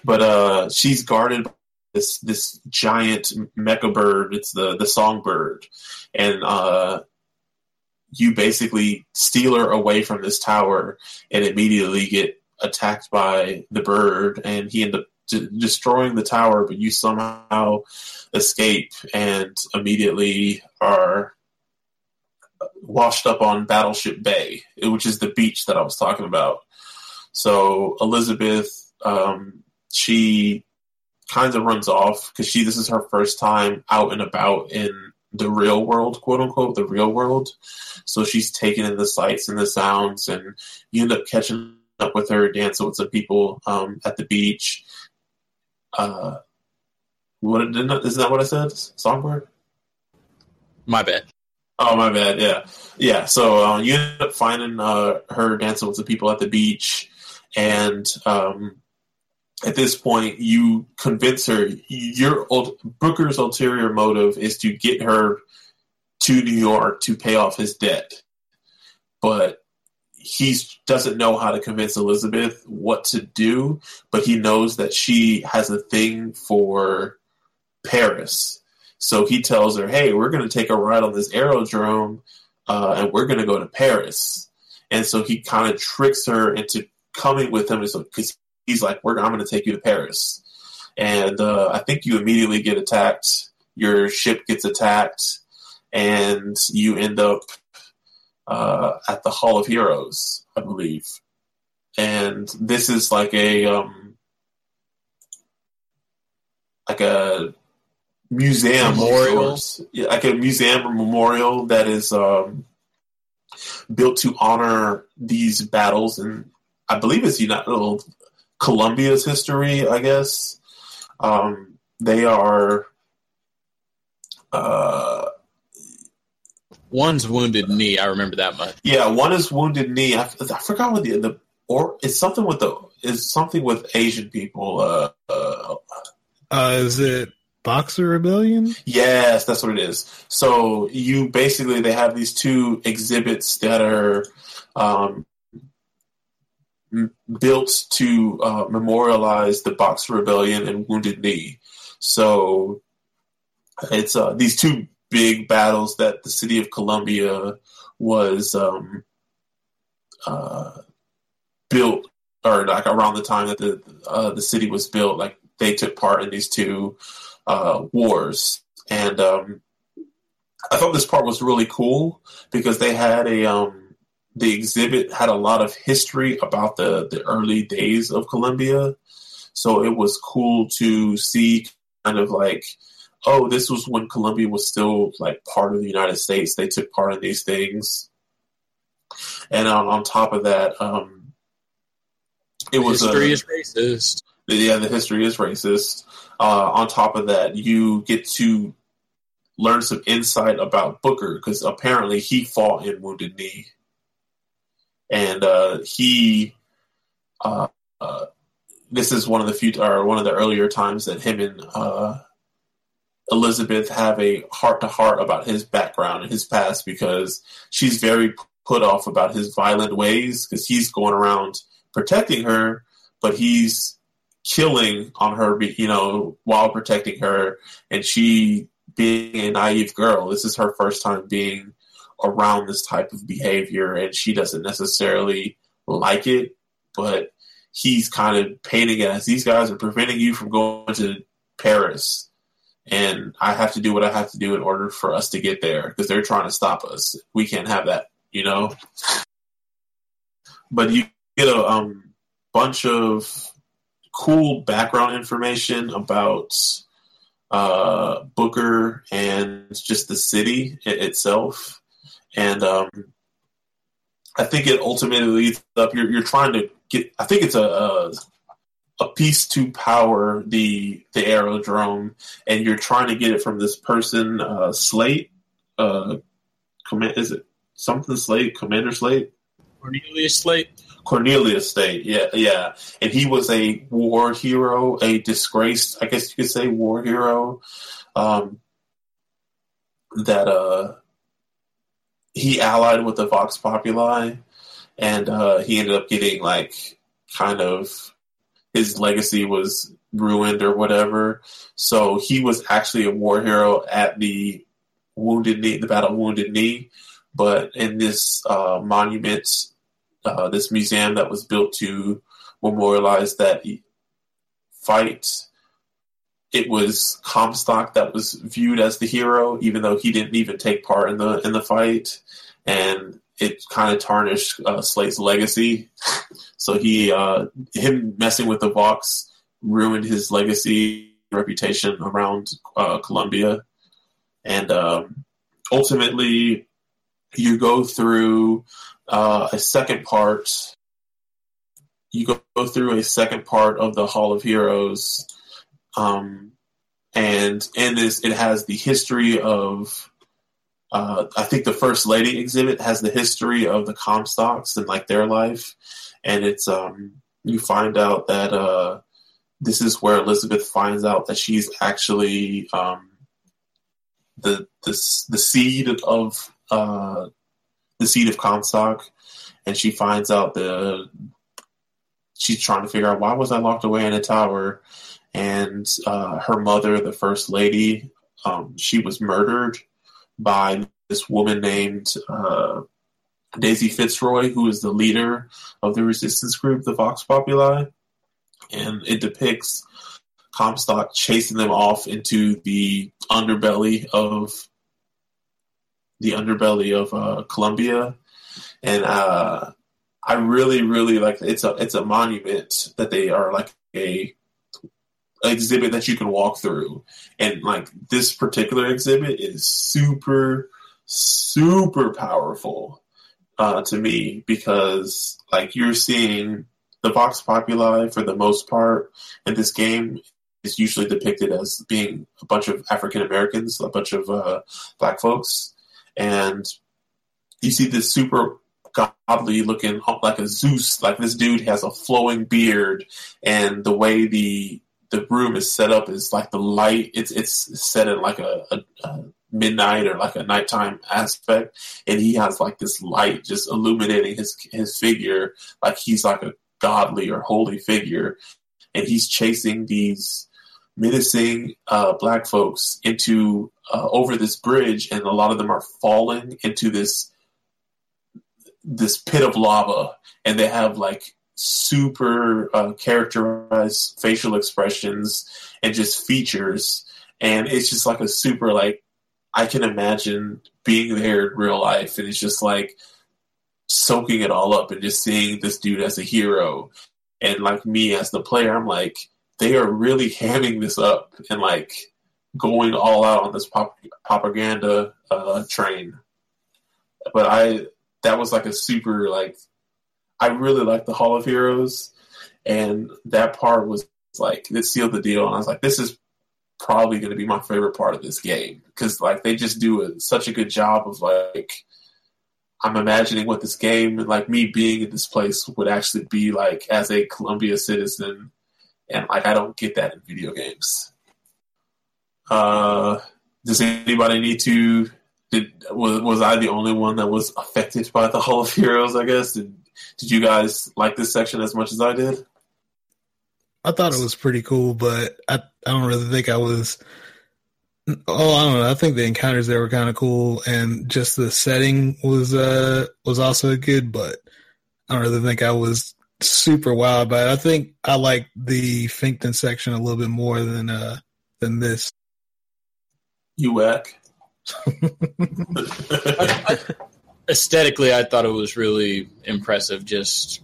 But uh, she's guarded by this, this giant mecha bird. It's the, the songbird. And uh, you basically steal her away from this tower and immediately get attacked by the bird. And he ends up de- destroying the tower, but you somehow escape and immediately are washed up on Battleship Bay, which is the beach that I was talking about. So Elizabeth, um, she kind of runs off because she, this is her first time out and about in the real world, quote unquote, the real world. So she's taking in the sights and the sounds, and you end up catching up with her, dancing with some people, um, at the beach. Uh, what, isn't that what I said? Songbird? My bad. Oh, my bad, yeah. Yeah, so uh, you end up finding uh, her dancing with the people at the beach, and um, at this point, you convince her, your old, Booker's ulterior motive is to get her to New York to pay off his debt. But he doesn't know how to convince Elizabeth what to do, but he knows that she has a thing for Paris. So he tells her, hey, we're going to take a ride on this aerodrome uh, and we're going to go to Paris. And so he kind of tricks her into coming with him. So, because he's like, we're, I'm going to take you to Paris. And uh, I think you immediately get attacked. Your ship gets attacked and you end up Uh, at the Hall of Heroes, I believe. And this is like a um, like a museum memorial, like a museum memorial that is um, built to honor these battles, and I believe it's United well, Columbia's history. I guess um, they are. Uh, One's Wounded Knee. I remember that much. Yeah, one is Wounded Knee. I, I forgot what the the or it's something with the is something with Asian people. Uh, uh, uh, is it Boxer Rebellion? Yes, that's what it is. So you basically they have these two exhibits that are um, built to uh, memorialize the Boxer Rebellion and Wounded Knee. So it's uh, these two big battles that the city of Columbia was um, uh, built, or like around the time that the uh, the city was built, like they took part in these two uh, wars. And um, I thought this part was really cool because they had a um, the exhibit had a lot of history about the the early days of Columbia, so it was cool to see kind of like, oh, this was when Columbia was still like part of the United States. They took part in these things. And on, on top of that, um, it was history a, is racist. Yeah, the history is racist. Uh, on top of that, you get to learn some insight about Booker because apparently he fought in Wounded Knee, and uh, he. Uh, uh, this is one of the few, or one of the earlier times that him and uh, Elizabeth have a heart-to-heart about his background and his past, because she's very put off about his violent ways because he's going around protecting her, but he's killing on her, you know, while protecting her. And she, being a naive girl, this is her first time being around this type of behavior, and she doesn't necessarily like it, but he's kind of painting it as these guys are preventing you from going to Paris, and I have to do what I have to do in order for us to get there because they're trying to stop us. We can't have that, you know? But you get a um, bunch of cool background information about uh, Booker and just the city it- itself. And um, I think it ultimately leads up, you're, you're trying to get, I think it's a, a a piece to power the the aerodrome, and you're trying to get it from this person, uh, Slate. Uh, command is it something Slate? Commander Slate? Cornelius Slate. Cornelius Slate. Yeah, yeah. And he was a war hero, a disgraced, I guess you could say, war hero. Um, that uh, he allied with the Vox Populi, and uh, he ended up getting like kind of. His legacy was ruined or whatever. So he was actually a war hero at the Wounded Knee, the Battle of Wounded Knee. But in this uh, monument, uh, this museum that was built to memorialize that fight, it was Comstock that was viewed as the hero, even though he didn't even take part in the in the fight. And it kind of tarnished uh, Slate's legacy. So he, uh, him messing with the Vox ruined his legacy, reputation around uh, Columbia. And um, ultimately, you go through uh, a second part. You go, go through a second part of the Hall of Heroes. Um, and in this, it has the history of... Uh, I think the First Lady exhibit has the history of the Comstocks and like their life, and it's um, you find out that uh, this is where Elizabeth finds out that she's actually um, the the the seed of uh, the seat of Comstock, and she finds out the she's trying to figure out, why was I locked away in a tower? And uh, her mother, the First Lady, um, she was murdered by this woman named uh, Daisy Fitzroy, who is the leader of the resistance group, the Vox Populi. And it depicts Comstock chasing them off into the underbelly of the underbelly of uh, Columbia. And uh, I really, really like it's a it's a monument that they are like a exhibit that you can walk through. And like this particular exhibit is super, super powerful uh, to me, because like you're seeing the Vox Populi for the most part in this game is usually depicted as being a bunch of African Americans, a bunch of uh, black folks. And you see this super godly looking, like a Zeus, like this dude has a flowing beard, and the way the the room is set up is like the light, it's it's set in like a, a, a midnight or like a nighttime aspect, and he has like this light just illuminating his his figure, like he's like a godly or holy figure, and he's chasing these menacing uh, black folks into uh, over this bridge, and a lot of them are falling into this this pit of lava, and they have like super uh, characterized facial expressions and just features, and it's just like a super like I can imagine being there in real life, and it's just like soaking it all up and just seeing this dude as a hero. And like me as the player, I'm like, they are really hamming this up and like going all out on this pop- propaganda uh, train. But I that was like a super like I really liked the Hall of Heroes, and that part was like it sealed the deal. And I was like, this is probably going to be my favorite part of this game, because like they just do a, such a good job of like. I'm imagining what this game, like me being in this place, would actually be like as a Columbia citizen, and like I don't get that in video games. Uh, does anybody need to? Did was, was I the only one that was affected by the Hall of Heroes? I guess did did you guys like this section as much as I did? I thought it was pretty cool, but I I don't really think I was. Oh, I don't know. I think the encounters there were kind of cool, and just the setting was uh was also good. But I don't really think I was super wild by it. I think I liked the Finkton section a little bit more than uh than this. You whack. I, I, aesthetically, I thought it was really impressive. Just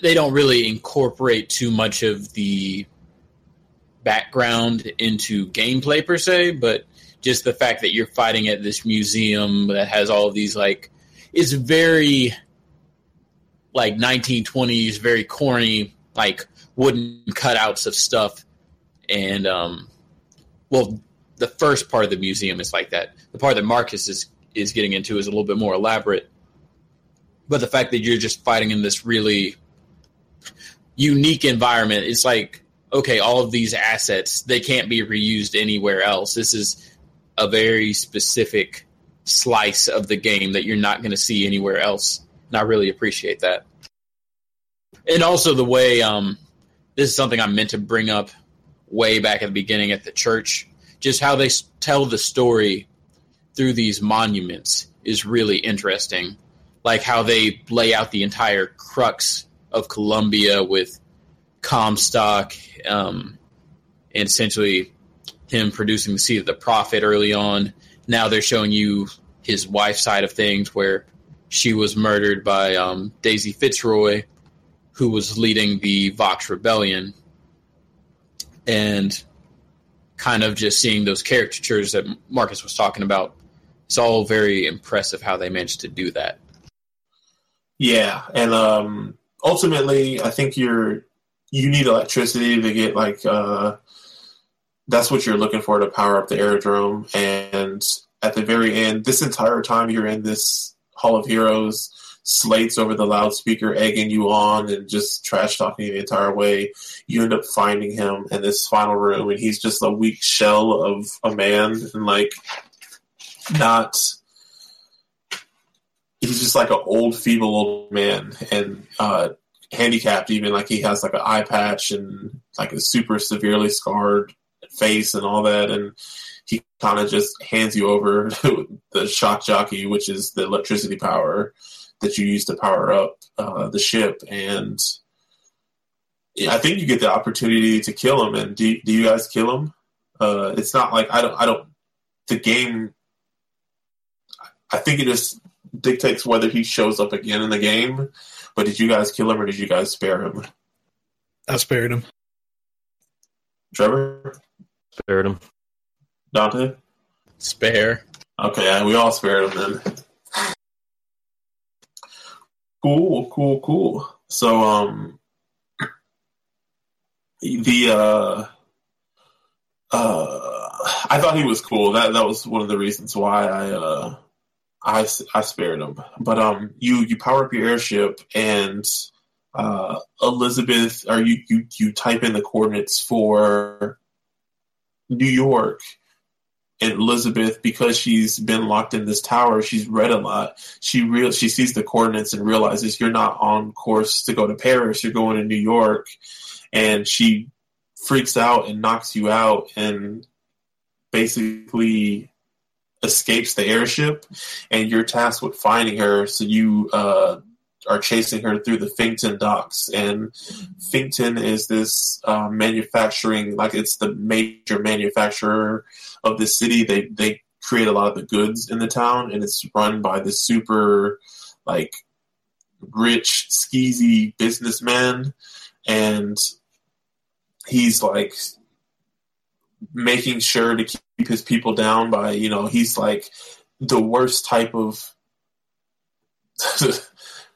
they don't really incorporate too much of the background into gameplay per se, but just the fact that you're fighting at this museum that has all of these like it's very like nineteen twenties, very corny, like wooden cutouts of stuff. And um well, the first part of the museum is like that. The part that Marcus is is getting into is a little bit more elaborate, but the fact that you're just fighting in this really unique environment, it's like, okay, all of these assets, they can't be reused anywhere else. This is a very specific slice of the game that you're not going to see anywhere else. And I really appreciate that. And also the way, um, this is something I meant to bring up way back at the beginning at the church, just how they tell the story through these monuments is really interesting. Like how they lay out the entire crux of Columbia with Comstock, um, and essentially him producing the Seed of the Prophet early on. Now they're showing you his wife's side of things, where she was murdered by um, Daisy Fitzroy, who was leading the Vox Rebellion, and kind of just seeing those caricatures that Marcus was talking about. It's all very impressive how they managed to do that. Yeah, and um, ultimately, I think you're You need electricity to get, like, uh, that's what you're looking for to power up the aerodrome. And at the very end, this entire time you're in this Hall of Heroes, Slate's over the loudspeaker egging you on and just trash-talking the entire way. You end up finding him in this final room, and he's just a weak shell of a man, and, like, not... he's just like an old, feeble old man and uh, handicapped even. Like, he has like an eye patch and like a super severely scarred face and all that. And he kind of just hands you over to the shock jockey, which is the electricity power that you use to power up uh, the ship. And I think you get the opportunity to kill him. And do, do you guys kill him? Uh, it's not like, I don't, I don't, the game, I think it just dictates whether he shows up again in the game, but did you guys kill him or did you guys spare him? I spared him. Trevor? Spared him. Dante? Spare. Okay, we all spared him then. Cool, cool, cool. So, um, the, uh, uh, I thought he was cool. That that was one of the reasons why I, uh, I, I spared him. But um, you you power up your airship, and uh, Elizabeth, or you, you you type in the coordinates for New York, and Elizabeth, because she's been locked in this tower, she's read a lot. She real she sees the coordinates and realizes you're not on course to go to Paris. You're going to New York, and she freaks out and knocks you out, and basically escapes the airship, and you're tasked with finding her. So you uh, are chasing her through the Finkton docks, and Finkton is this uh, manufacturing, like it's the major manufacturer of the city. They they create a lot of the goods in the town, and it's run by this super like rich, skeezy businessman, and he's like making sure to keep his people down by, you know, he's like the worst type of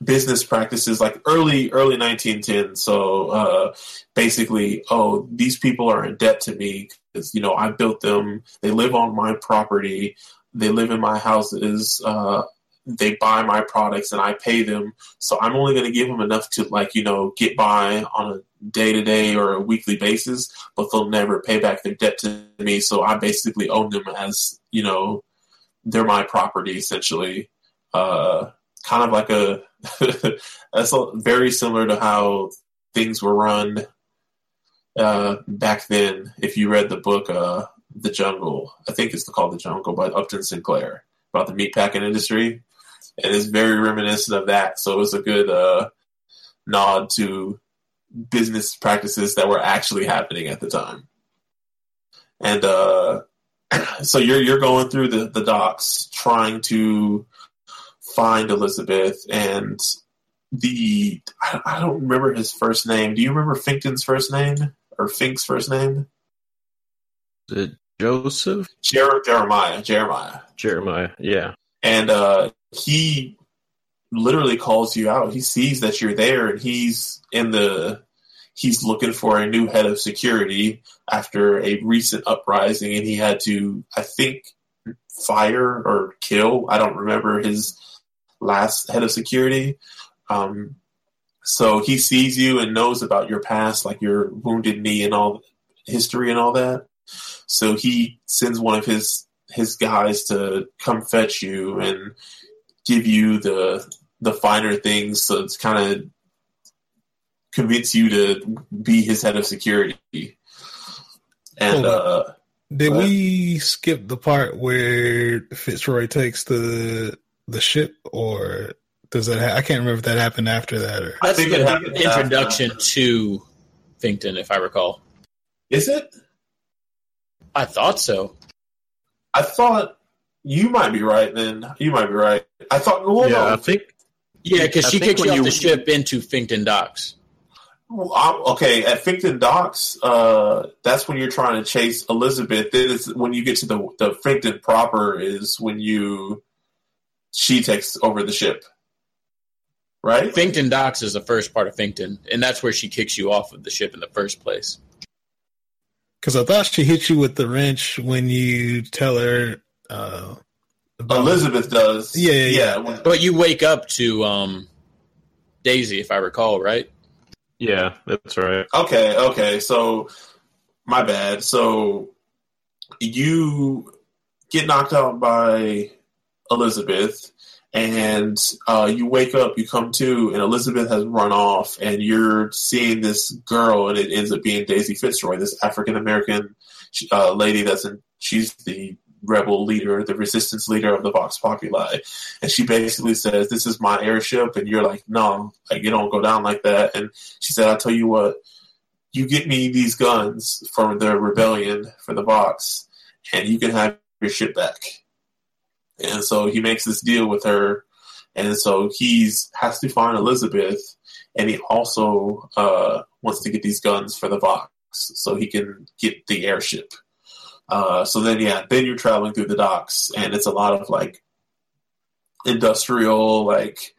business practices, like early, early nineteen ten. So uh, basically, oh, these people are in debt to me because, you know, I built them. They live on my property. They live in my houses. Uh, they buy my products and I pay them. So I'm only going to give them enough to, like, you know, get by on a day-to-day or a weekly basis, but they'll never pay back their debt to me, so I basically own them as, you know, they're my property, essentially. Uh, kind of like a... that's a, very similar to how things were run uh, back then, if you read the book uh, The Jungle. I think it's called The Jungle by Upton Sinclair, about the meatpacking industry, and it's very reminiscent of that, so it was a good uh, nod to business practices that were actually happening at the time. And uh, so you're you're going through the, the docks trying to find Elizabeth, and the I, I don't remember his first name. Do you remember Finkton's first name? Or Fink's first name? Is it Joseph? Jer- Jeremiah. Jeremiah. Jeremiah, yeah. And uh, he literally calls you out. He sees that you're there, and he's in the he's looking for a new head of security after a recent uprising, and he had to, I think, fire or kill, I don't remember, his last head of security. Um, so he sees you and knows about your past, like your Wounded Knee and all history and all that. So he sends one of his his guys to come fetch you and give you the the finer things, so it's kind of convince you to be his head of security. And uh, did uh, we skip the part where Fitzroy takes the the ship, or does that? Ha- I can't remember if that happened after that. Or I think it happened. Introduction after. To Finkton, if I recall. Is it? I thought so. I thought. You might be right, then. You might be right. I thought. Well, yeah, no. I think. Yeah, because she kicked you off the ship into Finkton Docks. Well, I'm, okay, at Finkton Docks, uh, that's when you're trying to chase Elizabeth. Then it's when you get to the the Finkton proper is when you she takes over the ship, right? Finkton Docks is the first part of Finkton, and that's where she kicks you off of the ship in the first place. Because I thought she hit you with the wrench when you tell her. Uh, Elizabeth does. Yeah, yeah, yeah. But you wake up to um, Daisy, if I recall, right? Yeah, that's right. Okay, okay. So, my bad. So, you get knocked out by Elizabeth, and uh, you wake up, you come to, and Elizabeth has run off, and you're seeing this girl, and it ends up being Daisy Fitzroy, this African-American uh, lady that's in, she's the rebel leader, the resistance leader of the Vox Populi. And she basically says, this is my airship. And you're like, no, like, you don't go down like that. And she said, I'll tell you what, you get me these guns for the rebellion, for the Vox, and you can have your ship back. And so he makes this deal with her. And so he's has to find Elizabeth. And he also uh, wants to get these guns for the Vox so he can get the airship. Uh, so then, yeah, then you're traveling through the docks, and it's a lot of, like, industrial, like,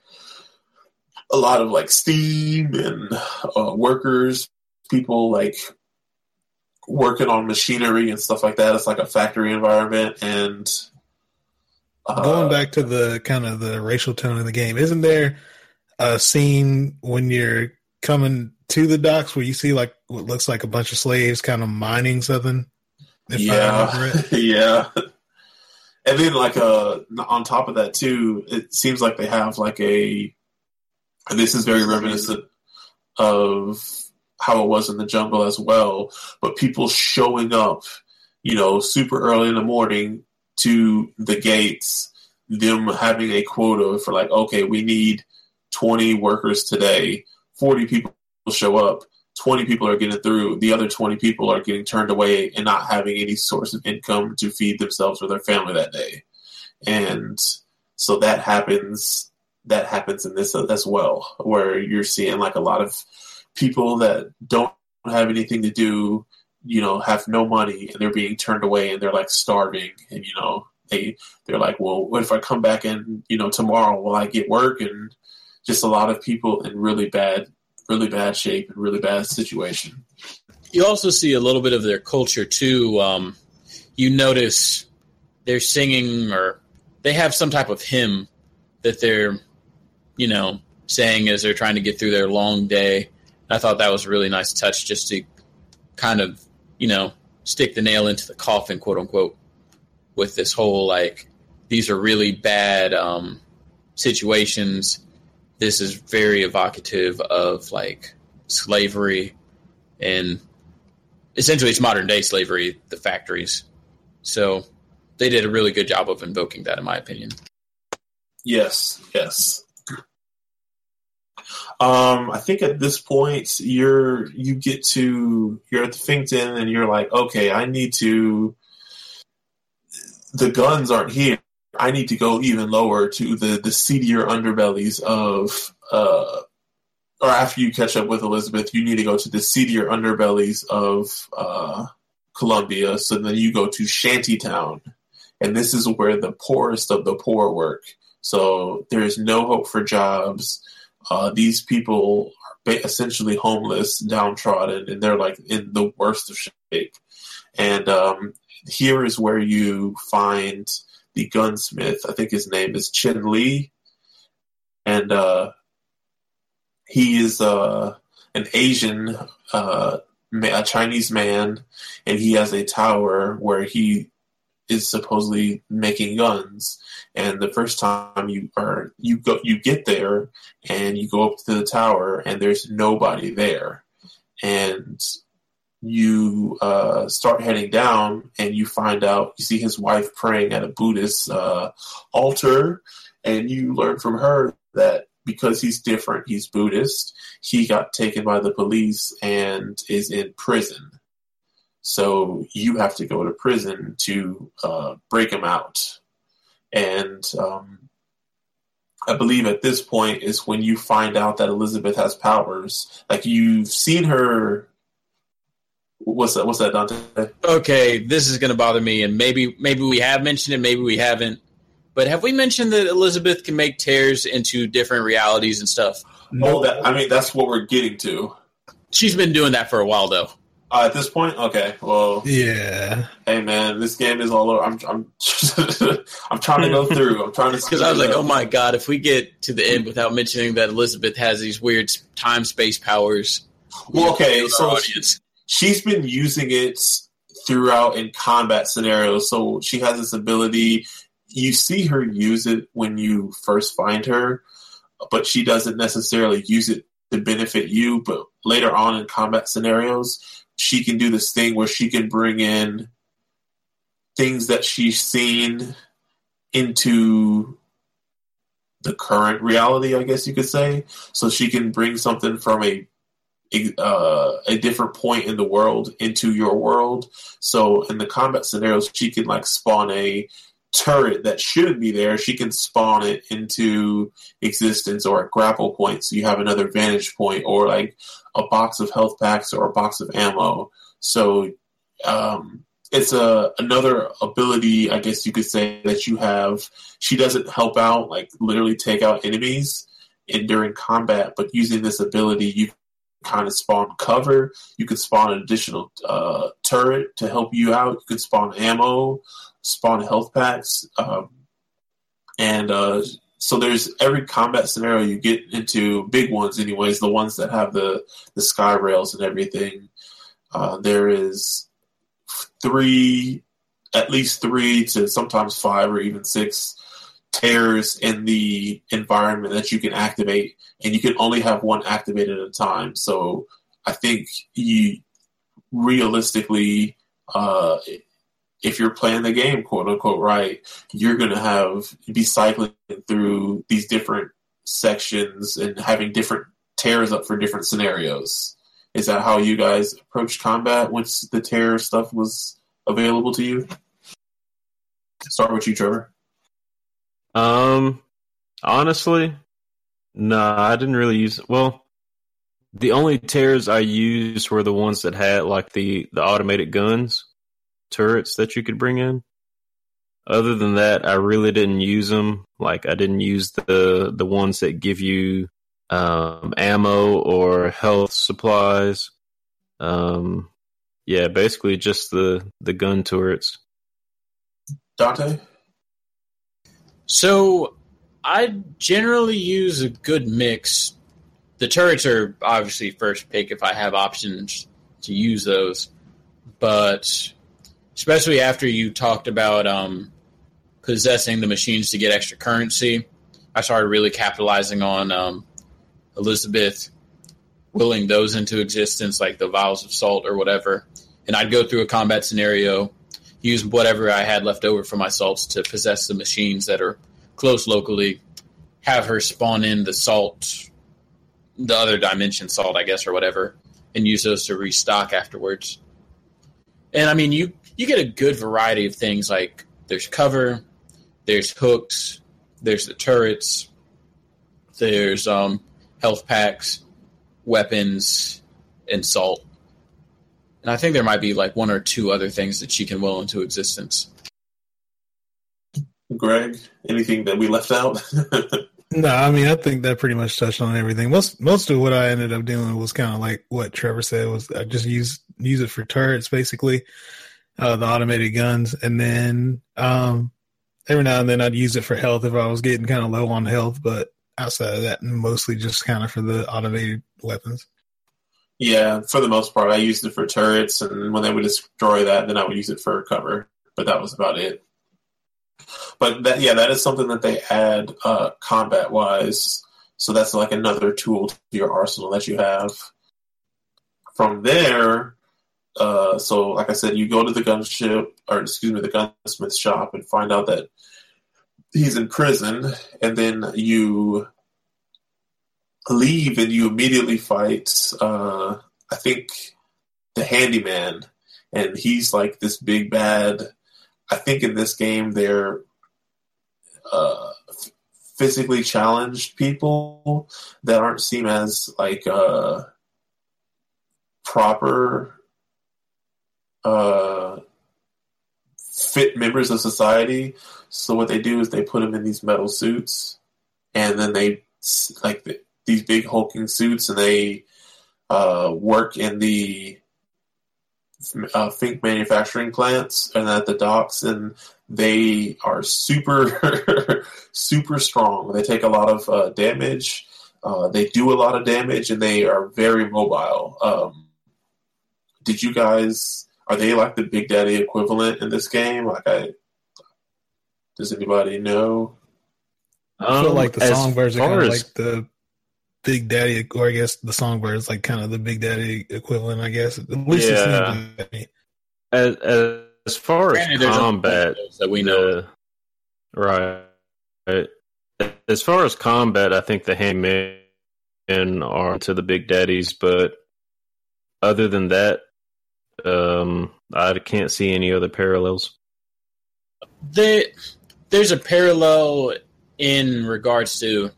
a lot of, like, steam and uh, workers, people, like, working on machinery and stuff like that. It's like a factory environment, and... Uh, going back to the kind of the racial tone of the game, isn't there a scene when you're coming to the docks where you see, like, what looks like a bunch of slaves kind of mining something? If yeah, yeah. And then, like, uh, on top of that, too, it seems like they have, like, a... And this is very reminiscent of how it was in the jungle as well, but people showing up, you know, super early in the morning to the gates, them having a quota for, like, okay, we need twenty workers today, forty people show up, twenty people are getting through, the other twenty people are getting turned away and not having any source of income to feed themselves or their family that day. And so that happens, that happens in this as well, where you're seeing, like, a lot of people that don't have anything to do, you know, have no money, and they're being turned away, and they're, like, starving. And, you know, they, they're like, well, what if I come back and, you know, tomorrow, will I get work? And just a lot of people in really bad really bad shape and really bad situation. You also see a little bit of their culture too. Um, you notice they're singing, or they have some type of hymn that they're, you know, saying as they're trying to get through their long day. I thought that was a really nice touch, just to kind of, you know, stick the nail into the coffin, quote unquote, with this whole, like, these are really bad um, situations. This is very evocative of, like, slavery, and essentially it's modern-day slavery, the factories. So they did a really good job of invoking that, in my opinion. Yes, yes. Um, I think at this point, you're you get to, you're at the Finkton, and you're like, okay, I need to, the guns aren't here. I need to go even lower to the, the seedier underbellies of, uh, or after you catch up with Elizabeth, you need to go to the seedier underbellies of uh, Columbia. So then you go to Shantytown, and this is where the poorest of the poor work. So there is no hope for jobs. Uh, these people are essentially homeless, downtrodden, and they're, like, in the worst of shape. And um, here is where you find the gunsmith. I think his name is Chen Lin, and uh, he is uh, an Asian, uh, a Chinese man, and he has a tower where he is supposedly making guns. And the first time you are you go you get there and you go up to the tower, and there's nobody there, and you uh, start heading down, and you find out, you see his wife praying at a Buddhist uh, altar, and you learn from her that because he's different, he's Buddhist, he got taken by the police and is in prison. So you have to go to prison to uh, break him out. And um, I believe at this point is when you find out that Elizabeth has powers. Like, you've seen her... What's that? What's that, Dante? Okay, this is going to bother me, and maybe maybe we have mentioned it, maybe we haven't. But have we mentioned that Elizabeth can make tears into different realities and stuff? No, oh, that, I mean, that's what we're getting to. She's been doing that for a while, though. Uh, at this point, okay. Well, yeah. Hey, man, this game is all over. I'm I'm I'm trying to go through. I'm trying to because I was like, up. Oh my god, if we get to the end without mentioning that Elizabeth has these weird time space powers. Well, okay, so. Audience. She's been using it throughout in combat scenarios. So she has this ability you see her use it when you first find her, but she doesn't necessarily use it to benefit you. But later on in combat scenarios, she can do this thing where she can bring in things that she's seen into the current reality, I guess you could say. So she can bring something from a Uh, a different point in the world into your world. So in the combat scenarios, she can like spawn a turret that shouldn't be there. She can spawn it into existence, or a grapple point, so you have another vantage point, or like a box of health packs or a box of ammo. So um, it's a another ability, I guess you could say, that you have. She doesn't help out, like literally take out enemies and during combat, but using this ability, you kind of spawn cover, you could spawn an additional uh, turret to help you out, you could spawn ammo, spawn health packs, um, and uh, so there's every combat scenario you get into, big ones anyways, the ones that have the, the sky rails and everything. Uh, there is three, at least three to sometimes five or even six tears in the environment that you can activate, and you can only have one activated at a time. So I think you realistically, uh, if you're playing the game, quote unquote, right, you're going to have be cycling through these different sections and having different tears up for different scenarios. Is that how you guys approach combat once the terror stuff was available to you? Start with you, Trevor. Um, honestly, no, nah, I didn't really use it. Well, the only tears I used were the ones that had like the, the automated guns, turrets that you could bring in. Other than that, I really didn't use them. Like I didn't use the, the ones that give you, um, ammo or health supplies. Um, yeah, basically just the, the gun turrets. Dante? So, I generally use a good mix. The turrets are obviously first pick if I have options to use those. But, especially after you talked about um, possessing the machines to get extra currency, I started really capitalizing on um, Elizabeth willing those into existence, like the vials of salt or whatever. And I'd go through a combat scenario, use whatever I had left over for my salts to possess the machines that are close locally, have her spawn in the salt, the other dimension salt, I guess, or whatever, and use those to restock afterwards. And, I mean, you, you get a good variety of things, like there's cover, there's hooks, there's the turrets, there's um, health packs, weapons, and salt. And I think there might be like one or two other things that she can will into existence. Greg, anything that we left out? No, I mean, I think that pretty much touched on everything. Most most of what I ended up doing was kind of like what Trevor said, was I just use use it for turrets, basically, uh, the automated guns. And then um, every now and then I'd use it for health if I was getting kind of low on health. But outside of that, mostly just kind of for the automated weapons. Yeah, for the most part, I used it for turrets, and when they would destroy that, then I would use it for cover. But that was about it. But that, yeah, that is something that they add uh, combat-wise. So that's like another tool to your arsenal that you have. From there, uh, so like I said, you go to the gunship, or excuse me, the gunsmith shop, and find out that he's in prison, and then you leave and you immediately fight uh I think the handyman, and he's like this big bad. I think in this game they're uh f- physically challenged people that aren't seen as like uh proper uh fit members of society. So what they do is they put them in these metal suits, and then they like the these big hulking suits, and they uh, work in the uh, Fink manufacturing plants and at the docks, and they are super, super strong. They take a lot of uh, damage. Uh, they do a lot of damage, and they are very mobile. Um, did you guys, are they like the Big Daddy equivalent in this game? Like I, Does anybody know? I feel um, like the songbirds are kind of as... like the Big Daddy, or I guess the songbirds like kind of the Big Daddy equivalent, I guess. At least yeah. It as, as, as far as combat that we know, the, right? As far as combat, I think the handmen are to the Big Daddies, but other than that, um, I can't see any other parallels. There, there's a parallel in regards to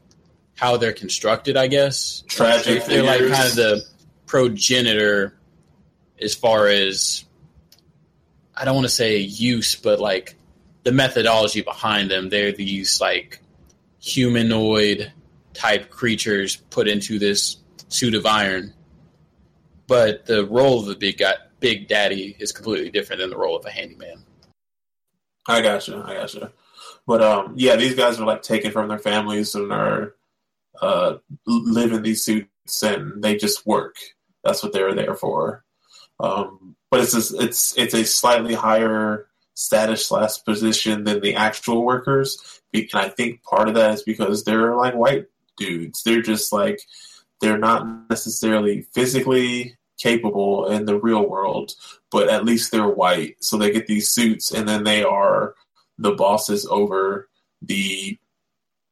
how they're constructed, I guess. Tragic. They're like kind of the progenitor as far as, I don't want to say use, but like the methodology behind them. They're these like humanoid type creatures put into this suit of iron. But the role of the big guy, Big Daddy is completely different than the role of a handyman. I gotcha, I gotcha. But um, yeah, these guys are like taken from their families and are uh, live in these suits and they just work. That's what they're there for. Um, but it's just, it's it's a slightly higher status slash position than the actual workers. And I think part of that is because they're like white dudes. They're just like, they're not necessarily physically capable in the real world, but at least they're white. So they get these suits and then they are the bosses over the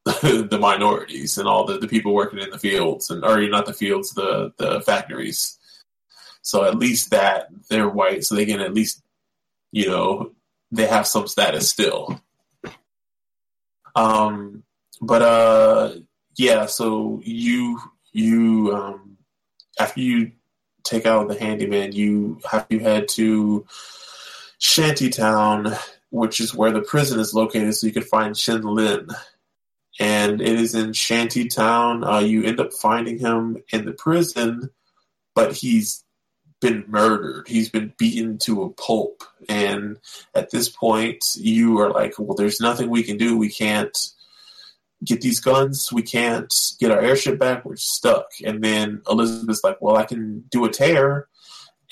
the minorities and all the, the people working in the fields and or not the fields, the, the factories. So at least that they're white. So they can at least, you know, they have some status still. Um, but uh, yeah, so you, you, um, after you take out the handyman, you have to head to Shantytown, which is where the prison is located, so you can find Chen Lin. And it is in Shantytown. Uh, you end up finding him in the prison, but he's been murdered. He's been beaten to a pulp. And at this point, you are like, well, there's nothing we can do. We can't get these guns. We can't get our airship back. We're stuck. And then Elizabeth's like, well, I can do a tear.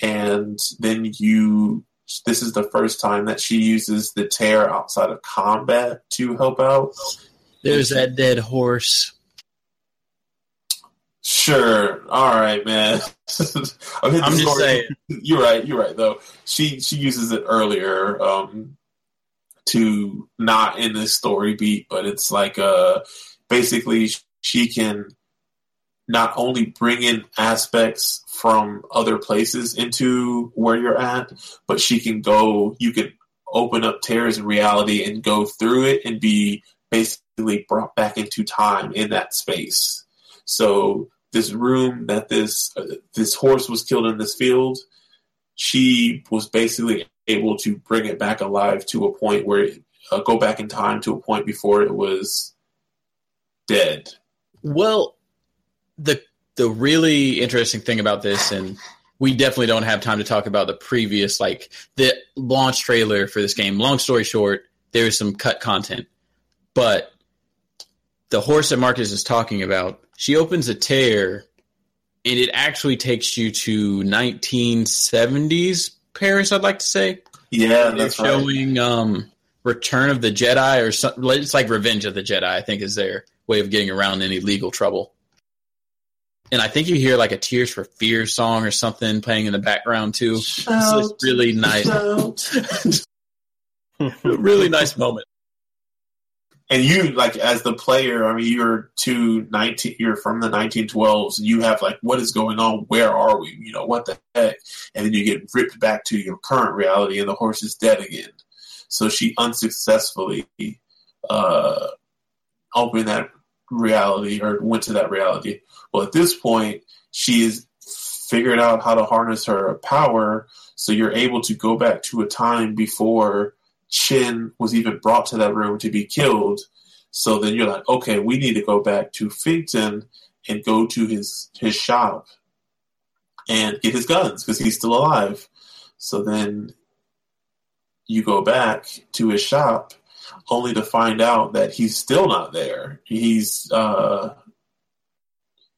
And then you... This is the first time that she uses the tear outside of combat to help out. There's that dead horse. Sure. All right, man. I'm, I'm just saying. You're right. You're right, though. She she uses it earlier um, to not in this story beat, but it's like uh, basically she can not only bring in aspects from other places into where you're at, but she can go, you can open up tears in reality and go through it and be basically brought back into time in that space. So this room that this, uh, this horse was killed in this field, she was basically able to bring it back alive to a point where it, uh, go back in time to a point before it was dead. Well, The the really interesting thing about this, and we definitely don't have time to talk about the previous, like, the launch trailer for this game. Long story short, there is some cut content. But the horse that Marcus is talking about, she opens a tear, and it actually takes you to nineteen seventies Paris, I'd like to say. Yeah, that's right. Showing um, Return of the Jedi, or something. It's like Revenge of the Jedi, I think, is their way of getting around any legal trouble. And I think you hear like a Tears for Fears song or something playing in the background too. Shout, it's really nice. Really nice moment. And you, like, as the player, I mean, you're two nineteen, you're from the nineteen twelves, and you have like, what is going on? Where are we? You know, what the heck? And then you get ripped back to your current reality, and the horse is dead again. So she unsuccessfully uh, opened that reality, or went to that reality. Well, at this point, she has figured out how to harness her power, so you're able to go back to a time before Chen was even brought to that room to be killed. So then you're like, okay, we need to go back to Finkton and go to his, his shop and get his guns, because he's still alive. So then you go back to his shop, only to find out that he's still not there. He's, uh...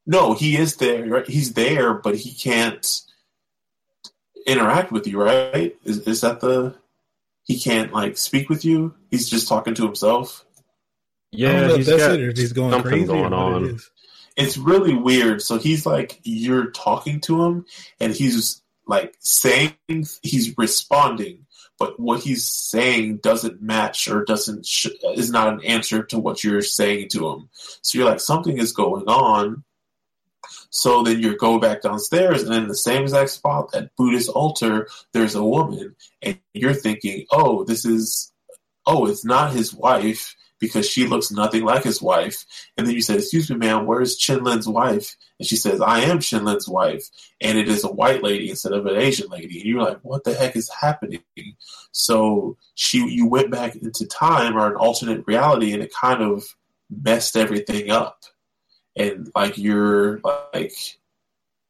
No, he is there, right? He's there, but he can't interact with you, right? Is, is that the... he can't like speak with you. He's just talking to himself. Yeah, he's that's got it, or he's going something crazy going on. It it's really weird. So he's like, you're talking to him, and he's like saying, he's responding, but what he's saying doesn't match or doesn't sh- is not an answer to what you're saying to him. So you're like, something is going on. So then you go back downstairs, and in the same exact spot, that Buddhist altar, there's a woman, and you're thinking, oh, this is, oh, it's not his wife, because she looks nothing like his wife. And then you said, excuse me, ma'am, where's Chen Lin's wife? And she says, I am Chen Lin's wife. And it is a white lady instead of an Asian lady. And you're like, what the heck is happening? So she, you went back into time or an alternate reality, and it kind of messed everything up. And like, you're like,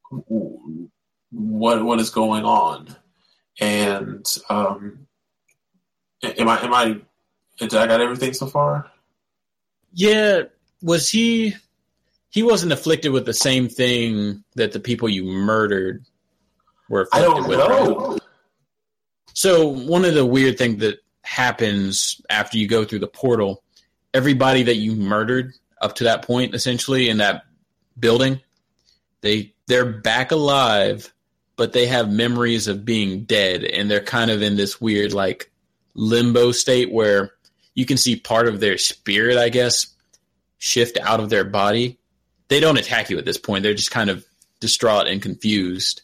what, what is going on? And, um, am I, am I, did I got everything so far? Yeah. Was he, he wasn't afflicted with the same thing that the people you murdered were afflicted I don't with. Know. Right? So one of the weird things that happens after you go through the portal, everybody that you murdered up to that point, essentially, in that building, they, they're back alive, but they have memories of being dead. And they're kind of in this weird, like, limbo state where you can see part of their spirit, I guess, shift out of their body. They don't attack you at this point. They're just kind of distraught and confused.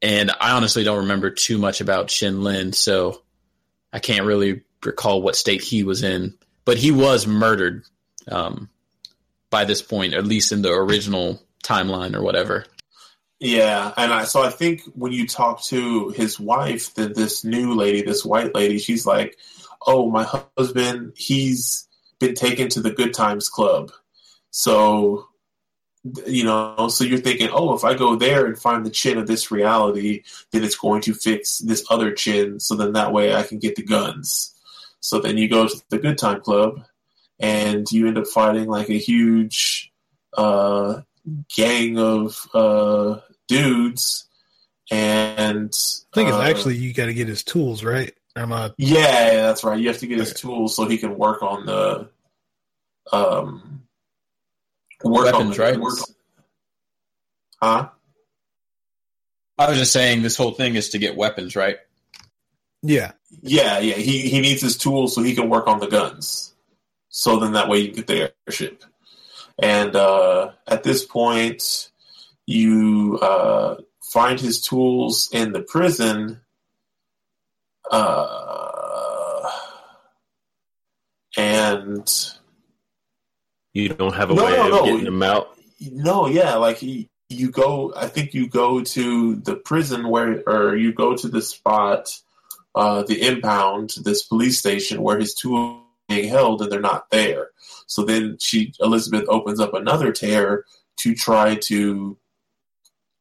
And I honestly don't remember too much about Chen Lin, so I can't really recall what state he was in. But he was murdered Um, by this point, at least in the original timeline or whatever. Yeah, and I, so I think when you talk to his wife, that this new lady, this white lady, she's like, oh, my husband, he's been taken to the Good Times Club. So, you know, so you're thinking, oh, if I go there and find the Chin of this reality, then it's going to fix this other Chin, so then that way I can get the guns. So then you go to the Good Time Club, and you end up fighting like a huge uh, gang of uh, dudes. And I think it's uh, actually you got to get his tools, right? I'm not... Yeah, yeah, that's right. You have to get okay. his tools so he can work on the um, work weapons, on the, right? Work on... Huh? I was just saying this whole thing is to get weapons, right? Yeah, yeah, yeah. He he needs his tools so he can work on the guns. So then that way you get the airship. And uh, at this point, you uh, find his tools in the prison. Uh, and... You don't have a no, way no, no. of getting him out? No, yeah. Like, he, you go... I think you go to the prison where... Or you go to the spot, uh, the impound, this police station where his tools being held, and they're not there. So then she, Elizabeth, opens up another tear to try to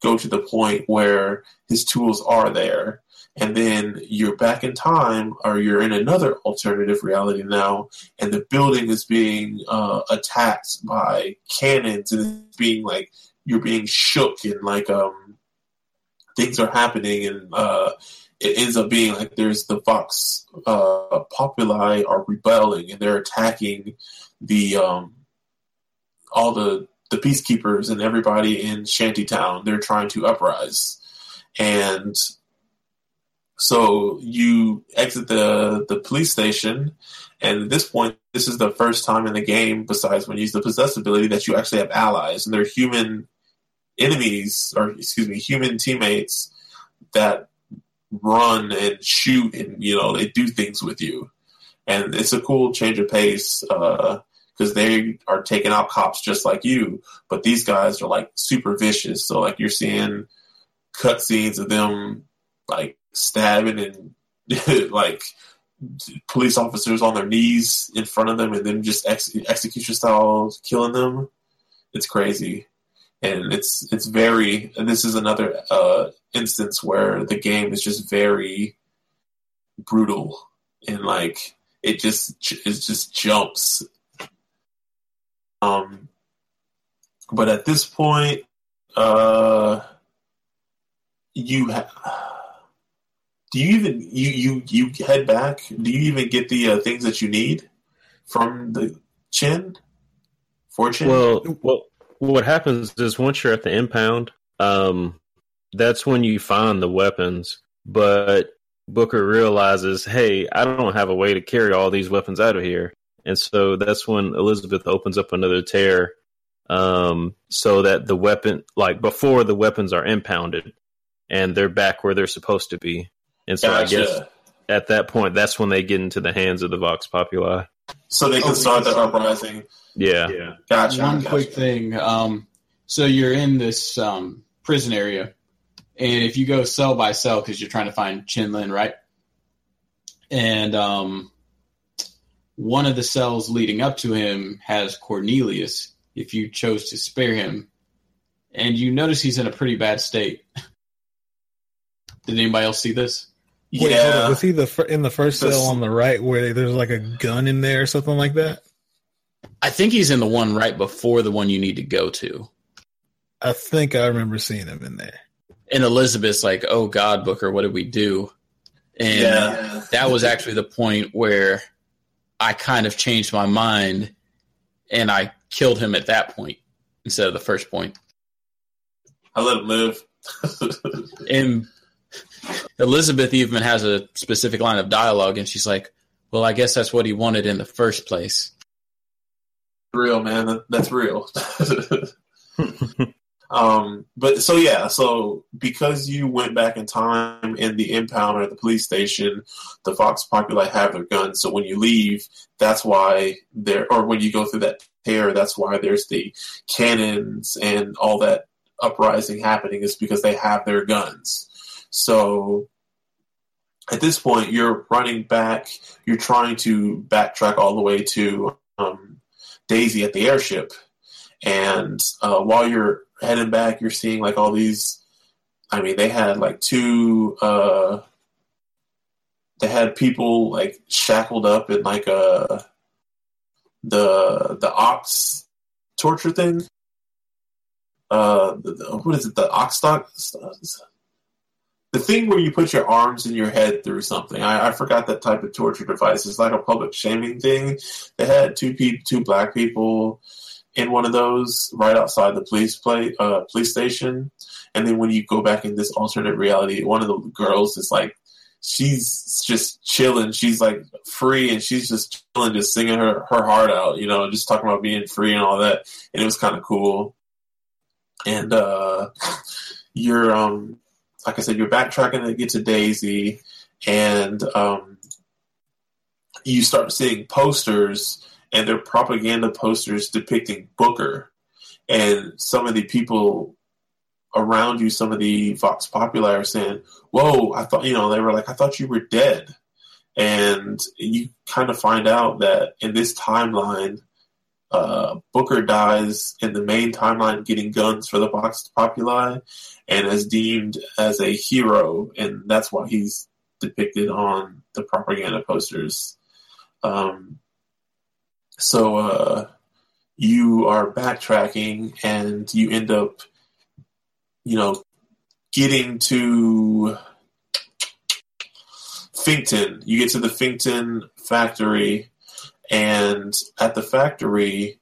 go to the point where his tools are there. And then you're back in time, or you're in another alternative reality now, and the building is being uh, attacked by cannons, and it's being like, you're being shook, and like um, things are happening, and uh, it ends up being like there's the Vox uh, Populi are rebelling, and they're attacking the um, all the, the peacekeepers and everybody in Shantytown. They're trying to uprise. And so you exit the, the police station, and at this point, this is the first time in the game, besides when you use the possess ability, that you actually have allies, and they're human enemies, or excuse me, human teammates that run and shoot, and you know they do things with you, and it's a cool change of pace because uh, they are taking out cops just like you, but these guys are like super vicious. So like you're seeing cutscenes of them like stabbing and like police officers on their knees in front of them, and then just ex- execution style killing them. It's crazy. And it's it's very, and this is another uh, instance where the game is just very brutal, and like it just it just jumps. Um, but at this point, uh, you ha- do you even you you, you head back? Do you even get the uh, things that you need from the Chen? Fortune. Well, well, what happens is once you're at the impound, um, that's when you find the weapons. But Booker realizes, hey, I don't have a way to carry all these weapons out of here. And so that's when Elizabeth opens up another tear um, so that the weapon, like before the weapons are impounded and they're back where they're supposed to be. And so gotcha. I guess at that point, that's when they get into the hands of the Vox Populi. So they can oh, start the uprising. Yeah. yeah. Gotcha. One gotcha. quick thing. Um, so you're in this um, prison area. And if you go cell by cell, because you're trying to find Chen Lin, right? And um, one of the cells leading up to him has Cornelius, if you chose to spare him. And you notice he's in a pretty bad state. Did anybody else see this? Wait, yeah. hold on. Was he the fir- in the first the, cell on the right where there's like a gun in there or something like that? I think he's in the one right before the one you need to go to. I think I remember seeing him in there. And Elizabeth's like, oh, God, Booker, what did we do? And yeah. that was actually the point where I kind of changed my mind, and I killed him at that point instead of the first point. I let him live. And Elizabeth even has a specific line of dialogue, and she's like, well, I guess that's what he wanted in the first place. Real, man. That's real. Um, but so, yeah, so because you went back in time in the impound or the police station, the Vox Populi have their guns. So when you leave, that's why there, or when you go through that tear, that's why there's the cannons and all that uprising happening is because they have their guns. So at this point, you're running back, you're trying to backtrack all the way to, um, Daisy at the airship. And, uh, while you're heading back, you're seeing like all these. I mean, they had like two. Uh, they had people like shackled up in like a the the ox torture thing. Uh, the, the, what is it? The ox stock, the thing where you put your arms and your head through something. I, I forgot that type of torture device. It's like a public shaming thing. They had two pe- two black people in one of those right outside the police play, uh, police station. And then when you go back in this alternate reality, one of the girls is like, she's just chilling. She's like free and she's just chilling, just singing her, her heart out, you know, just talking about being free and all that. And it was kind of cool. And uh, you're, um, like I said, you're backtracking to get to Daisy and um, you start seeing posters. And they're propaganda posters depicting Booker. And some of the people around you, some of the Vox Populi are saying, whoa, I thought, you know, they were like, I thought you were dead. And you kind of find out that in this timeline, uh, Booker dies in the main timeline getting guns for the Vox Populi and is deemed as a hero. And that's why he's depicted on the propaganda posters. Um, So uh, you are backtracking, and you end up, you know, getting to Finkton. You get to the Finkton factory, and at the factory,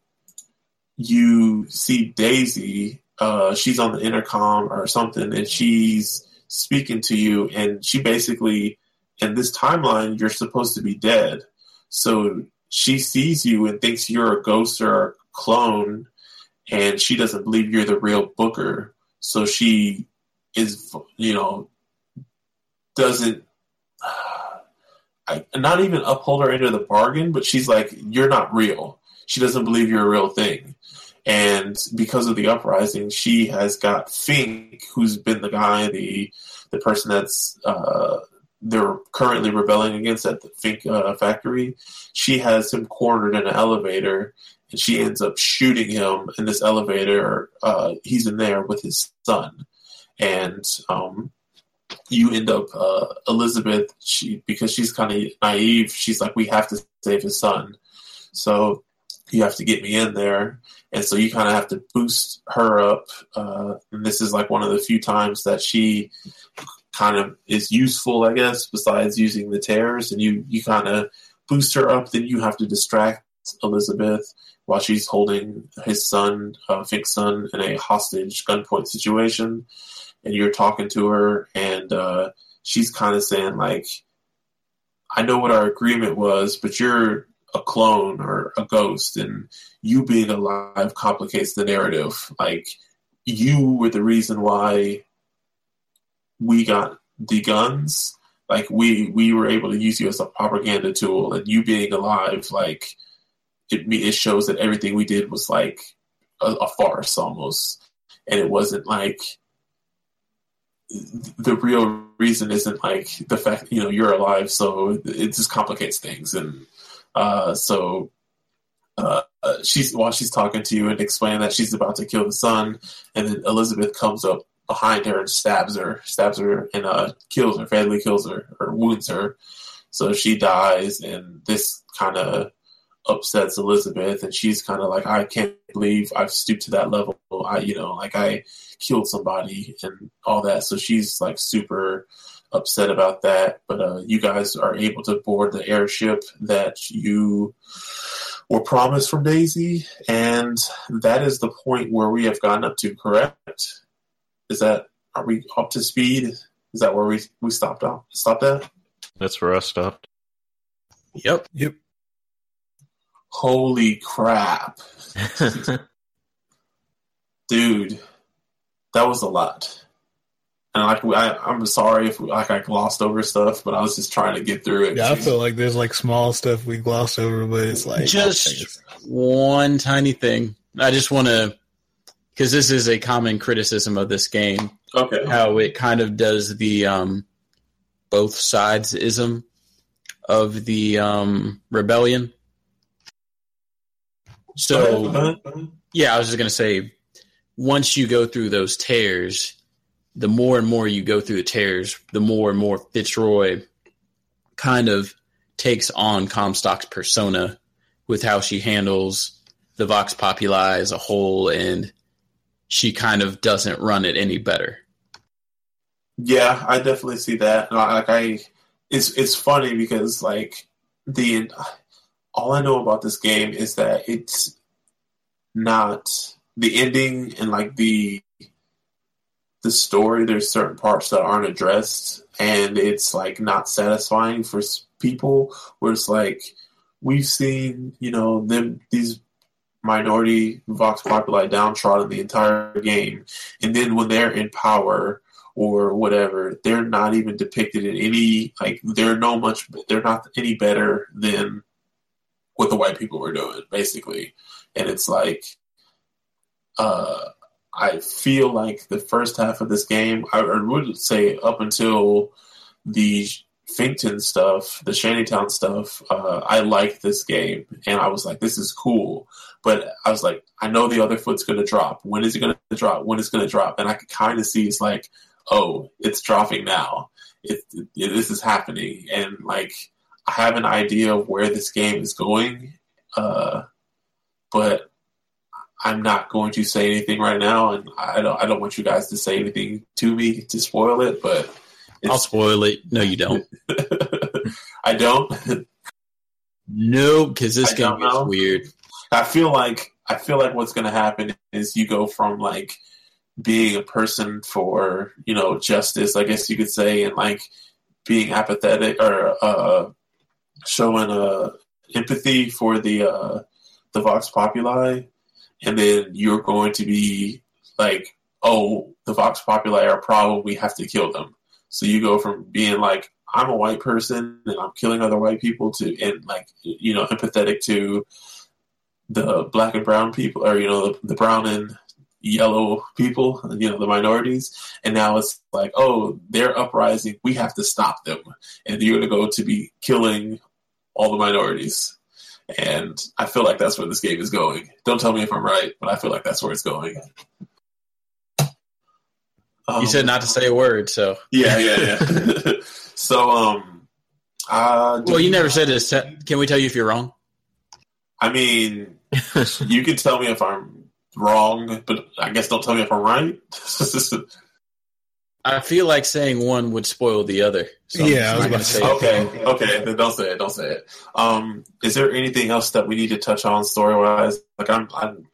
you see Daisy. Uh, she's on the intercom or something, and she's speaking to you, and she basically, in this timeline, you're supposed to be dead. So she sees you and thinks you're a ghost or a clone, and she doesn't believe you're the real Booker. So she is, you know, doesn't I, not even uphold her end of the bargain, but she's like, you're not real. She doesn't believe you're a real thing. And because of the uprising, she has got Fink, who's been the guy, the the person that's uh, they're currently rebelling against at the Fink uh, factory. She has him cornered in an elevator, and she ends up shooting him in this elevator. Uh, he's in there with his son. And um, you end up, uh, Elizabeth, she, because she's kind of naive, she's like, we have to save his son. So you have to get me in there. And so you kind of have to boost her up. Uh, and this is like one of the few times that she kind of is useful, I guess, besides using the tears. And you, you kind of boost her up. Then you have to distract Elizabeth while she's holding his son, uh, Fink's son, in a hostage gunpoint situation. And you're talking to her, and uh, she's kind of saying, like, I know what our agreement was, but you're a clone or a ghost, and you being alive complicates the narrative. Like, you were the reason why we got the guns. Like, we, we were able to use you as a propaganda tool, and you being alive, like, it, it shows that everything we did was, like, a, a farce almost. And it wasn't, like... the real reason isn't like the fact, you know, you're alive. So it just complicates things. And, uh, so, uh, she's, while she's talking to you and explaining that she's about to kill the son, and then Elizabeth comes up behind her and stabs her, stabs her and, uh, kills her, fatally kills her or wounds her. So she dies, and this kind of upsets Elizabeth, and she's kind of like, I can't believe I've stooped to that level. I, you know, like I killed somebody and all that. So she's like super upset about that. But uh, you guys are able to board the airship that you were promised from Daisy, and that is the point where we have gotten up to. Correct? Is that, are we up to speed? Is that where we we stopped off? Stopped at? That's where I stopped. Yep. Yep. Holy crap. Dude, that was a lot. And like, I, I'm sorry if like I glossed over stuff, but I was just trying to get through it. Yeah, I feel like there's like small stuff we glossed over, but it's like... Just one tiny thing. I just want to... Because this is a common criticism of this game. Okay. How it kind of does the um, both sides-ism of the um, rebellion. So, yeah, I was just going to say, once you go through those tears, the more and more you go through the tears, the more and more Fitzroy kind of takes on Comstock's persona with how she handles the Vox Populi as a whole, and she kind of doesn't run it any better. Yeah, I definitely see that. Like, I, it's it's funny because, like, the... all I know about this game is that it's not the ending and like the the story. There's certain parts that aren't addressed, and it's like not satisfying for people. Where it's like we've seen, you know, them these minority Vox Populi downtrodden the entire game, and then when they're in power or whatever, they're not even depicted in any like they're no much. They're not any better than what the white people were doing, basically. And it's like, uh, I feel like the first half of this game, I would say up until the Finkton stuff, the Shantytown stuff, uh, I liked this game. And I was like, this is cool. But I was like, I know the other foot's going to drop. When is it going to drop? When is it going to drop? And I could kind of see it's like, oh, it's dropping now. It, it, this is happening. And like, I have an idea of where this game is going, uh, but I'm not going to say anything right now, and I don't. I don't want you guys to say anything to me to spoil it. But it's... I'll spoil it. No, you don't. I don't. No, because this I game is weird. I feel like I feel like what's going to happen is you go from like being a person for, you know, justice, I guess you could say, and like being apathetic or uh, showing uh, empathy for the uh, the Vox Populi, and then you're going to be like, oh, the Vox Populi are a problem, we have to kill them. So you go from being like, I'm a white person and I'm killing other white people, to and like, you know, empathetic to the black and brown people, or, you know, the, the brown and yellow people, you know, the minorities. And now it's like, oh, they're uprising, we have to stop them, and you're gonna go to be killing all the minorities. And I feel like that's where this game is going. Don't tell me if I'm right, but I feel like that's where it's going. Um, you said not to say a word, so yeah yeah yeah so um uh well you never said this. Can we tell you if you're wrong? I mean, You can tell me if I'm wrong, but I guess don't tell me if I'm right. I feel like saying one would spoil the other. So yeah, I was about to say. Okay, it. okay, then don't say it. Don't say it. Um, is there anything else that we need to touch on story wise? Like, I'm, I'm,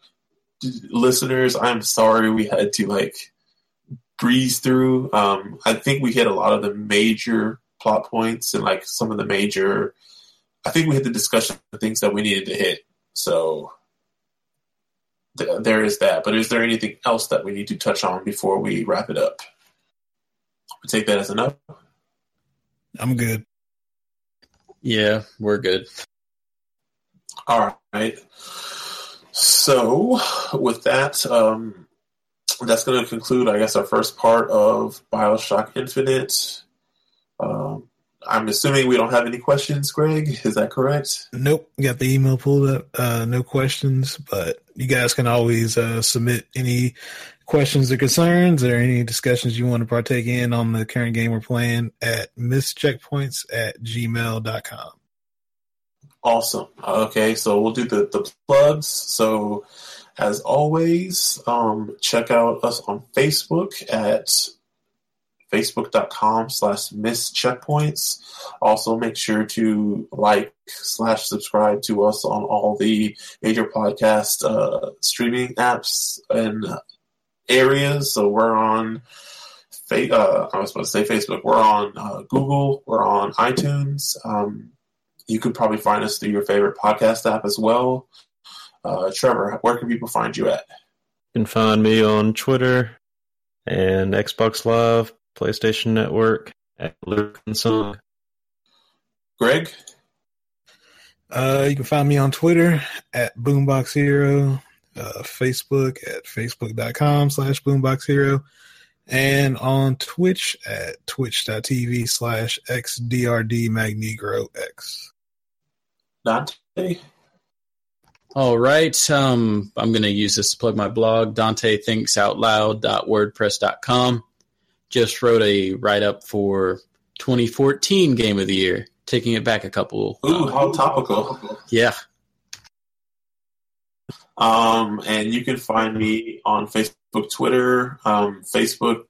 listeners, I'm sorry we had to like breeze through. Um, I think we hit a lot of the major plot points and like some of the major. I think we hit the discussion of things that we needed to hit. So th- there is that. But is there anything else that we need to touch on before we wrap it up? Take that as enough. I'm good. Yeah, we're good. All right. So, with that, um, that's going to conclude, I guess, our first part of Bioshock Infinite. Um, I'm assuming we don't have any questions, Greg. Is that correct? Nope. Got the email pulled up. Uh, no questions, but you guys can always uh, submit any questions or concerns or any discussions you want to partake in on the current game we're playing at mischeckpoints at gmail dot com. Awesome. Okay, so we'll do the, the plugs. So, as always, um, check out us on Facebook at facebook dot com slash mischeckpoints. Also, make sure to like slash subscribe to us on all the major podcast uh, streaming apps and areas. So we're on, uh, I was supposed to say Facebook. We're on uh, Google. We're on iTunes. Um, you could probably find us through your favorite podcast app as well. Uh, Trevor, where can people find you at? You can find me on Twitter and Xbox Live, PlayStation Network, at Luke and Song. Greg? Uh, you can find me on Twitter at Boombox Hero. Uh, Facebook at facebook dot com slash boombox hero and on Twitch at twitch dot t v slash x d r d magnegrox. Dante? All right. Um, I'm going to use this to plug my blog, dante thinks out loud dot wordpress dot com. Just wrote a write-up for twenty fourteen Game of the Year, taking it back a couple. Ooh, um, how topical. Yeah. Um, and you can find me on Facebook, Twitter, um, Facebook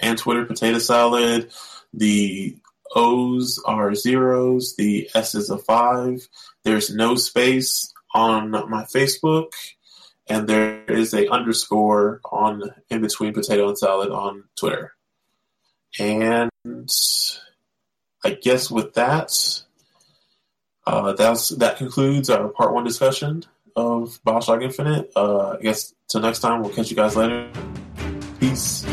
and Twitter, Potato Salad. The O's are zeros. The S is a five. There's no space on my Facebook. And there is a underscore on in between Potato and Salad on Twitter. And I guess with that, uh, that's, that concludes our part one discussion of Bioshock Infinite. Uh, I guess till next time, we'll catch you guys later. Peace.